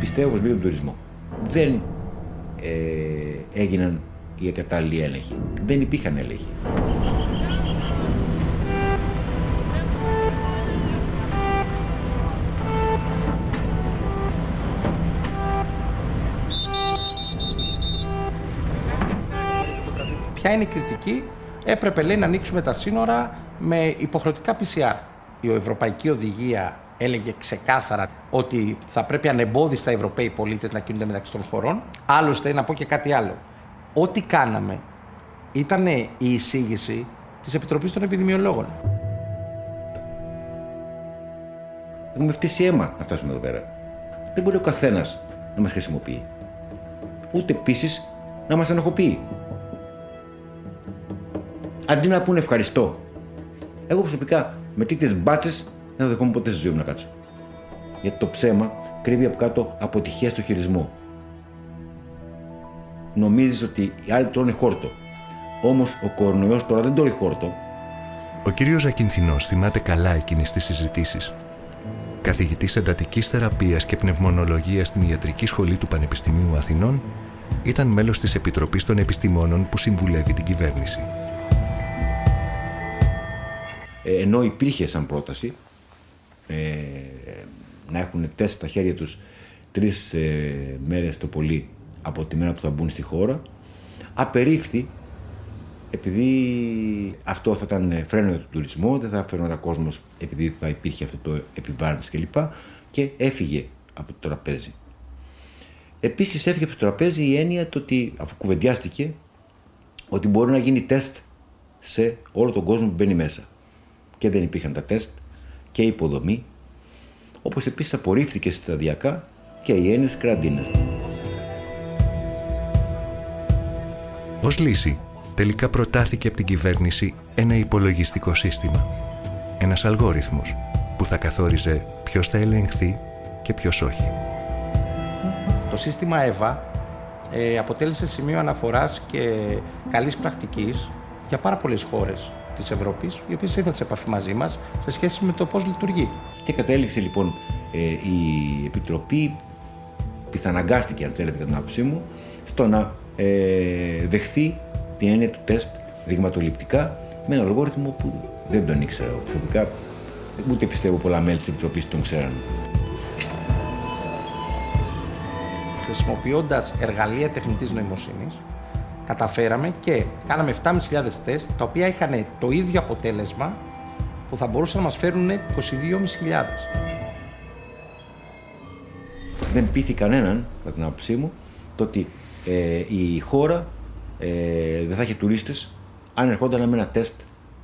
Πιστεύω πως μπήκε τον τουρισμό. Δεν ε, έγιναν... οι ακατάλληλοι έλεγχοι. Δεν υπήρχαν έλεγχοι. ποια είναι η κριτική. Έπρεπε, λέει, να ανοίξουμε τα σύνορα με υποχρεωτικά πι σι αρ. Η Ευρωπαϊκή Οδηγία έλεγε ξεκάθαρα ότι θα πρέπει ανεμπόδιστα οι Ευρωπαίοι πολίτες να κινούνται μεταξύ των χωρών. Άλλωστε, να πω και κάτι άλλο. Ό,τι κάναμε ήταν η εισήγηση της Επιτροπής των Επιδημιολόγων. Έχουμε φτύσει αίμα να φτάσουμε εδώ πέρα. Δεν μπορεί ο καθένας να μας χρησιμοποιεί. Ούτε επίσης να μας ενοχοποιεί. Αντί να πούνε ευχαριστώ. Εγώ προσωπικά με τέτοιες μπάτσες δεν θα δεχόμουν ποτέ στη ζωή μου να κάτσω. Γιατί το ψέμα κρύβει από κάτω αποτυχία στο χειρισμό. Νομίζεις ότι οι άλλοι τρώνε χόρτο. Όμως ο κορονοϊός τώρα δεν τρώει χόρτο. Ο κύριος Ακινθινός θυμάται καλά εκείνες τις συζητήσεις. Καθηγητής εντατικής θεραπείας και πνευμονολογίας στην Ιατρική Σχολή του Πανεπιστημίου Αθηνών, ήταν μέλος της Επιτροπής των Επιστημόνων που συμβουλεύει την κυβέρνηση. Ε, ενώ υπήρχε σαν πρόταση ε, να έχουν τεστ στα χέρια τους τρεις ε, μέρες το πολύ από τη μέρα που θα μπουν στη χώρα, απερίφθη, επειδή αυτό θα ήταν φρένο για τον τουρισμό, δεν θα φέρνονταν κόσμος επειδή θα υπήρχε αυτό το επιβάρυνση κλπ. Και, και έφυγε από το τραπέζι. Επίσης έφυγε από το τραπέζι η έννοια το ότι, αφού κουβεντιάστηκε, ότι μπορεί να γίνει τεστ σε όλο τον κόσμο που μπαίνει μέσα. Και δεν υπήρχαν τα τεστ και η υποδομή. Όπως επίσης απορρίφθηκε σταδιακά και οι έννοιες κραντίνες. Ως λύση, τελικά προτάθηκε από την κυβέρνηση ένα υπολογιστικό σύστημα. Ένας αλγόριθμος που θα καθόριζε ποιος θα ελεγχθεί και ποιος όχι. Το σύστημα ΕΒΑ ε, αποτέλεσε σημείο αναφοράς και καλής πρακτικής για πάρα πολλές χώρες της Ευρώπης, οι οποίες ήρθαν σε επαφή μαζί μας σε σχέση με το πώς λειτουργεί. Και κατέληξε λοιπόν ε, η Επιτροπή, πιθαναγκάστηκε αν θέλετε κατά την άποψή μου, στο να ε, δεχθεί την έννοια του τεστ δειγματοληπτικά με έναν αλγόριθμο που δεν τον ήξερα προσωπικά, ούτε πιστεύω πολλά μέλη της Επιτροπής τον ξέραν. Χρησιμοποιώντας εργαλεία τεχνητής νοημοσύνης, καταφέραμε και κάναμε επτά χιλιάδες πεντακόσια τεστ, τα οποία είχαν το ίδιο αποτέλεσμα που θα μπορούσαν να μας φέρουν είκοσι δύο χιλιάδες πεντακόσια. Δεν πείθη κανέναν, κατά την άποψή μου, το ότι ε, η χώρα Ε, δεν θα είχε τουρίστες αν ερχόταν με ένα τεστ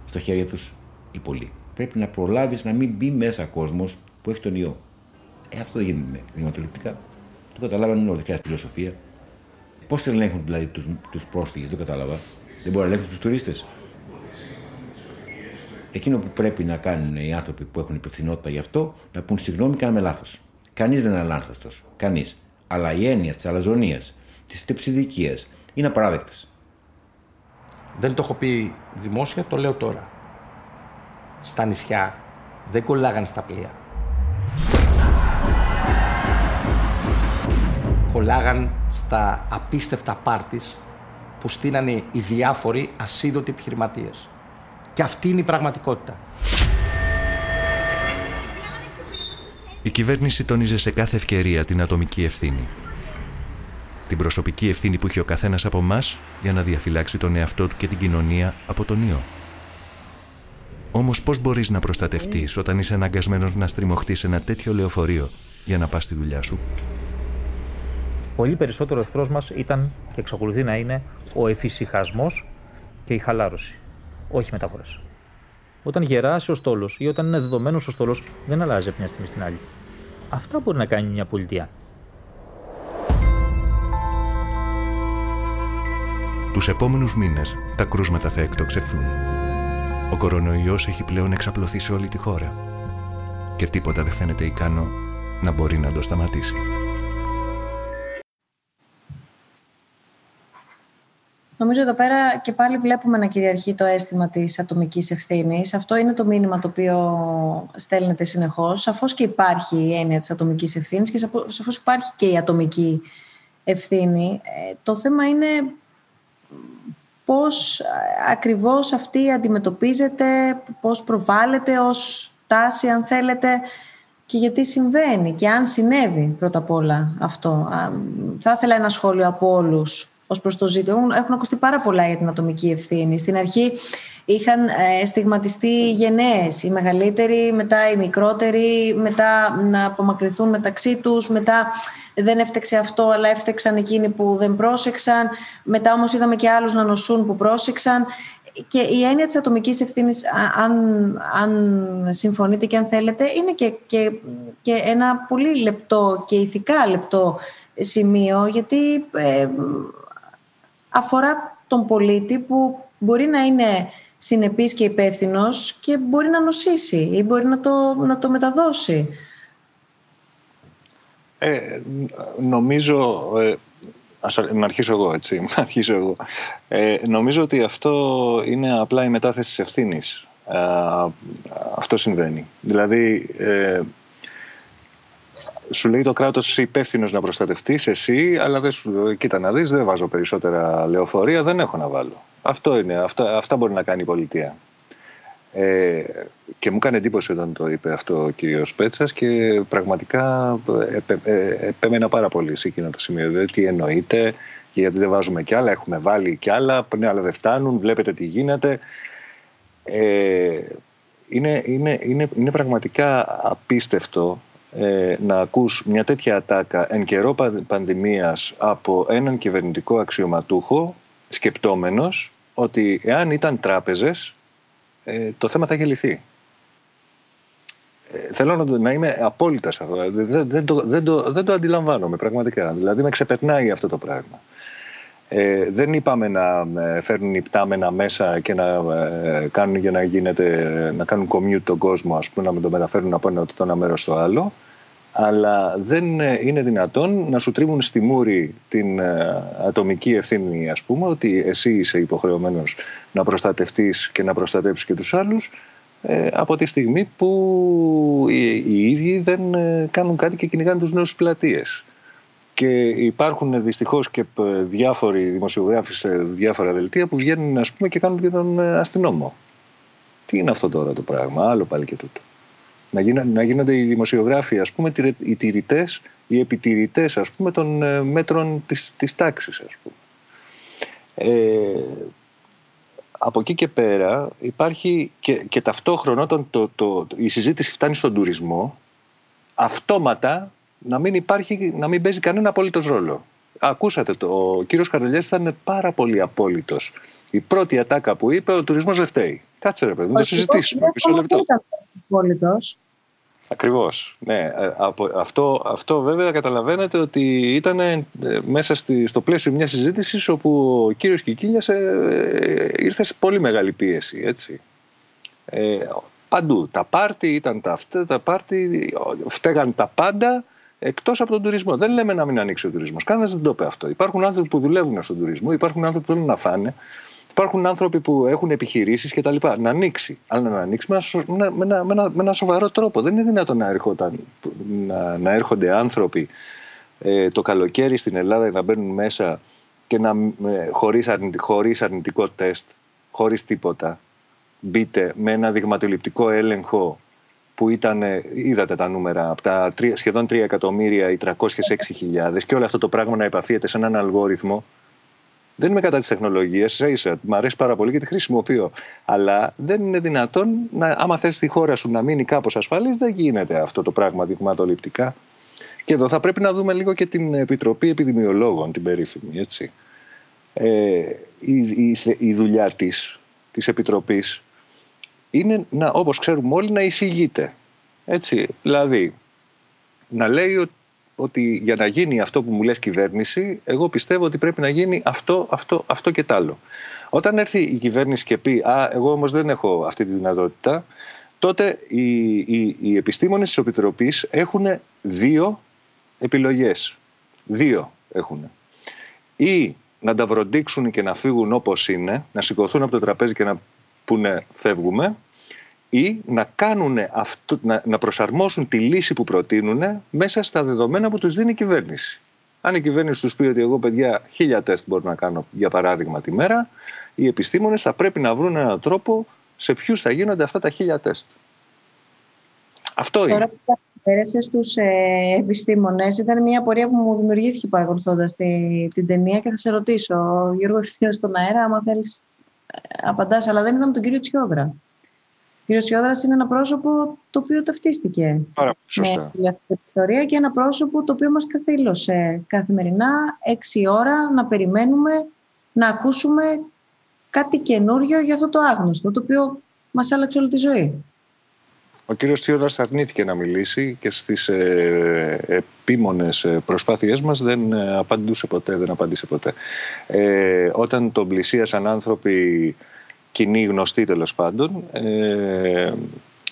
στο χέρι τους οι πολλοί. Πρέπει να προλάβεις να μην μπει μέσα κόσμος που έχει τον ιό. Ε, αυτό δεν γίνεται δειγματοληπτικά. Το καταλάβανε όλοι, χρειάζεται φιλοσοφία. Πώς ελέγχουν δηλαδή τους, τους πρόσφυγες, δεν το κατάλαβα. Δεν μπορεί να ελέγχουν τους τουρίστες. Εκείνο που πρέπει να κάνουν οι άνθρωποι που έχουν υπευθυνότητα γι' αυτό, να πούν συγγνώμη, κάναμε λάθος. Κανείς δεν είναι αλάνθαστος. Κανείς. Αλλά η έννοια της αλαζονίας, της τυψιδικίας, είναι απαράδεκτες. Δεν το έχω πει δημόσια, το λέω τώρα. Στα νησιά δεν κολλάγαν στα πλοία. Κολλάγαν στα απίστευτα πάρτις που στείνανε οι διάφοροι ασίδωτοι επιχειρηματίες. Και αυτή είναι η πραγματικότητα. Η κυβέρνηση τονίζε σε κάθε ευκαιρία την ατομική ευθύνη. Την προσωπική ευθύνη που είχε ο καθένας από εμάς για να διαφυλάξει τον εαυτό του και την κοινωνία από τον ιό. Όμως πώς μπορείς να προστατευτείς όταν είσαι αναγκασμένος να στριμωχτείς ένα τέτοιο λεωφορείο για να πας στη δουλειά σου? Πολύ περισσότερο εχθρός μας ήταν και εξακολουθεί να είναι ο εφησυχασμός και η χαλάρωση, όχι μεταφορές. Όταν γεράσει ο στόλος ή όταν είναι δεδομένος ο στόλος, δεν αλλάζει από μια στιγμή στην άλλη. Αυτά μπορεί να κάνει μια πολιτεία. Τους επόμενους μήνες τα κρούσματα θα εκτοξευθούν. Ο κορονοϊός έχει πλέον εξαπλωθεί σε όλη τη χώρα και τίποτα δεν φαίνεται ικανό να μπορεί να το σταματήσει. Νομίζω εδώ πέρα και πάλι βλέπουμε να κυριαρχεί το αίσθημα της ατομικής ευθύνης. Αυτό είναι το μήνυμα το οποίο στέλνεται συνεχώς. Σαφώς και υπάρχει η έννοια της ατομικής ευθύνης και σαφώς υπάρχει και η ατομική ευθύνη. Ε, το θέμα είναι πώς ακριβώς αυτή αντιμετωπίζεται, πώς προβάλλεται ως τάση, αν θέλετε, και γιατί συμβαίνει και αν συνέβη πρώτα απ' όλα αυτό. Θα ήθελα ένα σχόλιο από όλους ως προς το ζήτημα. Έχουν ακουστεί πάρα πολλά για την ατομική ευθύνη. Στην αρχή είχαν ε, στιγματιστεί γενναίες, οι μεγαλύτεροι, μετά οι μικρότεροι, μετά να απομακρυνθούν μεταξύ τους, μετά δεν έφταξε αυτό, αλλά έφταξαν εκείνοι που δεν πρόσεξαν, μετά όμως είδαμε και άλλους να νοσούν που πρόσεξαν. Και η έννοια της ατομικής ευθύνης, αν, αν συμφωνείτε και αν θέλετε, είναι και, και, και ένα πολύ λεπτό και ηθικά λεπτό σημείο, γιατί ε, αφορά τον πολίτη που μπορεί να είναι συνεπής και υπεύθυνος και μπορεί να νοσήσει ή μπορεί να το, να το μεταδώσει. Ε, νομίζω... Ε... Ας αρχίσω εγώ, έτσι. Αρχίσω εγώ. Ε, νομίζω ότι αυτό είναι απλά η μετάθεση της ευθύνης. Ε, αυτό συμβαίνει. Δηλαδή, ε, σου λέει το κράτος υπεύθυνος να προστατευτείς, εσύ, αλλά δεν σου, κοίτα να δεις, δεν βάζω περισσότερα λεωφορεία, δεν έχω να βάλω. Αυτό είναι, αυτά, αυτά μπορεί να κάνει η πολιτεία. Ε, και μου έκανε εντύπωση όταν το είπε αυτό ο κύριος Πέτσας και πραγματικά επέ, επέμενα πάρα πολύ σε εκείνο το σημείο, δηλαδή τι εννοείται, γιατί δεν βάζουμε κι άλλα, έχουμε βάλει κι άλλα, ναι, αλλά δεν φτάνουν, βλέπετε τι γίνεται. Ε, είναι, είναι, είναι, είναι πραγματικά απίστευτο ε, να ακούς μια τέτοια ατάκα εν καιρό πανδημίας από έναν κυβερνητικό αξιωματούχο, σκεπτόμενος ότι εάν ήταν τράπεζες, Ε, το θέμα θα έχει λυθεί. Ε, θέλω να, να είμαι απόλυτα σε αυτό. Δεν, δεν, το, δεν, το, δεν το αντιλαμβάνομαι πραγματικά. Δηλαδή με ξεπερνάει αυτό το πράγμα. Ε, δεν είπαμε να φέρνουν οι πτάμενα μέσα και να ε, κάνουν για να γίνεται, να κάνουν commute τον κόσμο, ας πούμε, να με το μεταφέρουν από ένα, το ένα μέρος στο άλλο. Αλλά δεν είναι δυνατόν να σου τρίβουν στη μούρη την ατομική ευθύνη, ας πούμε, ότι εσύ είσαι υποχρεωμένος να προστατευτείς και να προστατεύσεις και τους άλλους, από τη στιγμή που οι ίδιοι δεν κάνουν κάτι και κυνηγάνε τους νέους πλατείες. Και υπάρχουν δυστυχώς και διάφοροι δημοσιογράφοι σε διάφορα δελτία που βγαίνουν, ας πούμε, και κάνουν και τον αστυνόμο. Τι είναι αυτό τώρα το πράγμα, άλλο πάλι και τούτο. Να γίνονται, να γίνονται οι δημοσιογράφοι, ας πούμε, οι τηρητές, οι επιτηρητές, ας πούμε, των μέτρων της, της τάξης, ας πούμε. Ε, από εκεί και πέρα υπάρχει και, και ταυτόχρονα το, το, το, η συζήτηση φτάνει στον τουρισμό, αυτόματα να μην, υπάρχει, να μην παίζει κανένα απόλυτος ρόλο. Ακούσατε, το, ο κύριος Καρδελιάς ήταν πάρα πολύ απόλυτος. Η πρώτη ατάκα που είπε, ο τουρισμός δεν φταίει. Κάτσε ρε παιδί, να το συζητήσουμε πίσω λεπτό. Απόλυτος. Ακριβώς, ναι. Αυτό, αυτό βέβαια καταλαβαίνετε ότι ήταν μέσα στη, στο πλαίσιο μιας συζήτησης όπου ο κύριος Κικίλιας ε, ε, ήρθε σε πολύ μεγάλη πίεση, έτσι. Ε, παντού. Τα πάρτι ήταν τα αυτά, τα πάρτι φταίγαν τα πάντα εκτός από τον τουρισμό. Δεν λέμε να μην ανοίξει ο τουρισμός. Κανένας δεν το είπε αυτό. Υπάρχουν άνθρωποι που δουλεύουν στον τουρισμό, υπάρχουν άνθρωποι που θέλουν να φάνε. Υπάρχουν άνθρωποι που έχουν επιχειρήσεις κτλ. Να ανοίξει. Αλλά να ανοίξει με ένα, σο... με, ένα, με, ένα, με ένα σοβαρό τρόπο. Δεν είναι δυνατόν να, να, να έρχονται άνθρωποι ε, το καλοκαίρι στην Ελλάδα να μπαίνουν μέσα και να, ε, χωρίς, αρνητ, χωρίς αρνητικό τεστ, χωρίς τίποτα. Μπείτε με ένα δειγματοληπτικό έλεγχο που ήταν, ε, είδατε τα νούμερα, από τα τρία, σχεδόν τρία εκατομμύρια ή τριακόσιες έξι χιλιάδες και όλο αυτό το πράγμα να επαφίεται σε έναν αλγόριθμο. Δεν είμαι κατά τις τεχνολογίες, ίσα, μ' αρέσει πάρα πολύ και τη χρησιμοποιώ. Αλλά δεν είναι δυνατόν, να, άμα θες τη χώρα σου να μείνει κάπως ασφαλής, δεν γίνεται αυτό το πράγμα δειγματοληπτικά. Και εδώ θα πρέπει να δούμε λίγο και την Επιτροπή Επιδημιολόγων, την περίφημη, έτσι. Ε, η, η, η δουλειά της, της Επιτροπής, είναι, να, όπως ξέρουμε όλοι, να εισηγείται. Έτσι, δηλαδή, να λέει ότι ότι για να γίνει αυτό που μου λες κυβέρνηση, εγώ πιστεύω ότι πρέπει να γίνει αυτό, αυτό, αυτό και τ' άλλο. Όταν έρθει η κυβέρνηση και πει «Α, εγώ όμως δεν έχω αυτή τη δυνατότητα», τότε οι, οι, οι επιστήμονες της Επιτροπής έχουν δύο επιλογές. Δύο έχουν. Ή να τα βροντίξουν και να φύγουν όπως είναι, να σηκωθούν από το τραπέζι και να πούνε «φεύγουμε», ή να, κάνουν αυτό, να, να προσαρμόσουν τη λύση που προτείνουν μέσα στα δεδομένα που τους δίνει η κυβέρνηση. Αν η κυβέρνηση τους πει ότι εγώ, παιδιά, χίλια τεστ μπορώ να κάνω, για παράδειγμα, τη μέρα, οι επιστήμονες θα πρέπει να βρουν έναν τρόπο σε ποιους θα γίνονται αυτά τα χίλια τεστ. Αυτό είναι. Τώρα που πέρασε στους επιστήμονες, ήταν μια πορεία που μου δημιουργήθηκε παρακολουθώντας τη, την ταινία και θα σε ρωτήσω, Γιώργο, ευθύνω στον αέρα, άμα θέλεις απαντάς, αλλά δεν είδαμε τον κύριο Τσιόδρα. Ο κύριος Τσιόδρας είναι ένα πρόσωπο το οποίο ταυτίστηκε με αυτή την ιστορία και ένα πρόσωπο το οποίο μας καθήλωσε καθημερινά, έξι ώρα, να περιμένουμε να ακούσουμε κάτι καινούριο για αυτό το άγνωστο, το οποίο μας άλλαξε όλη τη ζωή. Ο κύριος Τσιόδρας αρνήθηκε να μιλήσει και στις ε, επίμονες προσπάθειές μας δεν απαντούσε ποτέ, δεν απαντήσε ποτέ. Ε, όταν τον πλησίασαν άνθρωποι... κοινή γνωστή τέλος πάντων, ε,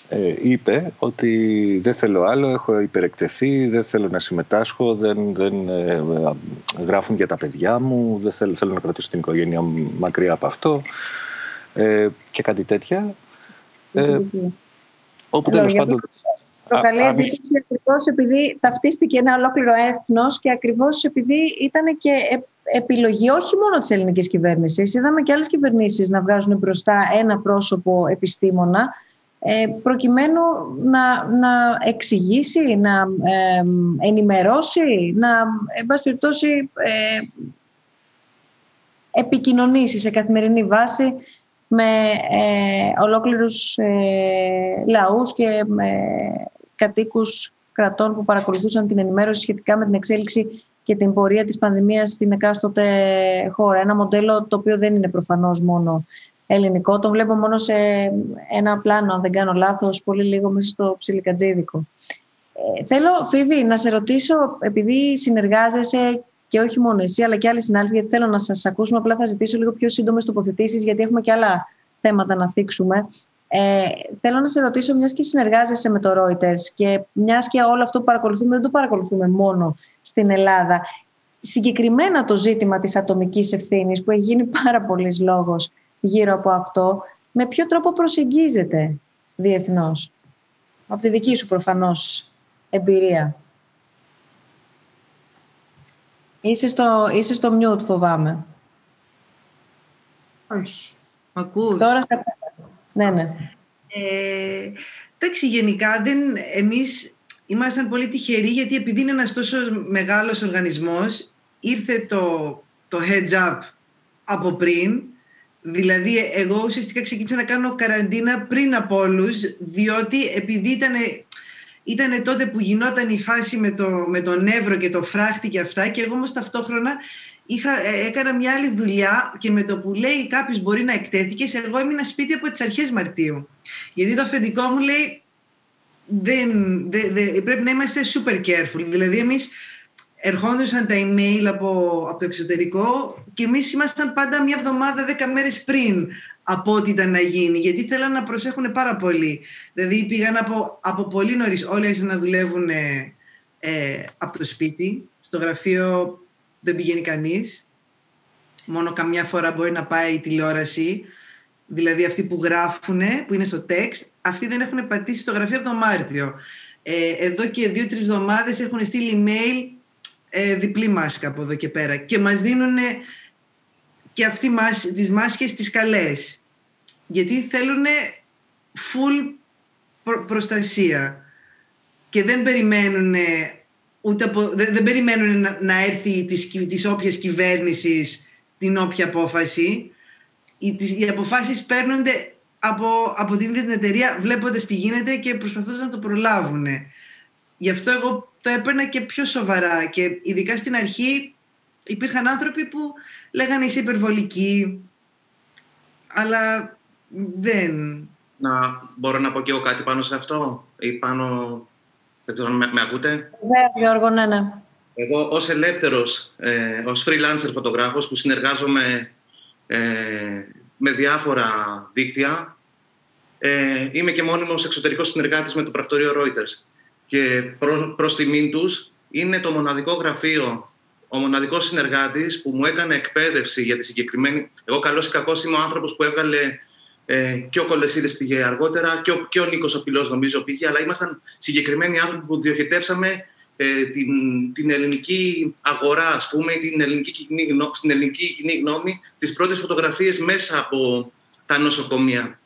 ε, είπε ότι δεν θέλω άλλο, έχω υπερεκτεθεί, δεν θέλω να συμμετάσχω, δεν, δεν ε, γράφουν για τα παιδιά μου, δεν θέλω, θέλω να κρατήσω την οικογένειά μου μακριά από αυτό ε, και κάτι τέτοια. Ε, όπου τέλος πάντων... Προκαλεί αντίληψη ακριβώς επειδή ταυτίστηκε ένα ολόκληρο έθνος και ακριβώς επειδή ήταν και επιλογή όχι μόνο της ελληνικής κυβέρνησης. Είδαμε και άλλες κυβερνήσεις να βγάζουν μπροστά ένα πρόσωπο επιστήμονα προκειμένου να, να εξηγήσει, να ε, ενημερώσει, να εν πάση περιπτώσει, ε, επικοινωνήσει σε καθημερινή βάση με ε, ολόκληρους ε, λαούς και με κατοίκους κρατών που παρακολουθούσαν την ενημέρωση σχετικά με την εξέλιξη και την πορεία της πανδημίας στην εκάστοτε χώρα. Ένα μοντέλο το οποίο δεν είναι προφανώς μόνο ελληνικό. Το βλέπω μόνο σε ένα πλάνο, αν δεν κάνω λάθος, πολύ λίγο μέσα στο ψιλικατζίδικο. Ε, θέλω, Φίβη, να σε ρωτήσω, επειδή συνεργάζεσαι και όχι μόνο εσύ, αλλά και άλλοι συνάδελφοι, γιατί θέλω να σας ακούσουμε, απλά θα ζητήσω λίγο πιο σύντομες τοποθετήσεις, γιατί έχουμε και άλλα θέματα να θίξουμε. Ε, θέλω να σε ρωτήσω, μιας και συνεργάζεσαι με το Reuters και μιας και όλο αυτό που παρακολουθούμε, δεν το παρακολουθούμε μόνο στην Ελλάδα. Συγκεκριμένα το ζήτημα της ατομικής ευθύνης, που έχει γίνει πάρα πολλής λόγος γύρω από αυτό, με ποιο τρόπο προσεγγίζεται διεθνώς, από τη δική σου προφανώς εμπειρία? Είσαι στο, είσαι στο mute, φοβάμαι. Όχι. Μ' ακούω. Τώρα στα ναι, ναι. Ε, εντάξει, γενικά, δεν, εμείς ήμασταν πολύ τυχεροί, γιατί επειδή είναι ένας τόσο μεγάλος οργανισμός, ήρθε το, το heads up από πριν. Δηλαδή, εγώ ουσιαστικά ξεκίνησα να κάνω καραντίνα πριν από όλους, διότι επειδή ήταν... Ήτανε τότε που γινόταν η φάση με, το, με τον νεύρο και το φράχτη και αυτά, και εγώ όμως ταυτόχρονα είχα, έκανα μια άλλη δουλειά, και με το που λέει κάποιος μπορεί να εκτέθηκες, εγώ έμεινα σπίτι από τις αρχές Μαρτίου. Γιατί το αφεντικό μου λέει δεν, δε, δε, πρέπει να είμαστε super careful. Δηλαδή εμείς ερχόντουσαν τα email από, από το εξωτερικό και εμείς ήμασταν πάντα μια εβδομάδα, δέκα μέρες πριν από ό,τι ήταν να γίνει, γιατί θέλανε να προσέχουν πάρα πολύ. Δηλαδή πήγαν από, από πολύ νωρίς, όλοι άρχισαν να δουλεύουν ε, ε, από το σπίτι. Στο γραφείο δεν πηγαίνει κανείς. Μόνο καμιά φορά μπορεί να πάει η τηλεόραση. Δηλαδή αυτοί που γράφουν, που είναι στο text, αυτοί δεν έχουν πατήσει στο γραφείο από τον Μάρτιο. Ε, εδώ και δύο-τρεις εβδομάδες έχουν στείλει email ε, διπλή μάσκα από εδώ και πέρα. Και μας δίνουν και αυτοί τις μάσκες τις καλές. Γιατί θέλουν full προ- προστασία και δεν περιμένουν, ούτε απο, δεν, δεν περιμένουν να, να έρθει της, της όποιας κυβέρνησης την όποια απόφαση. Οι, τις, οι αποφάσεις παίρνονται από, από την ίδια την εταιρεία, βλέποντας τι γίνεται και προσπαθούν να το προλάβουν. Γι' αυτό εγώ το έπαιρνα και πιο σοβαρά, και ειδικά στην αρχή υπήρχαν άνθρωποι που λέγανε είσαι υπερβολική, αλλά δεν... Να μπορώ να πω και εγώ κάτι πάνω σε αυτό ή πάνω... Δεν ξέρω αν με, με ακούτε. Ναι, Γιώργο, ναι, ναι. Εγώ ως ελεύθερος, ε, ως freelancer φωτογράφος που συνεργάζομαι ε, με διάφορα δίκτυα, ε, είμαι και μόνιμος εξωτερικός συνεργάτης με το πρακτορείο Reuters. Και προ, προς τιμήν τους είναι το μοναδικό γραφείο, ο μοναδικός συνεργάτης που μου έκανε εκπαίδευση για τη συγκεκριμένη... Εγώ καλώς ή κακώς είμαι ο άνθρωπος που έβγαλε ε, και ο Κολεσίδης πήγε αργότερα και ο, και ο Νίκος ο Πυλός νομίζω πήγε, αλλά ήμασταν συγκεκριμένοι άνθρωποι που διοχετεύσαμε ε, την, την ελληνική αγορά, ας πούμε, την ελληνική κοινή, στην ελληνική κοινή γνώμη, τις πρώτες φωτογραφίες μέσα από τα νοσοκομεία.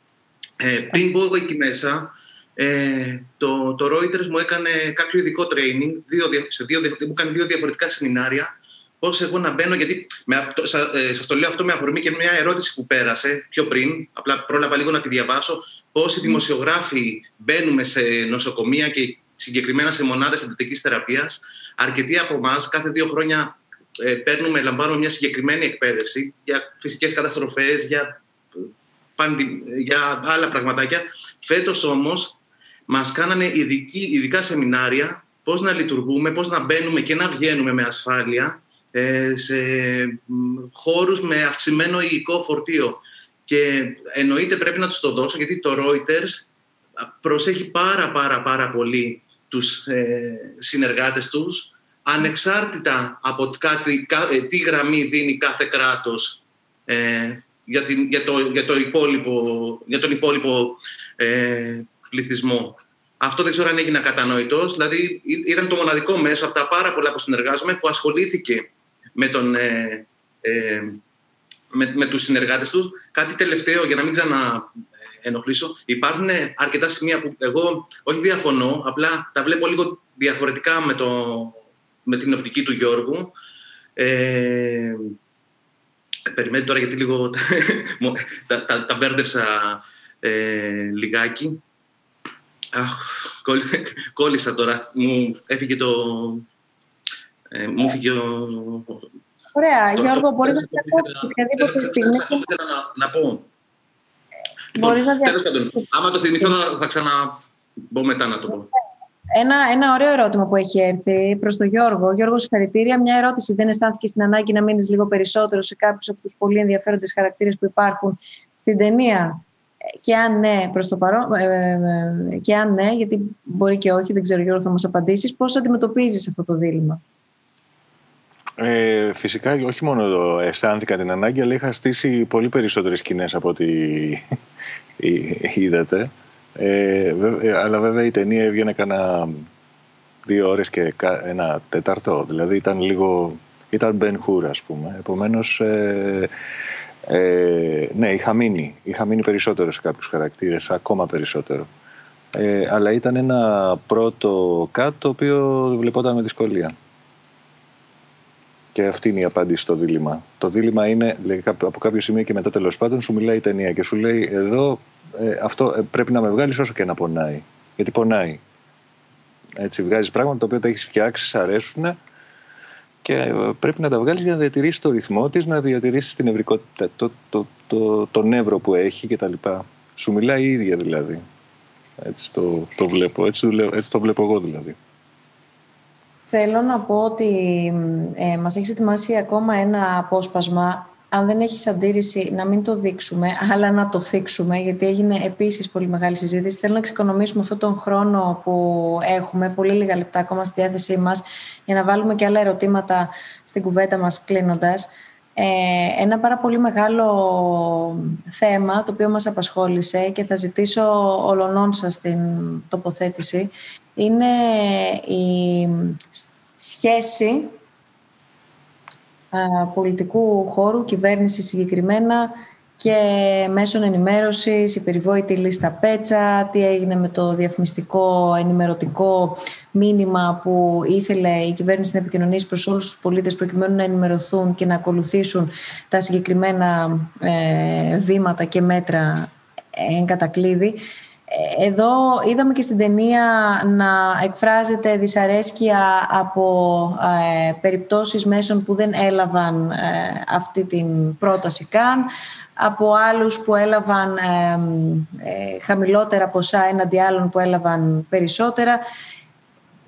Ε, πριν πω εγώ εκεί μέσα, Ε, το, το Reuters μου έκανε κάποιο ειδικό training, δύο, σε δύο, μου έκανε δύο διαφορετικά σεμινάρια, πώς εγώ να μπαίνω, γιατί με, σα, ε, σας το λέω αυτό με αφορμή και μια ερώτηση που πέρασε πιο πριν, απλά πρόλαβα λίγο να τη διαβάσω, πώς οι δημοσιογράφοι μπαίνουμε σε νοσοκομεία και συγκεκριμένα σε μονάδες εντατικής θεραπείας. Αρκετοί από εμάς κάθε δύο χρόνια ε, παίρνουμε, λαμβάνουμε μια συγκεκριμένη εκπαίδευση για φυσικές καταστροφές, για, πανδη, για άλλα πραγματάκια. Φέτος όμως μας κάνανε ειδική, ειδικά σεμινάρια πώς να λειτουργούμε, πώς να μπαίνουμε και να βγαίνουμε με ασφάλεια σε χώρους με αυξημένο υλικό φορτίο. Και εννοείται πρέπει να τους το δώσω, γιατί το Reuters προσέχει πάρα πάρα πάρα πολύ τους ε, συνεργάτες τους, ανεξάρτητα από κάτι, κα, ε, τι γραμμή δίνει κάθε κράτος ε, για, την, για, το, για, το υπόλοιπο, για τον υπόλοιπο ε, πληθυσμό. Αυτό δεν ξέρω αν έγινε κατανοητός. Δηλαδή ήταν το μοναδικό μέσο από τα πάρα πολλά που συνεργάζομαι που ασχολήθηκε με, τον, ε, ε, με, με τους συνεργάτες τους. Κάτι τελευταίο για να μην ξαναενοχλήσω. Υπάρχουν αρκετά σημεία που εγώ όχι διαφωνώ, απλά τα βλέπω λίγο διαφορετικά με, το, με την οπτική του Γιώργου. Ε, περιμένετε τώρα γιατί λίγο τα, τα, τα μπέρδεψα ε, λιγάκι. Αχ, κόλλησα τώρα. Μου έφυγε το... Ε, μου έφυγε ο... Ωραία, το, Γιώργο, το... μπορείς να διακόψεις οποιαδήποτε στιγμή. Αυτό ήθελα να πω. Μπορείς να διακόψεις. Άμα το θυμηθώ θα, θα ξαναμπω μετά να το πω. Ένα, ένα ωραίο ερώτημα που έχει έρθει προς τον Γιώργο. Γιώργο, συγχαρητήρια. Μια ερώτηση. Δεν αισθάνθηκε στην ανάγκη να μείνεις λίγο περισσότερο σε κάποιους από τους πολύ ενδιαφέροντες χαρακτήρες που υπάρχουν στην ταινία? Και αν ναι, προς το παρόν, ε, και αν ναι, γιατί μπορεί και όχι, δεν ξέρω, Γιώργο, θα μας απαντήσεις, πώς αντιμετωπίζεις αυτό το δίλημμα? Ε, φυσικά, όχι μόνο αισθάνθηκα την ανάγκη, αλλά είχα στήσει πολύ περισσότερες σκηνές από ό,τι είδατε. Ε, αλλά βέβαια η ταινία έβγαινε κανένα δύο ώρες και ένα τεταρτό, δηλαδή ήταν λίγο, ήταν Ben Hur, ας πούμε, επομένως... Ε, Ε, ναι, είχα μείνει, είχα μείνει περισσότερο σε κάποιους χαρακτήρες, ακόμα περισσότερο. Ε, αλλά ήταν ένα πρώτο κάτω το οποίο βλεπόταν με δυσκολία. Και αυτή είναι η απάντηση στο δίλημμα. Το δίλημμα είναι, λέει, από κάποιο σημείο και μετά τέλος πάντων σου μιλάει η ταινία και σου λέει εδώ ε, αυτό ε, πρέπει να με βγάλεις όσο και να πονάει. Γιατί πονάει. Έτσι, βγάζεις πράγματα τα οποία τα έχεις φτιάξει, σ' αρέσουν. Και πρέπει να τα βγάλεις για να διατηρήσεις το ρυθμό της, να διατηρήσεις την ευρικότητα, το, το, το, το νεύρο που έχει κτλ. Σου μιλάει η ίδια δηλαδή. Έτσι το, το βλέπω, έτσι, έτσι το βλέπω εγώ δηλαδή. Θέλω να πω ότι ε, μας έχεις ετοιμάσει ακόμα ένα απόσπασμα. Αν δεν έχεις αντίρρηση να μην το δείξουμε, αλλά να το θίξουμε, γιατί έγινε επίσης πολύ μεγάλη συζήτηση. Θέλω να εξοικονομήσουμε αυτόν τον χρόνο που έχουμε, πολύ λίγα λεπτά ακόμα στη διάθεσή μας, για να βάλουμε και άλλα ερωτήματα στην κουβέντα μας κλείνοντας. Ε, ένα πάρα πολύ μεγάλο θέμα, το οποίο μας απασχόλησε και θα ζητήσω ολωνών σας την τοποθέτηση, είναι η σχέση πολιτικού χώρου, κυβέρνηση συγκεκριμένα και μέσων ενημέρωσης, η περιβόητη λίστα Πέτσα, τι έγινε με το διαφημιστικό ενημερωτικό μήνυμα που ήθελε η κυβέρνηση να επικοινωνήσει προς όλους τους πολίτες προκειμένου να ενημερωθούν και να ακολουθήσουν τα συγκεκριμένα ε, βήματα και μέτρα εν κατακλείδη. Εδώ είδαμε και στην ταινία να εκφράζεται δυσαρέσκεια από ε, περιπτώσεις μέσων που δεν έλαβαν ε, αυτή την πρόταση καν, από άλλους που έλαβαν ε, ε, χαμηλότερα ποσά έναντι άλλων που έλαβαν περισσότερα.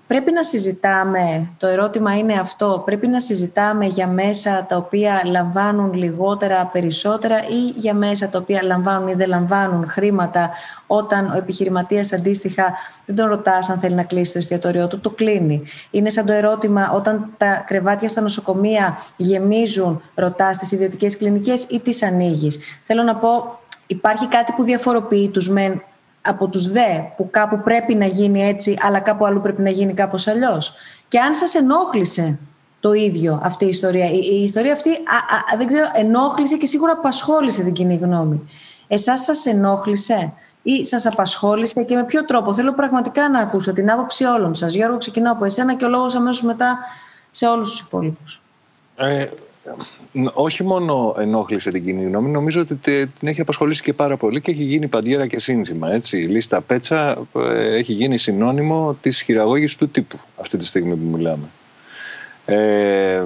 Πρέπει να συζητάμε, το ερώτημα είναι αυτό, πρέπει να συζητάμε για μέσα τα οποία λαμβάνουν λιγότερα περισσότερα ή για μέσα τα οποία λαμβάνουν ή δεν λαμβάνουν χρήματα, όταν ο επιχειρηματίας αντίστοιχα δεν τον ρωτάς αν θέλει να κλείσει το εστιατόριό του, το κλείνει. Είναι σαν το ερώτημα όταν τα κρεβάτια στα νοσοκομεία γεμίζουν, ρωτάς τις ιδιωτικές κλινικές ή τις ανοίγεις. Θέλω να πω, υπάρχει κάτι που διαφοροποιεί τους μεν από τους δε, που κάπου πρέπει να γίνει έτσι, αλλά κάπου αλλού πρέπει να γίνει κάπως αλλιώς. Και αν σας ενόχλησε το ίδιο αυτή η ιστορία, η, η ιστορία αυτή, α, α, δεν ξέρω, ενόχλησε και σίγουρα απασχόλησε την κοινή γνώμη. Εσάς σας ενόχλησε? ή σας απασχόλησε και με ποιο τρόπο. Θέλω πραγματικά να ακούσω την άποψη όλων σας. Γιώργο, ξεκινάω από εσένα και ο λόγος αμέσως μετά σε όλους τους υπόλοιπους. Ε, όχι μόνο ενόχλησε την κοινή γνώμη, νομίζω ότι την έχει απασχολήσει και πάρα πολύ και έχει γίνει παντιέρα και σύνθημα. Έτσι. Η λίστα Πέτσα έχει γίνει συνώνυμο της χειραγώγησης του τύπου αυτή τη στιγμή που μιλάμε. Ε,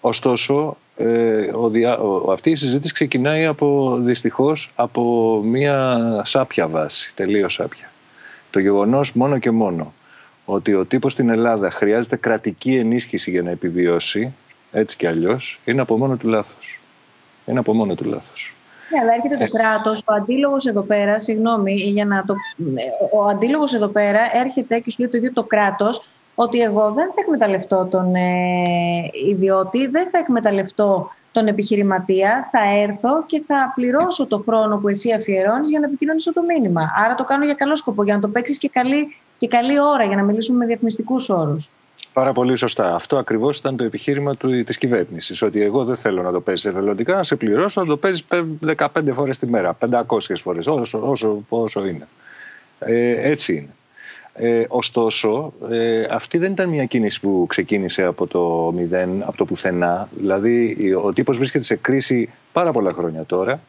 ωστόσο, ε, ο, ο, αυτή η συζήτηση ξεκινάει από, δυστυχώς από μια σάπια βάση, τελείως σάπια. Το γεγονός μόνο και μόνο ότι ο τύπος στην Ελλάδα χρειάζεται κρατική ενίσχυση για να επιβιώσει, έτσι κι αλλιώς, είναι από μόνο του λάθος. Είναι από μόνο του λάθος. Ναι, αλλά έρχεται το κράτος, ο αντίλογος εδώ πέρα, συγγνώμη, για να το... ο αντίλογος εδώ πέρα έρχεται και σου λέει το ίδιο το κράτος, ότι εγώ δεν θα εκμεταλλευτώ τον ε, ιδιώτη, δεν θα εκμεταλλευτώ τον επιχειρηματία, θα έρθω και θα πληρώσω το χρόνο που εσύ αφιερώνεις για να επικοινωνήσω το μήνυμα. Άρα το κάνω για καλό σκοπό, για να το παίξεις και καλή, και καλή ώρα, για να μιλήσουμε με διαφημιστικούς όρους. Πάρα πολύ σωστά. Αυτό ακριβώς ήταν το επιχείρημα της κυβέρνησης. Ότι εγώ δεν θέλω να το παίζεις εθελοντικά, να σε πληρώσω, να το παίζεις δεκαπέντε φορές τη μέρα, πεντακόσιες φορές, όσο, όσο, όσο είναι. Ε, έτσι είναι. Ε, ωστόσο, ε, αυτή δεν ήταν μια κίνηση που ξεκίνησε από το μηδέν, από το πουθενά. Δηλαδή, ο τύπος βρίσκεται σε κρίση πάρα πολλά χρόνια τώρα.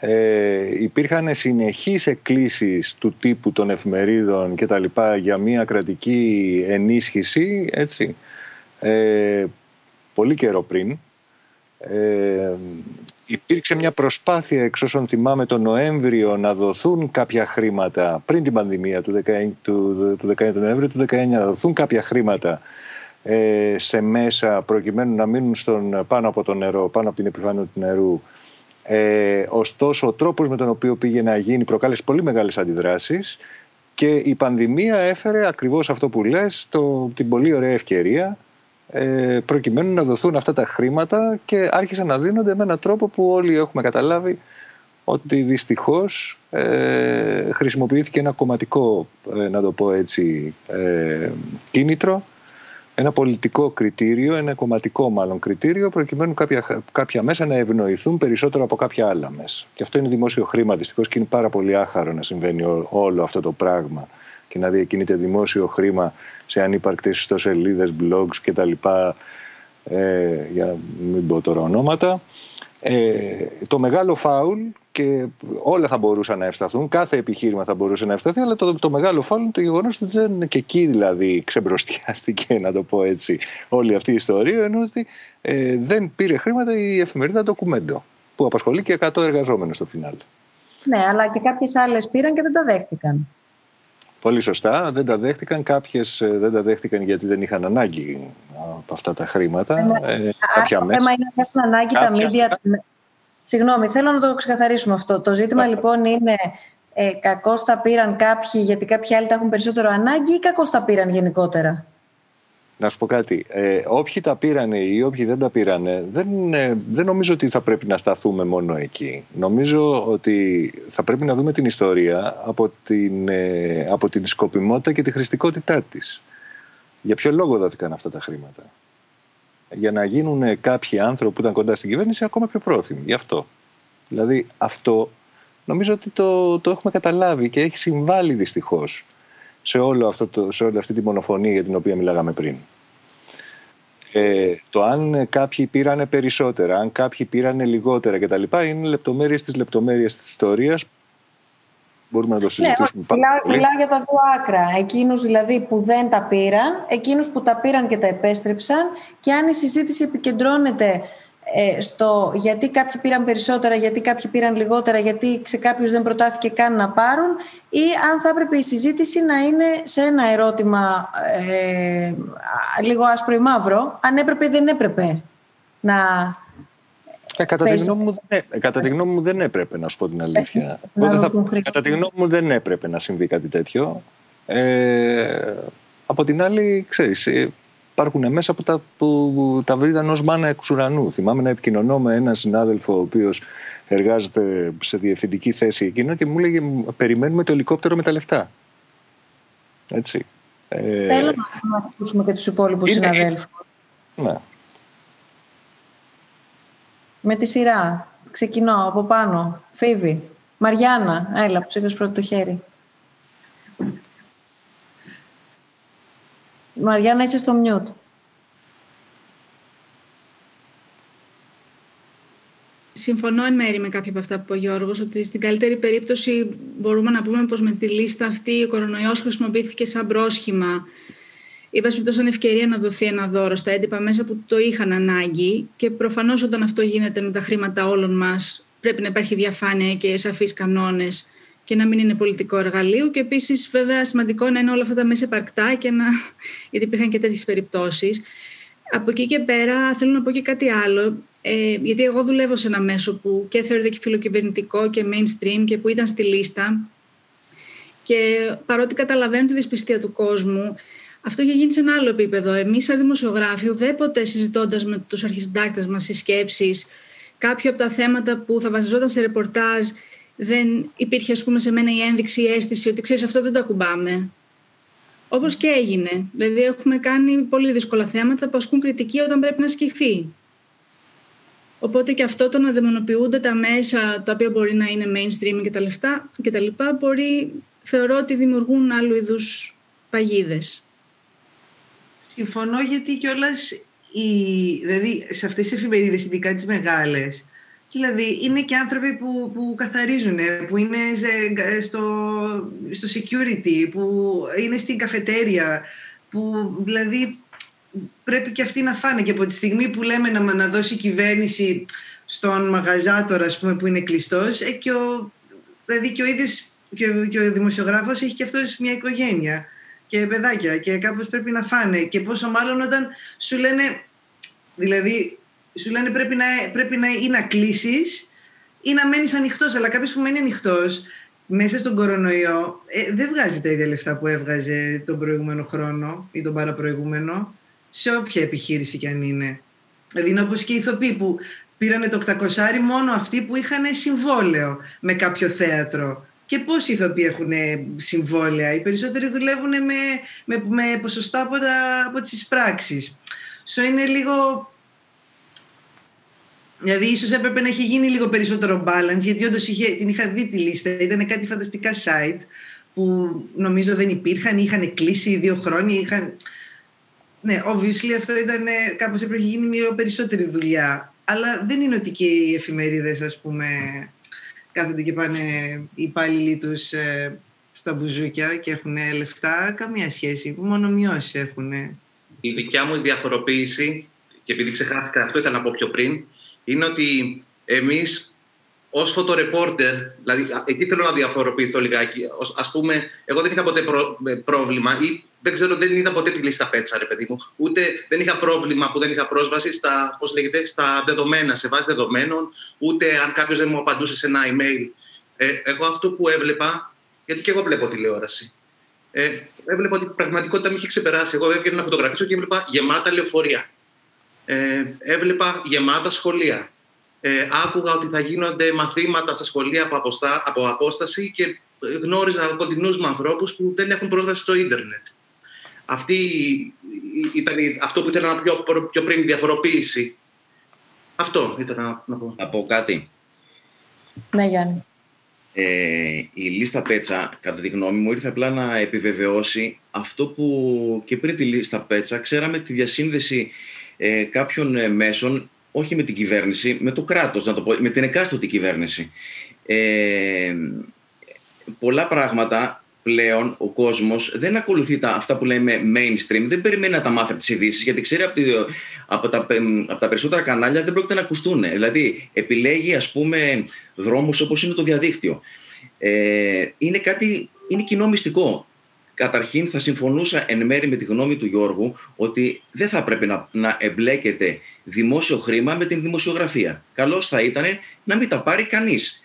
Ε, υπήρχαν συνεχείς εκκλήσεις του τύπου των εφημερίδων και τα λοιπά για μια κρατική ενίσχυση, έτσι, ε, πολύ καιρό πριν. Ε, υπήρξε μια προσπάθεια, εξ όσων θυμάμαι, τον Νοέμβριο να δοθούν κάποια χρήματα πριν την πανδημία του, δεκαεννέα, του, του δεκαεννέα, τον Νοέμβριο του δεκαεννέα, να δοθούν κάποια χρήματα ε, σε μέσα προκειμένου να μείνουν στον, πάνω από το νερό, πάνω από την επιφάνεια του νερού. Ε, ωστόσο, ο τρόπος με τον οποίο πήγε να γίνει προκάλεσε πολύ μεγάλες αντιδράσεις και η πανδημία έφερε ακριβώς αυτό που λες, το, την πολύ ωραία ευκαιρία ε, προκειμένου να δοθούν αυτά τα χρήματα και άρχισαν να δίνονται με έναν τρόπο που όλοι έχουμε καταλάβει ότι δυστυχώς ε, χρησιμοποιήθηκε ένα κομματικό, ε, να το πω έτσι, ε, κίνητρο, ένα πολιτικό κριτήριο, ένα κομματικό μάλλον κριτήριο, προκειμένου κάποια, κάποια μέσα να ευνοηθούν περισσότερο από κάποια άλλα μέσα. Και αυτό είναι δημόσιο χρήμα, δυστυχώς, και είναι πάρα πολύ άχαρο να συμβαίνει όλο αυτό το πράγμα και να διακινείται δημόσιο χρήμα σε ανύπαρκτες ιστοσελίδες, blogs κτλ. Ε, για να μην πω τώρα ονόματα. Ε, το μεγάλο φάουλ, και όλα θα μπορούσαν να ευσταθούν, κάθε επιχείρημα θα μπορούσε να ευσταθεί, αλλά το, το μεγάλο φάουλ είναι το γεγονός ότι δεν, και εκεί δηλαδή ξεμπροστιάστηκε, να το πω έτσι, όλη αυτή η ιστορία, ενώ ότι ε, δεν πήρε χρήματα η εφημερίδα Ντοκουμέντο, που απασχολεί και εκατό εργαζόμενους στο φινάλε. Ναι, αλλά και κάποιες άλλες πήραν και δεν τα δέχτηκαν. Πολύ σωστά, δεν τα δέχτηκαν. Κάποιες δεν τα δέχτηκαν γιατί δεν είχαν ανάγκη από αυτά τα χρήματα. Ε, ε, κάποια μέσα. Το θέμα είναι ότι έχουν ανάγκη κάποια... τα μίδια... Συγγνώμη, θέλω να το ξεκαθαρίσουμε αυτό. Το ζήτημα λοιπόν είναι ε, κακώς τα πήραν κάποιοι γιατί κάποιοι άλλοι τα έχουν περισσότερο ανάγκη ή κακώς τα πήραν γενικότερα. Να σου πω κάτι. Ε, όποιοι τα πήρανε ή όποιοι δεν τα πήρανε, δεν, ε, δεν νομίζω ότι θα πρέπει να σταθούμε μόνο εκεί. Νομίζω ότι θα πρέπει να δούμε την ιστορία από την, ε, από την σκοπιμότητα και τη χρηστικότητά της. Για ποιο λόγο δόθηκαν αυτά τα χρήματα. Για να γίνουν κάποιοι άνθρωποι που ήταν κοντά στην κυβέρνηση ακόμα πιο πρόθυμοι. Γι' αυτό. Δηλαδή αυτό νομίζω ότι το, το έχουμε καταλάβει και έχει συμβάλει δυστυχώς σε, όλο αυτό το, σε όλη αυτή τη μονοφωνία για την οποία μιλάγαμε πριν. Ε, το αν κάποιοι πήρανε περισσότερα, αν κάποιοι πήρανε λιγότερα κτλ. Είναι λεπτομέρειες της λεπτομέρειας της ιστορίας. Μπορούμε να το συζητήσουμε ναι, πάρα πολύ. Μιλάω για τα δύο άκρα. Εκείνους δηλαδή που δεν τα πήραν, εκείνους που τα πήραν και τα επέστρεψαν, και αν η συζήτηση επικεντρώνεται ε, στο γιατί κάποιοι πήραν περισσότερα, γιατί κάποιοι πήραν λιγότερα, γιατί σε κάποιους δεν προτάθηκε καν να πάρουν, ή αν θα έπρεπε η συζήτηση να είναι σε ένα ερώτημα ε, λίγο άσπρο ή μαύρο, αν έπρεπε ή δεν έπρεπε να... Ε, κατά, τη γνώμη μου, δεν, κατά τη γνώμη μου δεν έπρεπε, να σου πω την αλήθεια. Ε, θα, κατά τη γνώμη μου δεν έπρεπε να συμβεί κάτι τέτοιο. Ε, από την άλλη, ξέρεις, υπάρχουν μέσα που τα, που τα βρήκαν ως μάνα εξ ουρανού. Θυμάμαι να επικοινωνώ με έναν συνάδελφο ο οποίος εργάζεται σε διευθυντική θέση εκείνο και μου έλεγε περιμένουμε το ελικόπτερο με τα λεφτά. Έτσι. Ε, Θέλω να ακούσουμε και τους υπόλοιπους είναι... συναδέλφους. Ναι. Με τη σειρά. Ξεκινώ από πάνω. Φίβη. Μαριάννα, έλα, ψήφες πρώτο χέρι. Μαριάννα, είσαι στο mute. Συμφωνώ εν μέρη με κάποια από αυτά που είπε ο Γιώργος, ότι στην καλύτερη περίπτωση μπορούμε να πούμε πως με τη λίστα αυτή ο κορονοϊός χρησιμοποιήθηκε σαν πρόσχημα. Είπα σπίτως σαν ευκαιρία να δοθεί ένα δώρο στα έντυπα μέσα που το είχαν ανάγκη και προφανώς όταν αυτό γίνεται με τα χρήματα όλων μας πρέπει να υπάρχει διαφάνεια και σαφείς κανόνες και να μην είναι πολιτικό εργαλείο και επίσης βέβαια σημαντικό να είναι όλα αυτά τα μέσα επαρκτά και να... γιατί υπήρχαν και τέτοιες περιπτώσεις. Από εκεί και πέρα θέλω να πω και κάτι άλλο. Ε, γιατί εγώ δουλεύω σε ένα μέσο που και θεωρείται και φιλοκυβερνητικό και mainstream και που ήταν στη λίστα και παρότι καταλαβαίνω τη δυσπιστία του κόσμου αυτό είχε γίνει σε ένα άλλο επίπεδο. Εμείς σαν δημοσιογράφοι ουδέποτε συζητώντας με τους αρχισυντάκτες μας στις σκέψεις κάποιο από τα θέματα που θα βασιζόταν σε ρεπορτάζ δεν υπήρχε ας πούμε σε μένα η ένδειξη, η αίσθηση ότι ξέρεις αυτό δεν το ακουμπάμε. Όπως και έγινε. Δηλαδή έχουμε κάνει πολύ δύσκολα θέματα που ασκούν κριτική όταν πρέπει να ασκηθεί. Οπότε και αυτό το να δαιμονοποιούνται τα μέσα τα οποία μπορεί να είναι mainstream και τα, λεφτά, και τα λοιπά μπορεί, θεωρώ ότι δημιουργούν άλλου είδους παγίδες. Συμφωνώ γιατί κιόλας οι, δηλαδή σε αυτές τις εφημερίδες, ειδικά τις μεγάλες, δηλαδή είναι και άνθρωποι που, που καθαρίζουν, που είναι στο, στο security, που είναι στην καφετέρια, που δηλαδή... Πρέπει και αυτοί να φάνε και από τη στιγμή που λέμε να, να δώσει κυβέρνηση στον μαγαζάτορα ας πούμε, που είναι κλειστός ε, και, ο, δηλαδή και ο ίδιος και ο, και ο δημοσιογράφος έχει και αυτός μια οικογένεια και παιδάκια και κάπως πρέπει να φάνε και πόσο μάλλον όταν σου λένε, δηλαδή, σου λένε πρέπει, να, πρέπει να, ή να κλείσεις ή να μένεις ανοιχτός αλλά κάποιος που μένει ανοιχτός μέσα στον κορονοϊό ε, δεν βγάζει τα ίδια λεφτά που έβγαζε τον προηγούμενο χρόνο ή τον παραπροηγούμενο σε όποια επιχείρηση κι αν είναι. Δηλαδή είναι όπως και οι ηθοποιοί που πήρανε το οκτακόσια μόνο αυτοί που είχαν συμβόλαιο με κάποιο θέατρο. Και πόσοι ηθοποιοί έχουν συμβόλαια. Οι περισσότεροι δουλεύουν με, με, με ποσοστά από, τα, από τις πράξεις. So, είναι λίγο... Δηλαδή ίσως έπρεπε να είχε γίνει λίγο περισσότερο balance γιατί όντως είχε, την είχα δει τη λίστα. Ήταν κάτι φανταστικά site που νομίζω δεν υπήρχαν. Είχαν κλείσει δύο χρόνια, είχαν... Ναι, obviously αυτό ήταν κάπως έπρεπε να γίνει μια περισσότερη δουλειά. Αλλά δεν είναι ότι και οι εφημερίδες, ας πούμε, κάθονται και πάνε οι υπάλληλοι τους ε, στα μπουζούκια και έχουν λεφτά. Καμία σχέση, μόνο μειώσεις έχουν. Η δικιά μου διαφοροποίηση, και επειδή ξεχάστηκα αυτό, ήθελα να πω πιο πριν, είναι ότι εμείς ως φωτορεπόρτερ, δηλαδή εκεί θέλω να διαφοροποιηθώ λιγάκι. Ας πούμε, εγώ δεν είχα ποτέ προ, πρόβλημα ή δεν ξέρω, δεν είδα ποτέ τη λίστα πέτσα, ρε παιδί μου. Ούτε δεν είχα πρόβλημα που δεν είχα πρόσβαση στα, πώς λέγεται, στα δεδομένα, σε βάση δεδομένων, ούτε αν κάποιος δεν μου απαντούσε σε ένα email. Ε, εγώ αυτό που έβλεπα, γιατί και εγώ βλέπω τηλεόραση, ε, έβλεπα ότι η πραγματικότητα με είχε ξεπεράσει. Εγώ έβγαινα να φωτογραφίσω και έβλεπα γεμάτα λεωφορεία. Ε, έβλεπα γεμάτα σχολεία. Ε, άκουγα ότι θα γίνονται μαθήματα στα σχολεία από, αποστά, από απόσταση και γνώριζα κοντινούς μου ανθρώπους που δεν έχουν πρόσβαση στο ίντερνετ. Αυτή ήταν αυτό που ήθελα να πω πιο, πιο πριν, διαφοροποίηση. Αυτό ήθελα να πω. Να πω κάτι. Ναι, Γιάννη. Ε, η λίστα πέτσα, κατά τη γνώμη μου, ήρθε απλά να επιβεβαιώσει αυτό που και πριν τη λίστα πέτσα ξέραμε τη διασύνδεση ε, κάποιων μέσων, όχι με την κυβέρνηση, με το κράτος, να το πω, με την εκάστοτη κυβέρνηση. Ε, πολλά πράγματα... Πλέον ο κόσμος δεν ακολουθεί τα, αυτά που λέμε mainstream, δεν περιμένει να τα μάθει από τις ειδήσεις, γιατί ξέρει από, τη, από, τα, από τα περισσότερα κανάλια δεν πρόκειται να ακουστούν. Δηλαδή, επιλέγει ας πούμε δρόμους όπως είναι το διαδίκτυο. Ε, είναι, κάτι, είναι κοινό μυστικό. Καταρχήν, θα συμφωνούσα εν μέρη με τη γνώμη του Γιώργου ότι δεν θα πρέπει να, να εμπλέκεται δημόσιο χρήμα με την δημοσιογραφία. Καλώς θα ήταν να μην τα πάρει κανείς.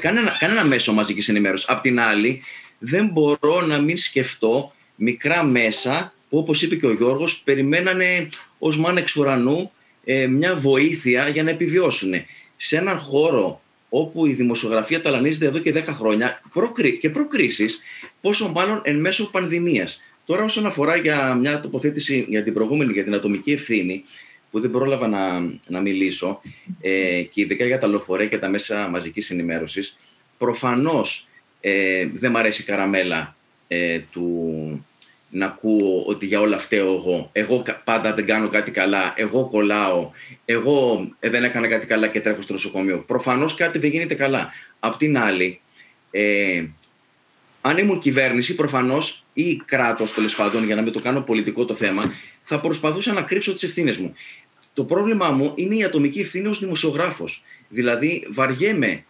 Κανένα, κανένα μέσο μαζικής ενημέρωσης. Απ' την άλλη, δεν μπορώ να μην σκεφτώ μικρά μέσα που, όπως είπε και ο Γιώργος, περιμένανε ως μάνα εξ ουρανού ε, μια βοήθεια για να επιβιώσουν. Σε έναν χώρο όπου η δημοσιογραφία ταλανίζεται εδώ και δέκα χρόνια προκρι... και προκρίσεις, πόσο μάλλον εν μέσω πανδημίας. Τώρα όσον αφορά για μια τοποθέτηση για την προηγούμενη, για την ατομική ευθύνη, που δεν πρόλαβα να, να μιλήσω, ε, και ειδικά για τα λεωφορεία και τα μέσα μαζικής ενημέρωσης, Προφανώς ε, δεν μ' αρέσει η καραμέλα ε, του να ακούω ότι για όλα φταίω εγώ. Εγώ πάντα δεν κάνω κάτι καλά, εγώ κολλάω, εγώ δεν έκανα κάτι καλά και τρέχω στο νοσοκομείο. Προφανώς κάτι δεν γίνεται καλά. Απ' την άλλη, ε, αν ήμουν κυβέρνηση, προφανώς, ή κράτος τέλος πάντων, για να μην το κάνω πολιτικό το θέμα, θα προσπαθούσα να κρύψω τις ευθύνες μου. Το πρόβλημά μου είναι η ατομική ευθύνη ως δημοσιογράφος. Δηλαδή, βαριέμαι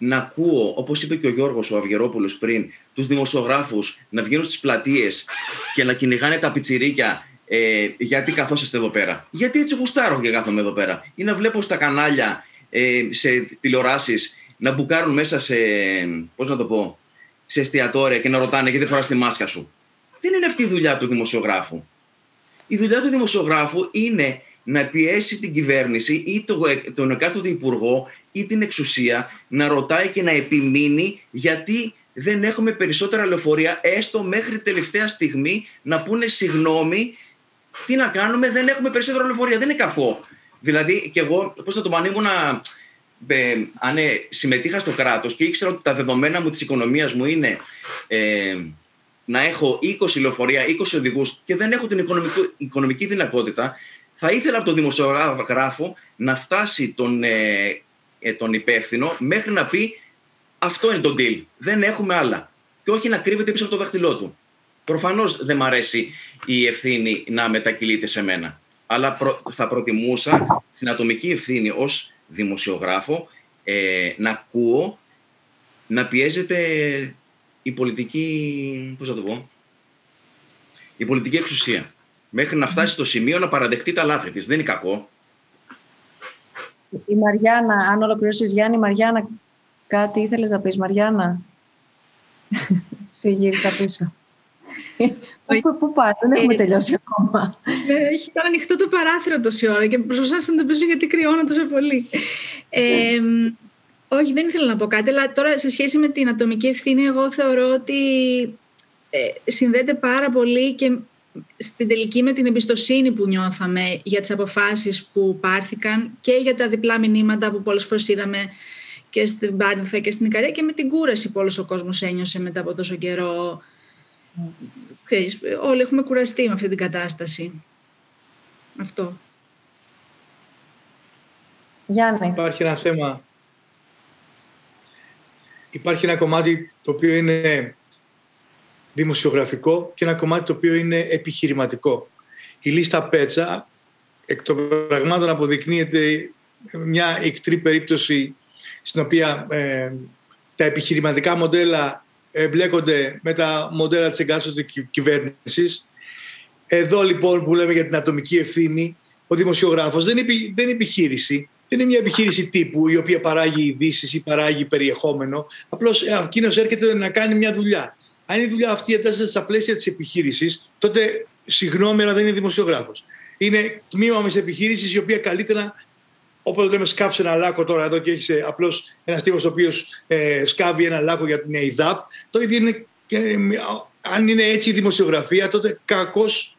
να ακούω, όπως είπε και ο Γιώργος ο Αυγερόπουλος πριν, τους δημοσιογράφους να βγαίνουν στις πλατείες και να κυνηγάνε τα πιτσιρίκια. Ε, γιατί καθόσαστε εδώ πέρα. Γιατί έτσι γουστάρω και κάθομαι εδώ πέρα. Ή να βλέπω στα κανάλια, ε, σε τηλεοράσεις, να μπουκάρουν μέσα σε. Πώς να το πω. Σε εστιατόρια και να ρωτάνε γιατί φοράς τη μάσκα σου. Δεν είναι αυτή η δουλειά του δημοσιογράφου. Η δουλειά του δημοσιογράφου είναι να πιέσει την κυβέρνηση ή τον εκάστοτε υπουργό ή την εξουσία να ρωτάει και να επιμείνει γιατί δεν έχουμε περισσότερα λεωφορεία, έστω μέχρι τελευταία στιγμή να πούνε συγγνώμη, τι να κάνουμε, δεν έχουμε περισσότερα λεωφορεία. Δεν είναι κακό. Δηλαδή, και εγώ, πώς θα το πανήμουν να. Ε, αν ε, συμμετείχα στο κράτος και ήξερα ότι τα δεδομένα μου της οικονομίας μου είναι ε, να έχω είκοσι λεωφορεία, είκοσι οδηγούς και δεν έχω την οικονομική, οικονομική δυνατότητα, θα ήθελα από τον δημοσιογράφο να φτάσει τον, ε, ε, τον υπεύθυνο μέχρι να πει αυτό είναι το deal, δεν έχουμε άλλα, και όχι να κρύβεται πίσω από το δάχτυλό του. Προφανώς δεν μ' αρέσει η ευθύνη να μετακυλείται σε μένα, αλλά προ, θα προτιμούσα στην ατομική ευθύνη ως δημοσιογράφο, ε, να ακούω, να πιέζεται η πολιτική, πώς θα το πω, η πολιτική εξουσία. Μέχρι να φτάσει στο σημείο να παραδεχτεί τα λάθη της. Δεν είναι κακό. Η Μαριάννα, αν ολοκληρώσεις Γιάννη, Μαριάννα, κάτι ήθελες να πεις, Μαριάννα. Σε γύρισα πίσω. Πού, πού πάτε, δεν έχουμε τελειώσει ακόμα. Έχει τώρα ανοιχτό το παράθυρο τόση ώρα και προσπαθούσα να το πείσω γιατί κρυώνα τόσο πολύ. Ε, όχι, δεν ήθελα να πω κάτι, αλλά τώρα σε σχέση με την ατομική ευθύνη, εγώ θεωρώ ότι ε, συνδέεται πάρα πολύ και στην τελική με την εμπιστοσύνη που νιώθαμε για τις αποφάσεις που πάρθηκαν και για τα διπλά μηνύματα που πολλές φορές είδαμε και στην Πάρνηθα και στην Ικαρία και με την κούραση που όλος ο κόσμος ένιωσε μετά από τόσο καιρό. Ξέρεις, όλοι έχουμε κουραστεί με αυτή την κατάσταση. Αυτό. Γιάννη. Υπάρχει ένα θέμα. Υπάρχει ένα κομμάτι το οποίο είναι δημοσιογραφικό και ένα κομμάτι το οποίο είναι επιχειρηματικό. Η λίστα Πέτσα εκ των πραγμάτων αποδεικνύεται μια ικτρή περίπτωση στην οποία ε, τα επιχειρηματικά μοντέλα εμπλέκονται με τα μοντέλα της εγκάστοτε κυβέρνησης. Εδώ λοιπόν που λέμε για την ατομική ευθύνη, ο δημοσιογράφος δεν είναι επιχείρηση, δεν είναι μια επιχείρηση τύπου η οποία παράγει ειδήσεις ή παράγει περιεχόμενο, απλώς εκείνος έρχεται να κάνει μια δουλειά. Αν η δουλειά αυτή εντάσσεται στα πλαίσια της επιχείρησης, τότε συγγνώμη, αλλά δεν είναι δημοσιογράφος. Είναι τμήμα μιας επιχείρησης η οποία καλύτερα. Οπότε λέμε σκάψε ένα λάκκο τώρα εδώ και έχεις απλώς ένας τύπος ο οποίος ε, σκάβει ένα λάκκο για την ΕΙΔΑΠ. Το ίδιο είναι, ε, αν είναι έτσι η δημοσιογραφία, τότε κακώς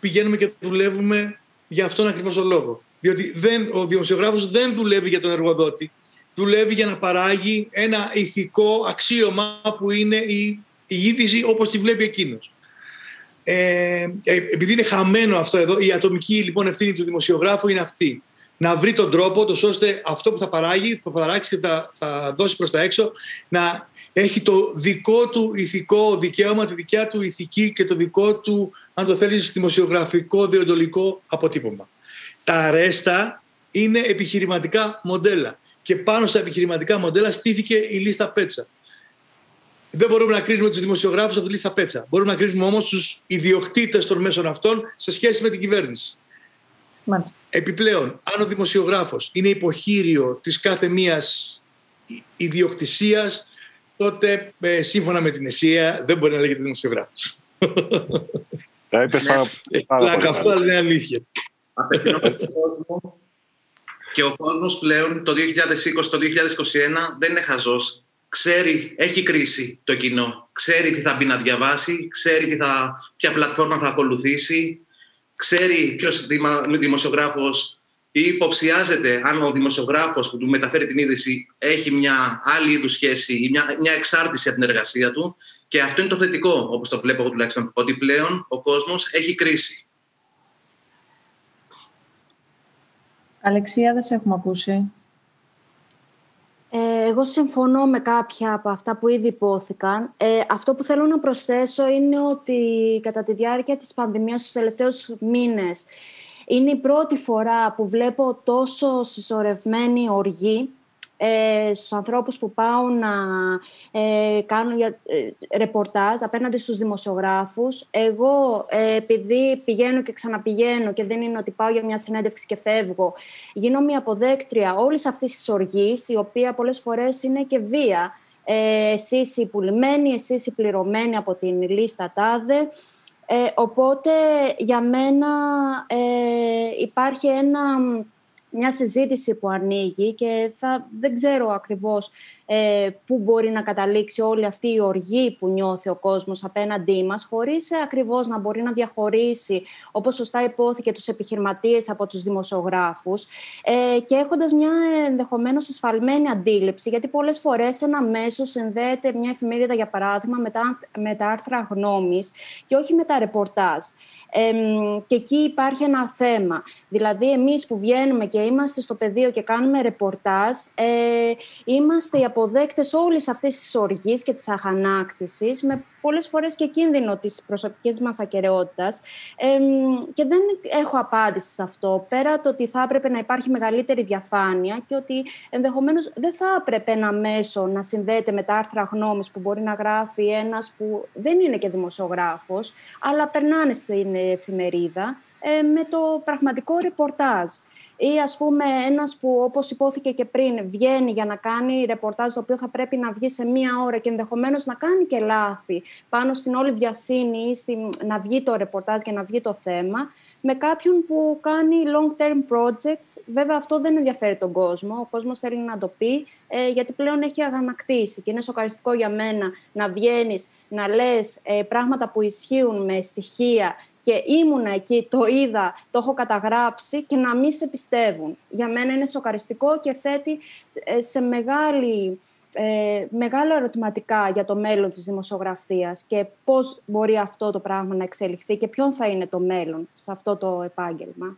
πηγαίνουμε και δουλεύουμε για αυτόν ακριβώς τον λόγο. Διότι δεν, ο δημοσιογράφος δεν δουλεύει για τον εργοδότη. Δουλεύει για να παράγει ένα ηθικό αξίωμα που είναι η, η είδηση όπως τη βλέπει εκείνος. Ε, επειδή είναι χαμένο αυτό εδώ, η ατομική λοιπόν ευθύνη του δημοσιογράφου είναι αυτή. Να βρει τον τρόπο, τόσο ώστε αυτό που θα παράγει, που θα παράξει και θα, θα δώσει προς τα έξω, να έχει το δικό του ηθικό δικαίωμα, τη δικιά του ηθική και το δικό του, αν το θέλεις, δημοσιογραφικό, διοντολικό αποτύπωμα. Τα ρέστα είναι επιχειρηματικά μοντέλα. Και πάνω στα επιχειρηματικά μοντέλα στήθηκε η λίστα Πέτσα. Δεν μπορούμε να κρίνουμε τους δημοσιογράφους από τη λίστα Πέτσα. Μπορούμε να κρίνουμε όμως τους ιδιοκτήτες των μέσων αυτών σε σχέση με την κυβέρνηση. Μάλιστα. Επιπλέον, αν ο δημοσιογράφος είναι υποχείριο της κάθε μίας ιδιοκτησίας, τότε ε, σύμφωνα με την αισία δεν μπορεί να λέγεται δημοσιογράφος. Τα είπες πάρα, πάρα πολύ. Αυτό είναι αλήθεια. Απευθυνόμαστε στον κόσμο και ο κόσμος πλέον το δύο χιλιάδες είκοσι, το δύο χιλιάδες είκοσι ένα δεν είναι χαζός. Ξέρει, έχει κρίση το κοινό. Ξέρει τι θα μπει να διαβάσει, ξέρει τι θα, ποια πλατφόρμα θα ακολουθήσει. Ξέρει ποιος δημοσιογράφος ή υποψιάζεται αν ο δημοσιογράφος που του μεταφέρει την είδηση έχει μια άλλη είδους σχέση ή μια, μια εξάρτηση από την εργασία του. Και αυτό είναι το θετικό, όπως το βλέπω εγώ τουλάχιστον, ότι πλέον ο κόσμος έχει κρίση. Αλεξία, δεν σε έχουμε ακούσει. Ε, εγώ συμφωνώ με κάποια από αυτά που ήδη υπόθηκαν. Ε, αυτό που θέλω να προσθέσω είναι ότι κατά τη διάρκεια της πανδημίας στους τελευταίους μήνες είναι η πρώτη φορά που βλέπω τόσο συσσωρευμένη οργή ε, στους ανθρώπους που πάω να ε, κάνουν για, ε, ρεπορτάζ απέναντι στους δημοσιογράφους. Εγώ, ε, επειδή πηγαίνω και ξαναπηγαίνω και δεν είναι ότι πάω για μια συνέντευξη και φεύγω, γίνομαι αποδέκτρια όλης αυτής της οργής, η οποία πολλές φορές είναι και βία. Ε, εσείς οι πουλημένοι, εσείς οι πληρωμένοι από την λίστα τάδε. Ε, οπότε για μένα ε, υπάρχει ένα, μια συζήτηση που ανοίγει και θα, δεν ξέρω ακριβώς ε, πού μπορεί να καταλήξει όλη αυτή η οργή που νιώθει ο κόσμος απέναντί μας, χωρίς ακριβώς να μπορεί να διαχωρίσει, όπως σωστά υπόθηκε, τους επιχειρηματίες από τους δημοσιογράφους ε, και έχοντας μια ενδεχομένως εσφαλμένη αντίληψη, γιατί πολλές φορές ένα μέσο συνδέεται μια εφημερίδα, για παράδειγμα, με τα, με τα άρθρα γνώμης και όχι με τα ρεπορτάζ. Ε, και εκεί υπάρχει ένα θέμα. Δηλαδή, εμείς που βγαίνουμε και είμαστε στο πεδίο και κάνουμε ρεπορτάζ, ε, είμαστε οι αποδέκτες όλης αυτής της οργής και της αγανάκτησης, με πολλές φορές και κίνδυνο της προσωπικής μας ακεραιότητας. Ε, και δεν έχω απάντηση σε αυτό, πέρα το ότι θα έπρεπε να υπάρχει μεγαλύτερη διαφάνεια και ότι ενδεχομένως δεν θα έπρεπε ένα μέσο να συνδέεται με τα άρθρα γνώμης που μπορεί να γράφει ένας που δεν είναι και δημοσιογράφος, αλλά περνάνε στην εφημερίδα, ε, με το πραγματικό ρεπορτάζ. Ή ας πούμε ένας που, όπως υπόθηκε και πριν, βγαίνει για να κάνει ρεπορτάζ, το οποίο θα πρέπει να βγει σε μία ώρα και ενδεχομένως να κάνει και λάθη πάνω στην όλη βιασύνη ή στην, να βγει το ρεπορτάζ και να βγει το θέμα, με κάποιον που κάνει long-term projects. Βέβαια αυτό δεν ενδιαφέρει τον κόσμο. Ο κόσμος θέλει να το πει, ε, γιατί πλέον έχει αγανακτήσει. Και είναι σοκαριστικό για μένα να βγαίνεις, να λες ε, πράγματα που ισχύουν με στοιχεία και ήμουνα εκεί, το είδα, το έχω καταγράψει και να μην σε πιστεύουν. Για μένα είναι σοκαριστικό και θέτει σε μεγάλη, ε, μεγάλα ερωτηματικά για το μέλλον της δημοσιογραφίας και πώς μπορεί αυτό το πράγμα να εξελιχθεί και ποιον θα είναι το μέλλον σε αυτό το επάγγελμα.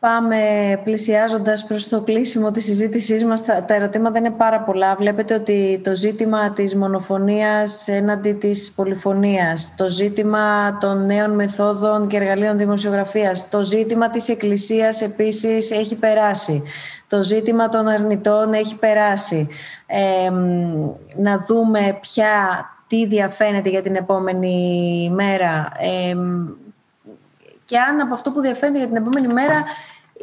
Πάμε πλησιάζοντας προς το κλείσιμο της συζήτησής μας. Τα ερωτήματα είναι πάρα πολλά. Βλέπετε ότι το ζήτημα της μονοφωνίας έναντι της πολυφωνίας, το ζήτημα των νέων μεθόδων και εργαλείων δημοσιογραφίας, το ζήτημα της εκκλησίας επίσης έχει περάσει. Το ζήτημα των αρνητών έχει περάσει. Ε, να δούμε πια τι διαφαίνεται για την επόμενη μέρα. Ε, και αν από αυτό που διαφαίνεται για την επόμενη μέρα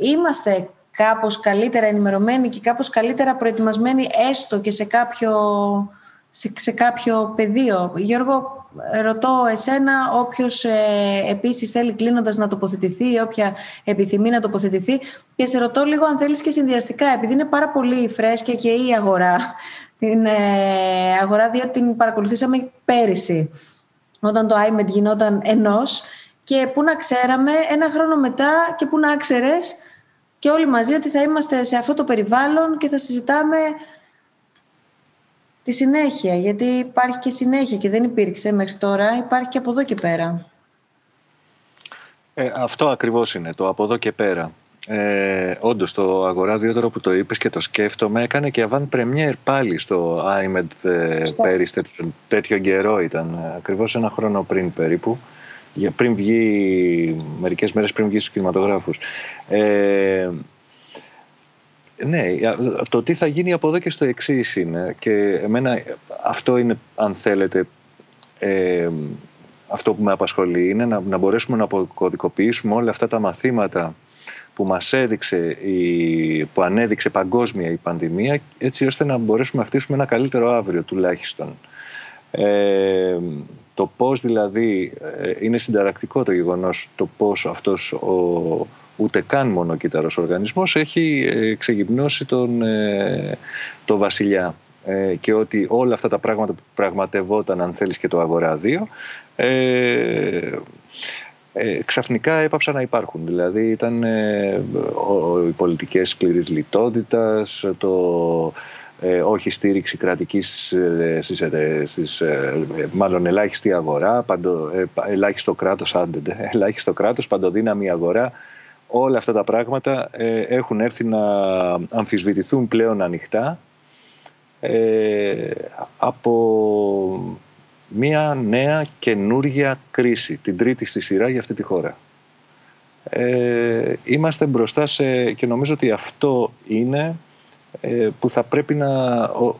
είμαστε κάπως καλύτερα ενημερωμένοι και κάπως καλύτερα προετοιμασμένοι, έστω και σε κάποιο, σε, σε κάποιο πεδίο. Γιώργο, ρωτώ εσένα, όποιος ε, επίσης θέλει κλείνοντας να τοποθετηθεί, όποια επιθυμεί να τοποθετηθεί, και σε ρωτώ λίγο αν θέλεις και συνδυαστικά, επειδή είναι πάρα πολύ φρέσκια και η αγορά, την ε, αγορά διότι την παρακολουθήσαμε πέρυσι, όταν το iMEdD γινόταν ενός, και πού να ξέραμε ένα χρόνο μετά και πού να ξέρες και όλοι μαζί ότι θα είμαστε σε αυτό το περιβάλλον και θα συζητάμε τη συνέχεια. Γιατί υπάρχει και συνέχεια και δεν υπήρξε μέχρι τώρα, υπάρχει και από εδώ και πέρα. Ε, αυτό ακριβώς είναι, το από εδώ και πέρα. Ε, όντως το αγοράδιο, τώρα που το είπες και το σκέφτομαι, έκανε και avant premiere πάλι στο iMEdD ε, πέρυσι, τέτοιο, τέτοιο καιρό ήταν, ακριβώς ένα χρόνο πριν περίπου. Για πριν βγει, μερικές μέρες πριν βγει στους κινηματογράφους. Ε, ναι, το τι θα γίνει από εδώ και στο εξής είναι. Και εμένα αυτό είναι, αν θέλετε, ε, αυτό που με απασχολεί, είναι να, να μπορέσουμε να αποκωδικοποιήσουμε όλα αυτά τα μαθήματα που μας έδειξε, η, που ανέδειξε παγκόσμια η πανδημία, έτσι ώστε να μπορέσουμε να χτίσουμε ένα καλύτερο αύριο τουλάχιστον. Ε, το πώς δηλαδή είναι συνταρακτικό το γεγονός το πώς αυτός ο ούτε καν μονοκύτταρος οργανισμός έχει ξεγυμνώσει τον, τον βασιλιά, ε, και ότι όλα αυτά τα πράγματα που πραγματευόταν, αν θέλεις, και το αγοράδιο, ε, ε, ξαφνικά έπαψαν να υπάρχουν. Δηλαδή ήταν ε, ο, οι πολιτικές σκληρής λιτότητας, το... Ε, όχι στήριξη κρατικής ε, στις, ε, στις, ε, μάλλον ελάχιστη αγορά, παντο, ε, ελάχιστο, κράτος, άντε, ε, ελάχιστο κράτος, παντοδύναμη αγορά. Όλα αυτά τα πράγματα ε, έχουν έρθει να αμφισβητηθούν πλέον ανοιχτά ε, από μια νέα καινούρια κρίση, την τρίτη στη σειρά για αυτή τη χώρα. Ε, είμαστε μπροστά σε, και νομίζω ότι αυτό είναι που θα πρέπει να ό,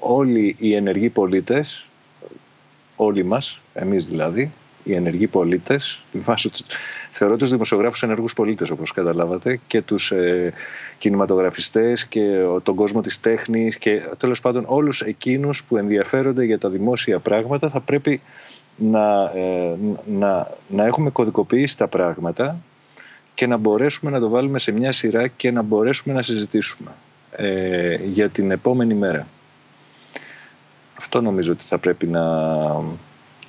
όλοι οι ενεργοί πολίτες, όλοι μας, εμείς δηλαδή, οι ενεργοί πολίτες, θεωρώ τους δημοσιογράφους ενεργούς πολίτες όπως καταλάβατε, και τους ε, κινηματογραφιστές και τον κόσμο της τέχνης και τέλος πάντων όλους εκείνους που ενδιαφέρονται για τα δημόσια πράγματα, θα πρέπει να, ε, να, να έχουμε κωδικοποιήσει τα πράγματα και να μπορέσουμε να το βάλουμε σε μια σειρά και να μπορέσουμε να συζητήσουμε για την επόμενη μέρα. Αυτό νομίζω ότι θα πρέπει να,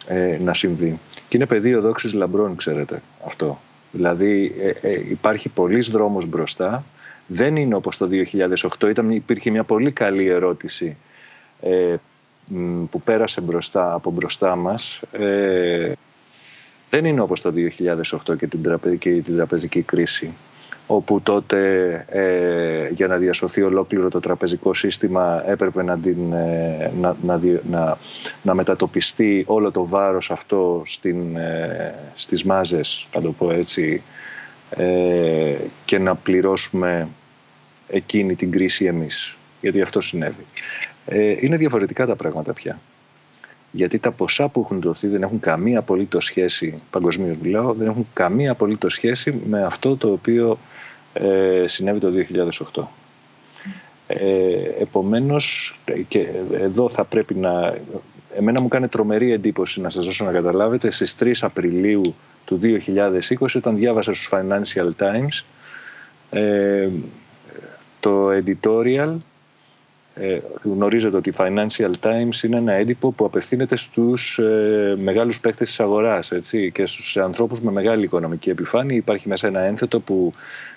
ε, να συμβεί. Και είναι πεδίο δόξης λαμπρών, ξέρετε, αυτό. Δηλαδή ε, ε, υπάρχει πολλής δρόμος μπροστά. Δεν είναι όπως το δύο χιλιάδες οκτώ. Ήταν, υπήρχε μια πολύ καλή ερώτηση ε, που πέρασε μπροστά, από μπροστά μας. Ε, δεν είναι όπως το δύο χιλιάδες οκτώ και την, τραπε, και την τραπεζική κρίση, όπου τότε ε, για να διασωθεί ολόκληρο το τραπεζικό σύστημα έπρεπε να, την, ε, να, να, να, να μετατοπιστεί όλο το βάρος αυτό στην, ε, στις μάζες, θα το πω έτσι, ε, και να πληρώσουμε εκείνη την κρίση εμείς. Γιατί αυτό συνέβη. Ε, είναι διαφορετικά τα πράγματα πια. Γιατί τα ποσά που έχουν δοθεί δεν έχουν καμία απολύτως σχέση, παγκοσμίως μιλάω, δεν έχουν καμία απολύτως σχέση με αυτό το οποίο ε, συνέβη το δύο χιλιάδες οκτώ. Ε, επομένως, και εδώ θα πρέπει να... Εμένα μου κάνει τρομερή εντύπωση, να σας δώσω να καταλάβετε, στις τρεις Απριλίου του δύο χιλιάδες είκοσι, όταν διάβασα στους Financial Times ε, το editorial. Ε, γνωρίζετε ότι η Financial Times είναι ένα έντυπο που απευθύνεται στους ε, μεγάλους παίκτες της αγοράς, έτσι, και στους ανθρώπους με μεγάλη οικονομική επιφάνεια. Υπάρχει μέσα ένα ένθετο που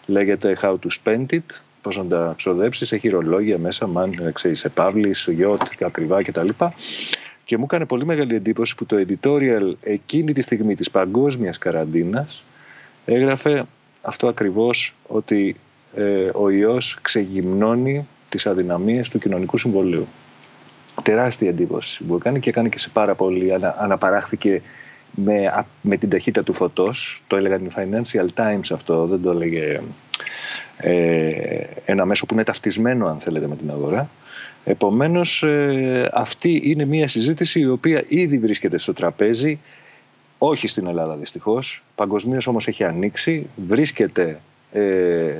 λέγεται How to spend it, πώς να τα ξοδέψεις, έχει ρολόγια μέσα, man, ξέρεις, επαύλεις, γιότ, ακριβά κτλ. Και μου έκανε πολύ μεγάλη εντύπωση που το editorial εκείνη τη στιγμή της παγκόσμιας καραντίνας έγραφε αυτό ακριβώς, ότι ε, ο ιός ξεγυμνώνει τις αδυναμίες του κοινωνικού συμβολίου. Τεράστια εντύπωση που έκανε, και έκανε και σε πάρα πολύ, ανα, αναπαράχθηκε με, με την ταχύτητα του φωτός. Το έλεγαν οι Financial Times αυτό, δεν το έλεγε ε, ένα μέσο που είναι ταυτισμένο, αν θέλετε, με την αγορά. Επομένως, ε, αυτή είναι μια συζήτηση η οποία ήδη βρίσκεται στο τραπέζι, όχι στην Ελλάδα δυστυχώς, παγκοσμίως όμως έχει ανοίξει, βρίσκεται Ε,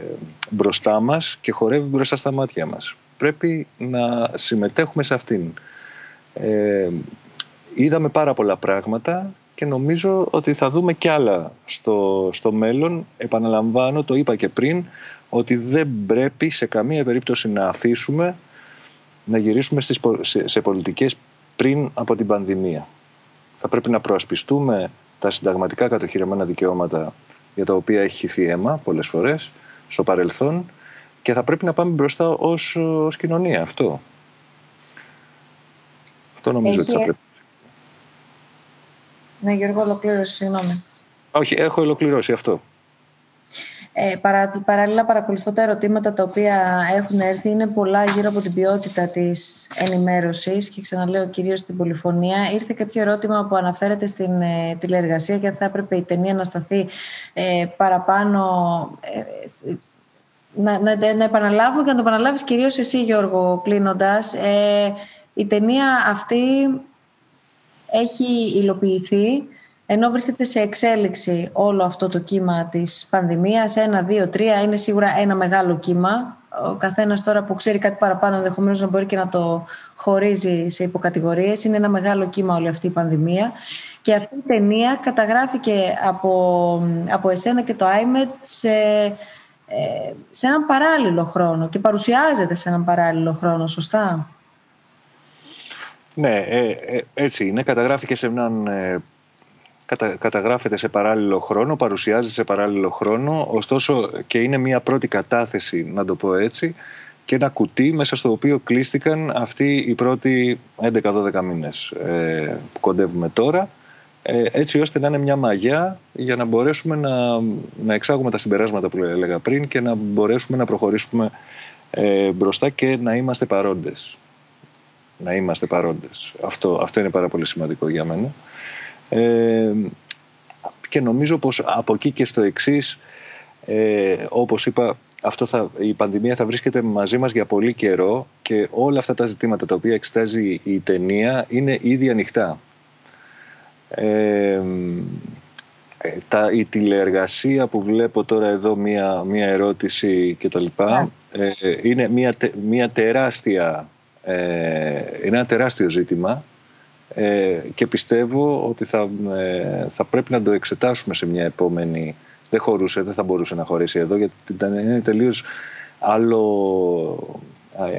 μπροστά μας και χορεύει μπροστά στα μάτια μας. Πρέπει να συμμετέχουμε σε αυτήν. Ε, είδαμε πάρα πολλά πράγματα και νομίζω ότι θα δούμε κι άλλα στο, στο μέλλον. Επαναλαμβάνω, το είπα και πριν, ότι δεν πρέπει σε καμία περίπτωση να αφήσουμε να γυρίσουμε στις, σε, σε πολιτικές πριν από την πανδημία. Θα πρέπει να προασπιστούμε τα συνταγματικά κατοχυρωμένα δικαιώματα, για τα οποία έχει χυθεί αίμα πολλές φορές στο παρελθόν, και θα πρέπει να πάμε μπροστά ως, ως κοινωνία. Αυτό. Αυτό νομίζω έχει... ότι θα πρέπει. Ναι, Γιώργο, ολοκλήρωση, συγγνώμη. Όχι, έχω ολοκληρώσει αυτό. Ε, παρα, παράλληλα παρακολουθώ τα ερωτήματα τα οποία έχουν έρθει. Είναι πολλά γύρω από την ποιότητα της ενημέρωσης και ξαναλέω κυρίως την πολυφωνία. Ήρθε κάποιο ερώτημα που αναφέρεται στην ε, τηλεεργασία και αν θα έπρεπε η ταινία να σταθεί ε, παραπάνω... Ε, να, να, να επαναλάβουμε και να το επαναλάβεις κυρίως εσύ, Γιώργο, κλείνοντας. Ε, η ταινία αυτή έχει υλοποιηθεί, ενώ βρίσκεται σε εξέλιξη όλο αυτό το κύμα της πανδημίας. Ένα, δύο, τρία, είναι σίγουρα ένα μεγάλο κύμα. Ο καθένας τώρα που ξέρει κάτι παραπάνω, ενδεχομένως να μπορεί και να το χωρίζει σε υποκατηγορίες. Είναι ένα μεγάλο κύμα όλη αυτή η πανδημία. Και αυτή η ταινία καταγράφηκε από, από εσένα και το iMEdD σε, σε έναν παράλληλο χρόνο και παρουσιάζεται σε έναν παράλληλο χρόνο, σωστά? Ναι, ε, ε, έτσι είναι. Καταγράφηκε σε έναν... Ε, κατα, καταγράφεται σε παράλληλο χρόνο, παρουσιάζεται σε παράλληλο χρόνο, ωστόσο και είναι μια πρώτη κατάθεση, να το πω έτσι, και ένα κουτί μέσα στο οποίο κλείστηκαν αυτοί οι πρώτοι έντεκα δώδεκα μήνες ε, που κοντεύουμε τώρα, ε, έτσι ώστε να είναι μια μαγιά για να μπορέσουμε να, να εξάγουμε τα συμπεράσματα που έλεγα πριν και να μπορέσουμε να προχωρήσουμε ε, μπροστά και να είμαστε παρόντες. Να είμαστε παρόντες. Αυτό, αυτό είναι πάρα πολύ σημαντικό για μένα. Ε, και νομίζω πως από εκεί και στο εξής, ε, όπως είπα, αυτό θα, η πανδημία θα βρίσκεται μαζί μας για πολύ καιρό και όλα αυτά τα ζητήματα τα οποία εξετάζει η ταινία είναι ήδη ανοιχτά. Ε, τα, η τηλεεργασία που βλέπω τώρα εδώ, μία, μία ερώτηση κτλ. Yeah. Ε, είναι μία, μία τεράστια... Είναι ένα τεράστιο ζήτημα ε, και πιστεύω ότι θα, ε, θα πρέπει να το εξετάσουμε σε μια επόμενη. Δεν χωρούσε, δεν θα μπορούσε να χωρίσει εδώ, γιατί είναι τελείως άλλο,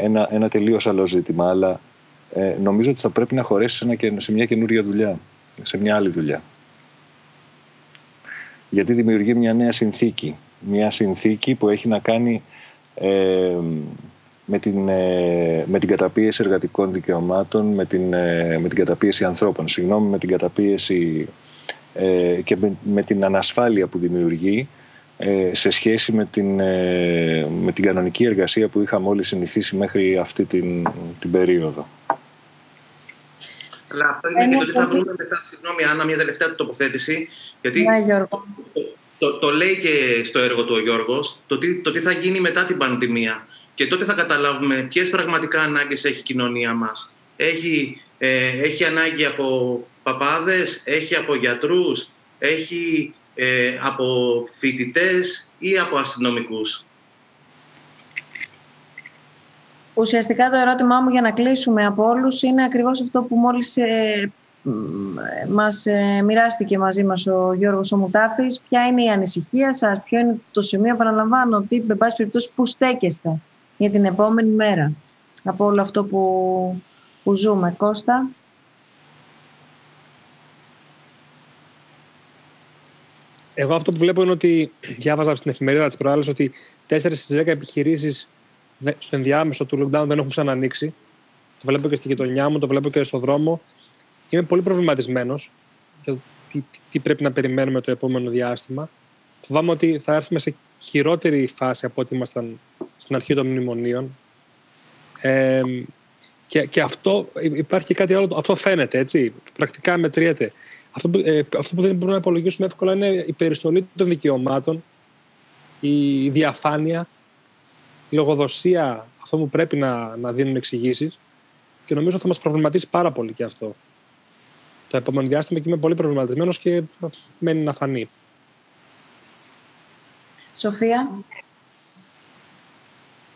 ένα, ένα τελείως άλλο ζήτημα. Αλλά ε, νομίζω ότι θα πρέπει να χωρέσει σε, ένα, σε μια καινούργια δουλειά, σε μια άλλη δουλειά. Γιατί δημιουργεί μια νέα συνθήκη. Μια συνθήκη που έχει να κάνει... Ε, Με την, με την καταπίεση εργατικών δικαιωμάτων, με την, με την καταπίεση ανθρώπων, συγγνώμη, με την καταπίεση ε, και με, με την ανασφάλεια που δημιουργεί ε, σε σχέση με την, ε, με την κανονική εργασία που είχαμε όλοι συνηθίσει μέχρι αυτή την, την περίοδο. Αλλά πρέπει να θα βρούμε μετά, συγγνώμη Άννα, μια τελευταία τοποθέτηση, γιατί yeah, το, το, το λέει και στο έργο του ο Γιώργος, το τι, το τι θα γίνει μετά την πανδημία. Και τότε θα καταλάβουμε ποιες πραγματικά ανάγκες έχει η κοινωνία μας. Έχει, ε, έχει ανάγκη από παπάδες, έχει από γιατρούς, έχει ε, από φοιτητές ή από αστυνομικούς. Ουσιαστικά το ερώτημά μου για να κλείσουμε από όλους είναι ακριβώς αυτό που μόλις ε, μας ε, μοιράστηκε μαζί μας ο Γιώργος ο Μουτάφης. Ποια είναι η ανησυχία σας, ποιο είναι το σημείο, παραλαμβάνω, ότι με πάση περιπτώσει που στέκεστε για την επόμενη μέρα από όλο αυτό που, που ζούμε. Κώστα. Εγώ αυτό που βλέπω είναι ότι διάβαζα στην εφημερίδα της προάλλης ότι τέσσερις στις δέκα επιχειρήσεις στο ενδιάμεσο του lockdown δεν έχουν ξανανοίξει. Το βλέπω και στη γειτονιά μου, το βλέπω και στον δρόμο. Είμαι πολύ προβληματισμένος για τι, τι, τι πρέπει να περιμένουμε το επόμενο διάστημα. Φοβάμαι ότι θα έρθουμε σε χειρότερη φάση από ό,τι ήμασταν στην αρχή των μνημονίων. Ε, και, και αυτό υπάρχει κάτι άλλο, αυτό φαίνεται, έτσι, πρακτικά μετριέται. Αυτό που, ε, αυτό που δεν μπορούμε να υπολογίσουμε εύκολα είναι η περιστολή των δικαιωμάτων, η διαφάνεια, η λογοδοσία, αυτό που πρέπει να, να δίνουν εξηγήσεις. Και νομίζω θα μας προβληματίσει πάρα πολύ και αυτό το επόμενο διάστημα και είμαι πολύ προβληματισμένος και μένει να φανεί. Σοφία.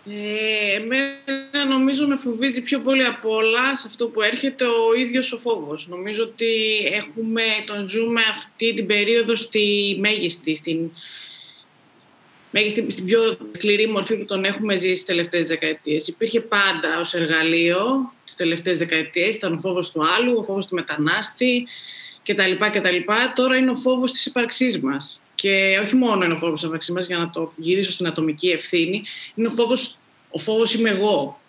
Ε, εμένα νομίζω με φοβίζει πιο πολύ από όλα σε αυτό που έρχεται ο ίδιος ο φόβος. Νομίζω ότι έχουμε, τον ζούμε αυτή την περίοδο στη μέγιστη, στην, μέγιστη, στην πιο σκληρή μορφή που τον έχουμε ζήσει τις τελευταίες δεκαετίες. Υπήρχε πάντα ως εργαλείο τις τελευταίες δεκαετίες, ήταν ο φόβος του άλλου, ο φόβος του μετανάστη κτλ. κτλ. Τώρα είναι ο φόβος της ύπαρξής μας. Και όχι μόνο είναι ο φόβος μεταξύ μας, για να το γυρίσω στην ατομική ευθύνη, είναι ο φόβος, ο φόβος είμαι εγώ.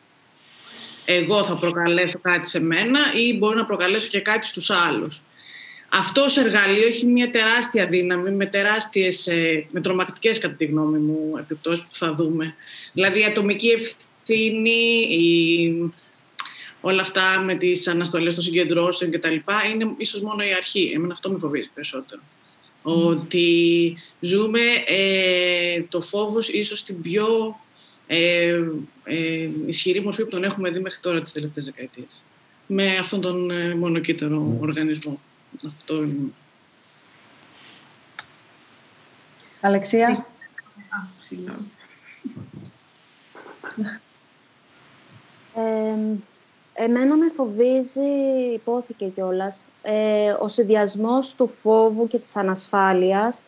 Εγώ θα προκαλέσω κάτι σε μένα ή μπορώ να προκαλέσω και κάτι στους άλλους. Αυτό ως εργαλείο έχει μια τεράστια δύναμη, με τεράστιες, με τρομακτικές κατά τη γνώμη μου επιπτώσεις που θα δούμε. Δηλαδή η ατομική ευθύνη, η... όλα αυτά με τις αναστολές των συγκεντρώσεων κτλ. Είναι ίσως μόνο η αρχή. Εμένα αυτό με φοβίζει περισσότερο. Ότι ζούμε ε, το φόβος ίσως την πιο ε, ε, ισχυρή μορφή που τον έχουμε δει μέχρι τώρα τις τελευταίες δεκαετίες. Με αυτόν τον ε, μονοκύτταρο οργανισμό. Αυτό είναι. Αλεξία. Ε, εμένα με φοβίζει, υπόθηκε κιόλας, ε, ο συνδυασμός του φόβου και της ανασφάλειας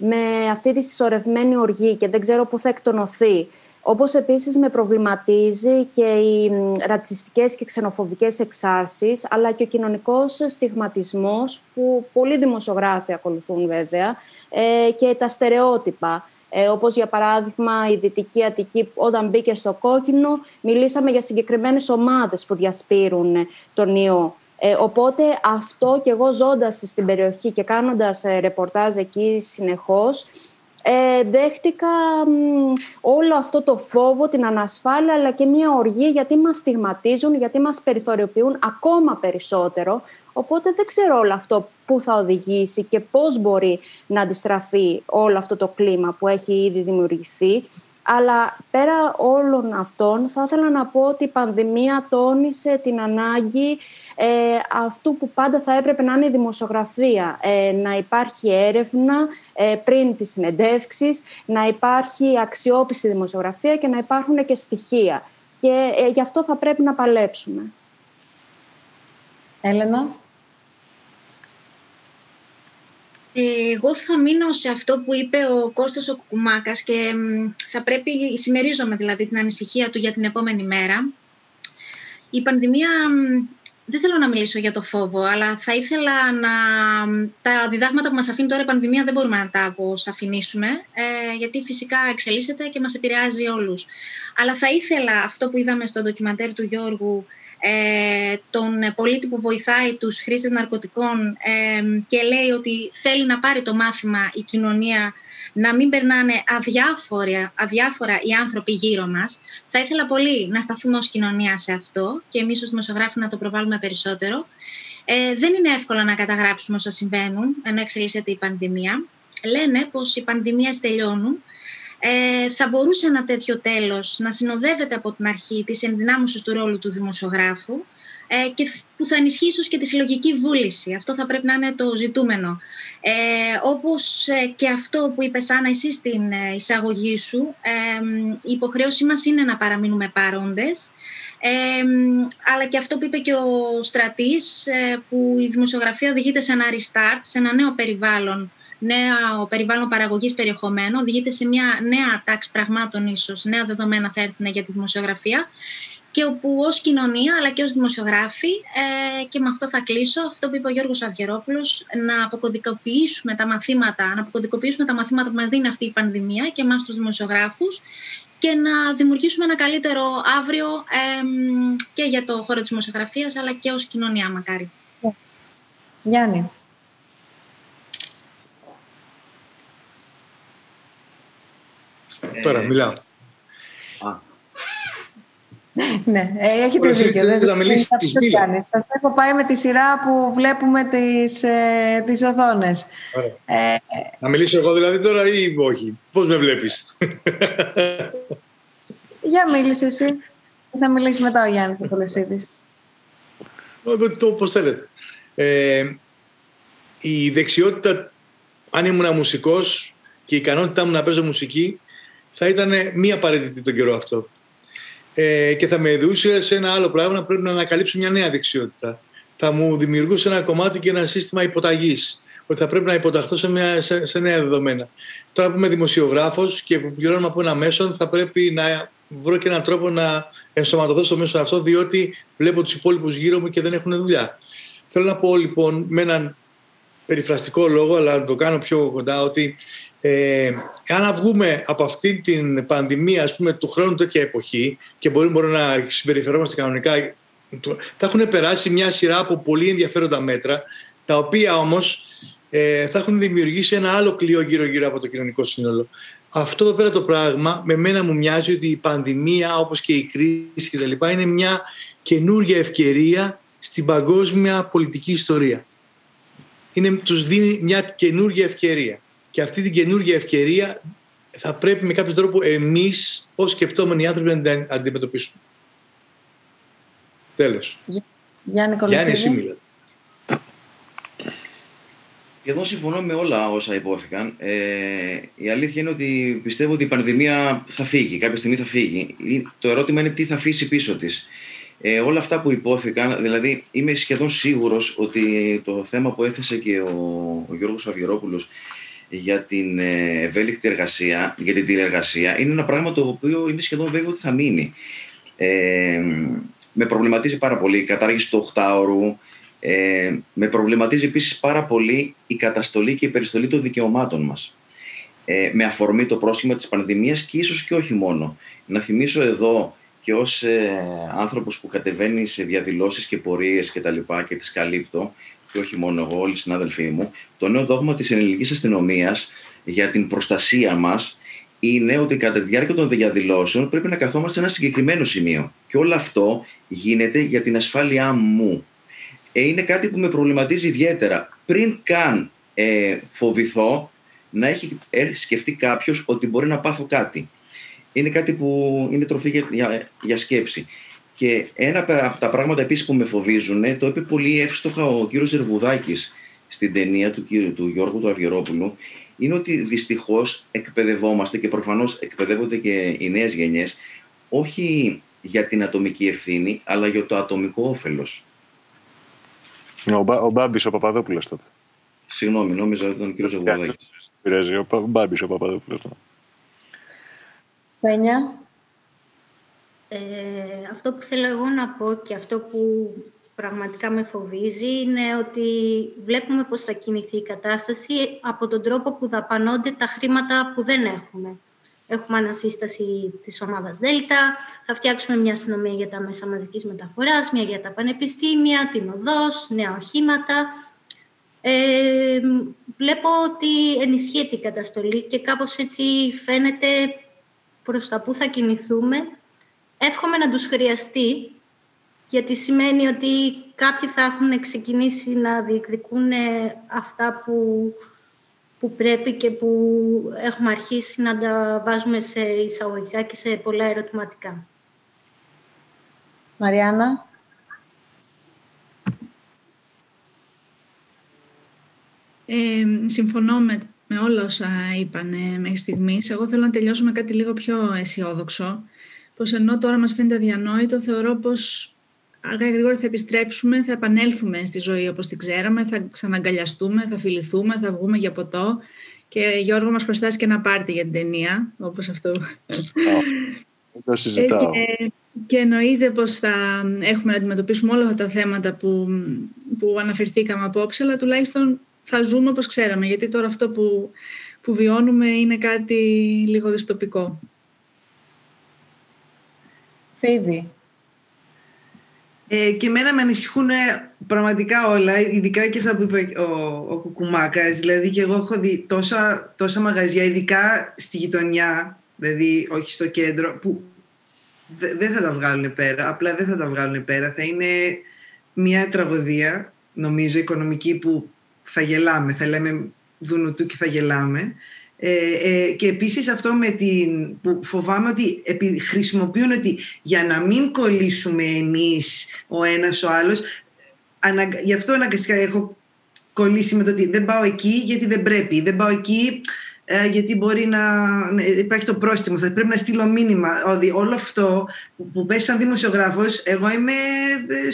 με αυτή τη συσσωρευμένη οργή και δεν ξέρω πού θα εκτονωθεί. Όπως επίσης με προβληματίζει και οι ρατσιστικές και ξενοφοβικές εξάρσεις, αλλά και ο κοινωνικός στιγματισμός που πολλοί δημοσιογράφοι ακολουθούν βέβαια, και τα στερεότυπα. Ε, όπως για παράδειγμα η Δυτική Αττική, όταν μπήκε στο κόκκινο, μιλήσαμε για συγκεκριμένες ομάδες που διασπείρουν τον ιό. Ε, οπότε αυτό και εγώ ζώντας στην περιοχή και κάνοντας ρεπορτάζ εκεί συνεχώς, ε, δέχτηκα μ, όλο αυτό το φόβο, την ανασφάλεια, αλλά και μια οργή, γιατί μας στιγματίζουν, γιατί μας περιθωριοποιούν ακόμα περισσότερο. Οπότε δεν ξέρω όλο αυτό πού θα οδηγήσει και πώς μπορεί να αντιστραφεί όλο αυτό το κλίμα που έχει ήδη δημιουργηθεί. Αλλά πέρα όλων αυτών θα ήθελα να πω ότι η πανδημία τόνισε την ανάγκη ε, αυτού που πάντα θα έπρεπε να είναι η δημοσιογραφία. Ε, να υπάρχει έρευνα ε, πριν τις συνεντεύξεις, να υπάρχει αξιόπιστη δημοσιογραφία και να υπάρχουν και στοιχεία. Και ε, γι' αυτό θα πρέπει να παλέψουμε. Έλενα. Εγώ θα μείνω σε αυτό που είπε ο Κώστας ο Κουκουμάκας και θα πρέπει, συμμερίζομαι δηλαδή την ανησυχία του για την επόμενη μέρα. Η πανδημία, δεν θέλω να μιλήσω για το φόβο, αλλά θα ήθελα να... Τα διδάγματα που μας αφήνει τώρα η πανδημία δεν μπορούμε να τα αποσαφηνίσουμε, γιατί φυσικά εξελίσσεται και μας επηρεάζει όλους. Αλλά θα ήθελα αυτό που είδαμε στο ντοκιμαντέρ του Γιώργου, Ε, τον πολίτη που βοηθάει τους χρήστες ναρκωτικών ε, και λέει ότι θέλει να πάρει το μάθημα η κοινωνία, να μην περνάνε αδιάφορα, αδιάφορα οι άνθρωποι γύρω μας. Θα ήθελα πολύ να σταθούμε ως κοινωνία σε αυτό και εμείς ως δημοσιογράφοι να το προβάλλουμε περισσότερο. Ε, δεν είναι εύκολο να καταγράψουμε όσα συμβαίνουν ενώ εξελίσσεται η πανδημία. Λένε πως οι πανδημίες τελειώνουν. Ε, θα μπορούσε ένα τέτοιο τέλος να συνοδεύεται από την αρχή της ενδυνάμωσης του ρόλου του δημοσιογράφου ε, και που θα ενισχύσει ίσως και τη συλλογική βούληση. Αυτό θα πρέπει να είναι το ζητούμενο. Ε, όπως και αυτό που είπες, Άννα, εσύ στην εισαγωγή σου, ε, η υποχρέωσή μας είναι να παραμείνουμε παρόντες. Ε, αλλά και αυτό που είπε και ο Στρατής, ε, που η δημοσιογραφία οδηγείται σε ένα restart, σε ένα νέο περιβάλλον, νέο περιβάλλον παραγωγής περιεχομένου, οδηγείται σε μια νέα τάξη πραγμάτων ίσως, νέα δεδομένα θα έρθουν για τη δημοσιογραφία και όπου ως κοινωνία αλλά και ως δημοσιογράφοι, ε, και με αυτό θα κλείσω, αυτό που είπε ο Γιώργος Αυγερόπουλος, να αποκωδικοποιήσουμε τα μαθήματα, να αποκωδικοποιήσουμε τα μαθήματα που μας δίνει αυτή η πανδημία και εμάς τους δημοσιογράφους και να δημιουργήσουμε ένα καλύτερο αύριο ε, και για το χώρο της δημοσιογραφίας αλλά και ως κοινωνία μακάρι. Γιάννη. Ε, Τώρα μιλάω. Α. Ναι, έχετε Ως δίκιο. Δεν θα μιλήσει. Σας έχω πάει με τη σειρά που βλέπουμε τις, ε, τις οθόνες. Ε, να μιλήσω εγώ δηλαδή τώρα ή όχι? Πώς με βλέπεις? Για μίλησε εσύ. Θα μιλήσει μετά ο Γιάννης Κολεσίδης. Πώς θέλετε. Ε, η δεξιότητα, αν ήμουν μουσικός και η ικανότητά μου να παίζω μουσική, θα ήταν μη απαραίτητη τον καιρό αυτό. Ε, και θα με οδηγούσε σε ένα άλλο πράγμα, να πρέπει να ανακαλύψω μια νέα δεξιότητα. Θα μου δημιουργούσε ένα κομμάτι και ένα σύστημα υποταγής, ότι θα πρέπει να υποταχθώ σε, μια, σε, σε νέα δεδομένα. Τώρα που είμαι δημοσιογράφος και που πληρώνω από ένα μέσον, θα πρέπει να βρω και έναν τρόπο να ενσωματωθώ στο μέσο αυτό, διότι βλέπω τους υπόλοιπους γύρω μου και δεν έχουν δουλειά. Θέλω να πω λοιπόν με έναν περιφραστικό λόγο, αλλά να το κάνω πιο κοντά, ότι Ε, αν βγούμε από αυτή την πανδημία, ας πούμε, του χρόνου τέτοια εποχή και μπορούμε, μπορούμε να συμπεριφερόμαστε κανονικά, θα έχουν περάσει μια σειρά από πολύ ενδιαφέροντα μέτρα, τα οποία όμως ε, θα έχουν δημιουργήσει ένα άλλο κλειό γύρω-γύρω από το κοινωνικό σύνολο. Αυτό εδώ πέρα το πράγμα με μένα μου μοιάζει ότι η πανδημία, όπως και η κρίση κτλ, είναι μια καινούργια ευκαιρία στην παγκόσμια πολιτική ιστορία. Είναι, τους δίνει μια καινούργια ευκαιρία. Και αυτή την καινούργια ευκαιρία θα πρέπει με κάποιο τρόπο εμείς ως σκεπτόμενοι άνθρωποι να την αντιμετωπίσουμε. Τέλος. Γιάννη Κολεσίδη. Εδώ συμφωνώ με όλα όσα υπόθηκαν. Ε, η αλήθεια είναι ότι πιστεύω ότι η πανδημία θα φύγει, κάποια στιγμή θα φύγει. Το ερώτημα είναι τι θα αφήσει πίσω της. Ε, όλα αυτά που υπόθηκαν, δηλαδή είμαι σχεδόν σίγουρος ότι το θέμα που έθεσε και ο, ο Γιώργος Αυγερόπουλος για την ευέλικτη εργασία, για την τηλεργασία, είναι ένα πράγμα το οποίο είναι σχεδόν βέβαιο ότι θα μείνει. Ε, με προβληματίζει πάρα πολύ η κατάργηση του οκτάωρου, ε, με προβληματίζει επίσης πάρα πολύ η καταστολή και η περιστολή των δικαιωμάτων μας. Ε, με αφορμή το πρόσχημα της πανδημίας και ίσως και όχι μόνο. Να θυμίσω εδώ και ως ε, άνθρωπος που κατεβαίνει σε διαδηλώσεις και πορείες και τα λοιπά και τις καλύπτω, και όχι μόνο εγώ, όλοι οι συνάδελφοί μου, το νέο δόγμα της ελληνικής αστυνομίας για την προστασία μας είναι ότι κατά τη διάρκεια των διαδηλώσεων πρέπει να καθόμαστε σε ένα συγκεκριμένο σημείο. Και όλο αυτό γίνεται για την ασφάλειά μου. Ε, είναι κάτι που με προβληματίζει ιδιαίτερα. Πριν καν ε, φοβηθώ να έχει ε, σκεφτεί κάποιος ότι μπορεί να πάθω κάτι. Είναι κάτι που είναι τροφή για, για, για σκέψη. Και ένα από τα πράγματα επίσης που με φοβίζουν, το είπε πολύ εύστοχα ο κύριος Ζερβουδάκης στην ταινία του, κύριου, του Γιώργου του Αυγερόπουλου, είναι ότι δυστυχώς εκπαιδευόμαστε και προφανώς εκπαιδεύονται και οι νέες γενιές όχι για την ατομική ευθύνη, αλλά για το ατομικό όφελος. Ο, Μπα, ο Μπάμπης ο Παπαδόπουλος τότε. Συγγνώμη, νόμιζα ότι ήταν ο κύριος Ζερβουδάκης. Πειράζει, ο Μπάμπης ο Παπαδόπουλος. Φένια. Ε, αυτό που θέλω εγώ να πω και αυτό που πραγματικά με φοβίζει είναι ότι βλέπουμε πώς θα κινηθεί η κατάσταση από τον τρόπο που δαπανώνται τα χρήματα που δεν έχουμε. Έχουμε ανασύσταση της ομάδας Δέλτα, θα φτιάξουμε μια αστυνομία για τα μέσα μαζικής μεταφοράς, μια για τα πανεπιστήμια, την οδός, νέα οχήματα. Ε, βλέπω ότι ενισχύεται η καταστολή και κάπως έτσι φαίνεται προς τα που θα κινηθούμε. Εύχομαι να τους χρειαστεί, γιατί σημαίνει ότι κάποιοι θα έχουν ξεκινήσει να διεκδικούν αυτά που, που πρέπει και που έχουμε αρχίσει να τα βάζουμε σε εισαγωγικά και σε πολλά ερωτηματικά. Μαριάννα. Ε, συμφωνώ με, με όλα όσα είπανε μέχρι στιγμής. Εγώ θέλω να τελειώσω με κάτι λίγο πιο αισιόδοξο. Πως ενώ τώρα μας φαίνεται αδιανόητο, θεωρώ πως αργά ή γρήγορα θα επιστρέψουμε, θα επανέλθουμε στη ζωή όπως την ξέραμε, θα ξαναγκαλιαστούμε, θα φιληθούμε, θα βγούμε για ποτό. Και Γιώργο, μας προστάζει και ένα πάρτι για την ταινία, όπως αυτό. Δεν το συζητάω. Και, και εννοείται πως θα έχουμε να αντιμετωπίσουμε όλα αυτά τα θέματα που, που αναφερθήκαμε απόψε, αλλά τουλάχιστον θα ζούμε όπως ξέραμε, γιατί τώρα αυτό που, που βιώνουμε είναι κάτι λίγο δυστοπικό. Ε, και εμένα με ανησυχούν πραγματικά όλα, ειδικά και αυτά που είπε ο, ο Κουκουμάκας. Δηλαδή και εγώ έχω δει τόσα, τόσα μαγαζιά, ειδικά στη γειτονιά, δηλαδή όχι στο κέντρο, που δεν δε θα τα βγάλουν πέρα, απλά δεν θα τα βγάλουν πέρα. Θα είναι μια τραγωδία, νομίζω, οικονομική που θα γελάμε, θα λέμε δουνουτού και θα γελάμε. Ε, ε, και επίσης αυτό με την, που φοβάμαι ότι επί, χρησιμοποιούν ότι για να μην κολλήσουμε εμείς ο ένας ο άλλος, ανα, γι' αυτό αναγκαστικά έχω κολλήσει με το ότι δεν πάω εκεί γιατί δεν πρέπει, δεν πάω εκεί ε, γιατί μπορεί να ναι, υπάρχει το πρόστιμο, θα πρέπει να στείλω μήνυμα. Ό, όλο αυτό που, που πες σαν δημοσιογράφος, εγώ είμαι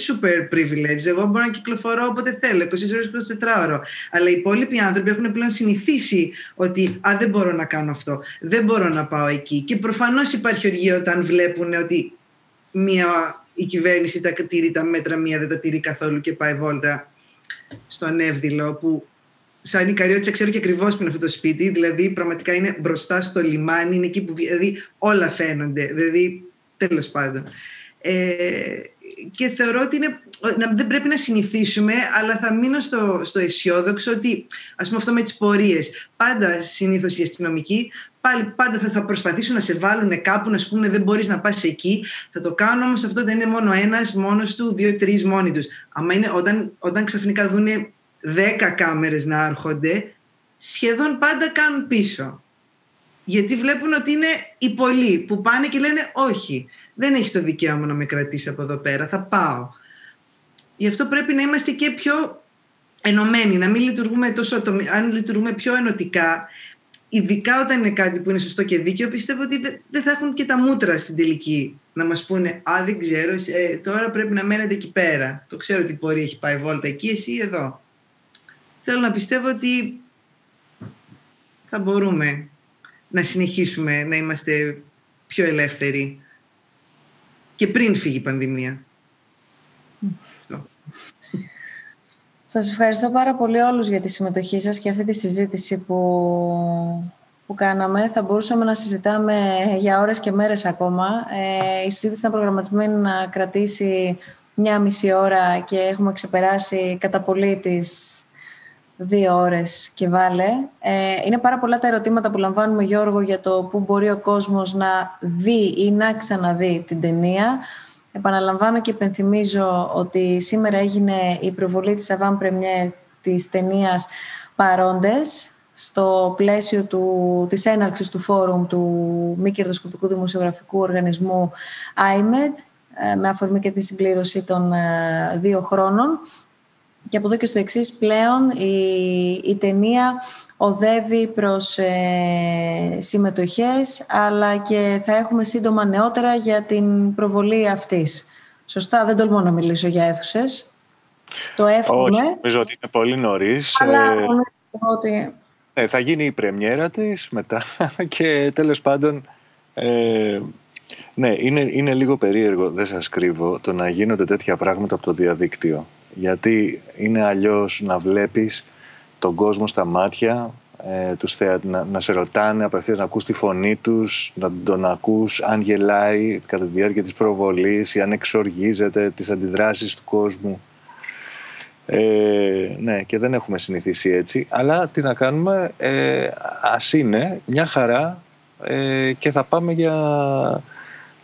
super privileged, εγώ μπορώ να κυκλοφορώ όποτε θέλω, είκοσι τέσσερις ώρες προς τετράωρο, αλλά οι υπόλοιποι άνθρωποι έχουν πλέον συνηθίσει ότι α, δεν μπορώ να κάνω αυτό, δεν μπορώ να πάω εκεί, και προφανώς υπάρχει οργία όταν βλέπουν ότι μία, η κυβέρνηση τα τηρεί τα μέτρα, μία δεν τα τηρεί καθόλου και πάει βόλτα στον Εύδηλο, που σαν η Καριώτησα ξέρω και ακριβώς που είναι αυτό το σπίτι, δηλαδή πραγματικά είναι μπροστά στο λιμάνι, είναι εκεί που δηλαδή, όλα φαίνονται, δηλαδή τέλος πάντων. Ε, και θεωρώ ότι είναι, να, δεν πρέπει να συνηθίσουμε, αλλά θα μείνω στο, στο αισιόδοξο ότι ας πούμε αυτό με τις πορείες, πάντα συνήθως οι αστυνομικοί πάλι, πάντα θα, θα προσπαθήσουν να σε βάλουν κάπου, να σου πούνε δεν μπορείς να πας εκεί, θα το κάνουν όμως αυτό, δεν είναι μόνο ένας μόνος του, δύο, τρεις μόνοι τους. Άμα είναι όταν, όταν ξαφνικά δούνε δέκα κάμερες να άρχονται, σχεδόν πάντα κάνουν πίσω. Γιατί βλέπουν ότι είναι οι πολλοί που πάνε και λένε όχι, δεν έχεις το δικαίωμα να με κρατήσεις από εδώ πέρα, θα πάω. Γι' αυτό πρέπει να είμαστε και πιο ενωμένοι, να μην λειτουργούμε τόσο, αν λειτουργούμε πιο ενωτικά, ειδικά όταν είναι κάτι που είναι σωστό και δίκαιο, πιστεύω ότι δεν θα έχουν και τα μούτρα στην τελική να μας πούνε «Α, δεν ξέρω, ε, τώρα πρέπει να μένετε εκεί πέρα. Το ξέρω ότι η πορεία έχει πάει βόλτα εκεί, εσύ εδώ». Θέλω να πιστεύω ότι θα μπορούμε να συνεχίσουμε να είμαστε πιο ελεύθεροι και πριν φύγει η πανδημία. Mm. Σας ευχαριστώ πάρα πολύ όλους για τη συμμετοχή σας και αυτή τη συζήτηση που, που κάναμε. Θα μπορούσαμε να συζητάμε για ώρες και μέρες ακόμα. Ε, η συζήτηση ήταν προγραμματισμένη να κρατήσει μια μισή ώρα και έχουμε ξεπεράσει κατά πολύ τις δύο ώρες και βάλε. Ε, είναι πάρα πολλά τα ερωτήματα που λαμβάνουμε, Γιώργο, για το πού μπορεί ο κόσμος να δει ή να ξαναδεί την ταινία. Επαναλαμβάνω και υπενθυμίζω ότι σήμερα έγινε η προβολή της avant première της ταινίας «Παρόντες» στο πλαίσιο του, της έναρξης του φόρουμ του μη κερδοσκοπικού δημοσιογραφικού οργανισμού iMEdD, με αφορμή και τη συμπλήρωση των δύο χρόνων. Και από εδώ και στο εξής πλέον η, η ταινία οδεύει προς ε, συμμετοχές, αλλά και θα έχουμε σύντομα νεότερα για την προβολή αυτής. Σωστά, δεν τολμώ να μιλήσω για αίθουσες. Το εύχομαι. Όχι, νομίζω ότι είναι πολύ νωρίς. Αλλά νομίζω ότι... Ε, θα γίνει η πρεμιέρα της μετά και τέλος πάντων... Ε, ναι, είναι, είναι λίγο περίεργο, δεν σας κρύβω, το να γίνονται τέτοια πράγματα από το διαδίκτυο. Γιατί είναι αλλιώς να βλέπεις τον κόσμο στα μάτια, ε, τους θεα... να, να σε ρωτάνε απευθείας, να ακούς τη φωνή τους, να τον ακούς αν γελάει κατά τη διάρκεια της προβολής ή αν εξοργίζεται, τις αντιδράσεις του κόσμου. Ε, ναι, και δεν έχουμε συνηθίσει έτσι. Αλλά τι να κάνουμε, ε, ας είναι μια χαρά ε, και θα πάμε, για...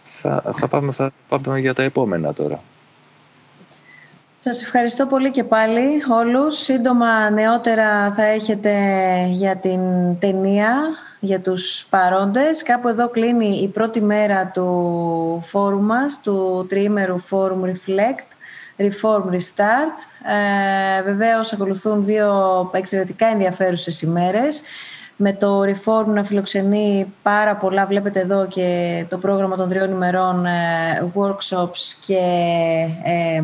θα, θα, πάμε, θα πάμε για τα επόμενα τώρα. Σας ευχαριστώ πολύ και πάλι όλους. Σύντομα νεότερα θα έχετε για την ταινία, για τους παρόντες. Κάπου εδώ κλείνει η πρώτη μέρα του φόρουμ μας, του τριήμερου φόρουμ Reflect, Reform, Restart. Ε, βεβαίως ακολουθούν δύο εξαιρετικά ενδιαφέρουσες ημέρες, με το Reform να φιλοξενεί πάρα πολλά, βλέπετε εδώ και το πρόγραμμα των τριών ημερών, workshops και ε,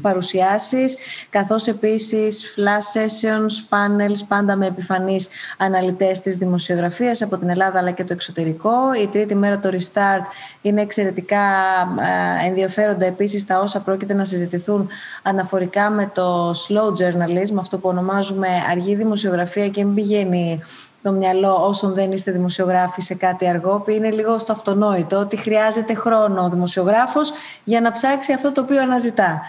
παρουσιάσεις, καθώς επίσης flash sessions, panels, πάντα με επιφανείς αναλυτές της δημοσιογραφίας από την Ελλάδα αλλά και το εξωτερικό. Η τρίτη μέρα, το Restart, είναι εξαιρετικά ενδιαφέροντα επίσης τα όσα πρόκειται να συζητηθούν αναφορικά με το slow journalism, αυτό που ονομάζουμε αργή δημοσιογραφία, και μην πηγαίνει το μυαλό όσων δεν είστε δημοσιογράφοι σε κάτι αργό, που είναι λίγο στο αυτονόητο, ότι χρειάζεται χρόνο ο δημοσιογράφος για να ψάξει αυτό το οποίο αναζητά.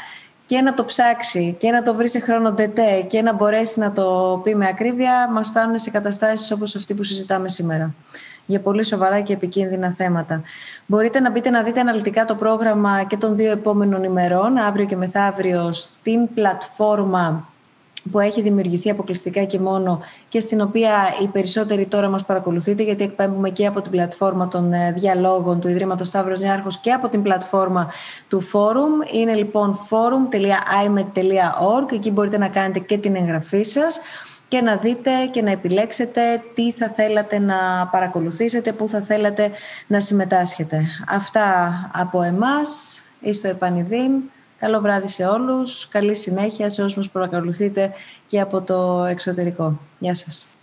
Και να το ψάξει και να το βρει σε χρόνο ντετέ και να μπορέσει να το πει με ακρίβεια, μας φτάνουν σε καταστάσεις όπως αυτή που συζητάμε σήμερα, για πολύ σοβαρά και επικίνδυνα θέματα. Μπορείτε να μπείτε να δείτε αναλυτικά το πρόγραμμα και των δύο επόμενων ημερών, αύριο και μεθαύριο, στην πλατφόρμα που έχει δημιουργηθεί αποκλειστικά και μόνο και στην οποία οι περισσότεροι τώρα μας παρακολουθείτε, γιατί εκπέμπουμε και από την πλατφόρμα των διαλόγων του Ιδρύματος Σταύρος Νιάρχος και από την πλατφόρμα του Φόρουμ. Είναι λοιπόν forum τελεία άι μεντ τελεία org. Εκεί μπορείτε να κάνετε και την εγγραφή σας και να δείτε και να επιλέξετε τι θα θέλατε να παρακολουθήσετε, πού θα θέλατε να συμμετάσχετε. Αυτά από εμάς, εις το επανειδήν. Καλό βράδυ σε όλους, καλή συνέχεια σε όσους μας παρακολουθείτε και από το εξωτερικό. Γεια σας.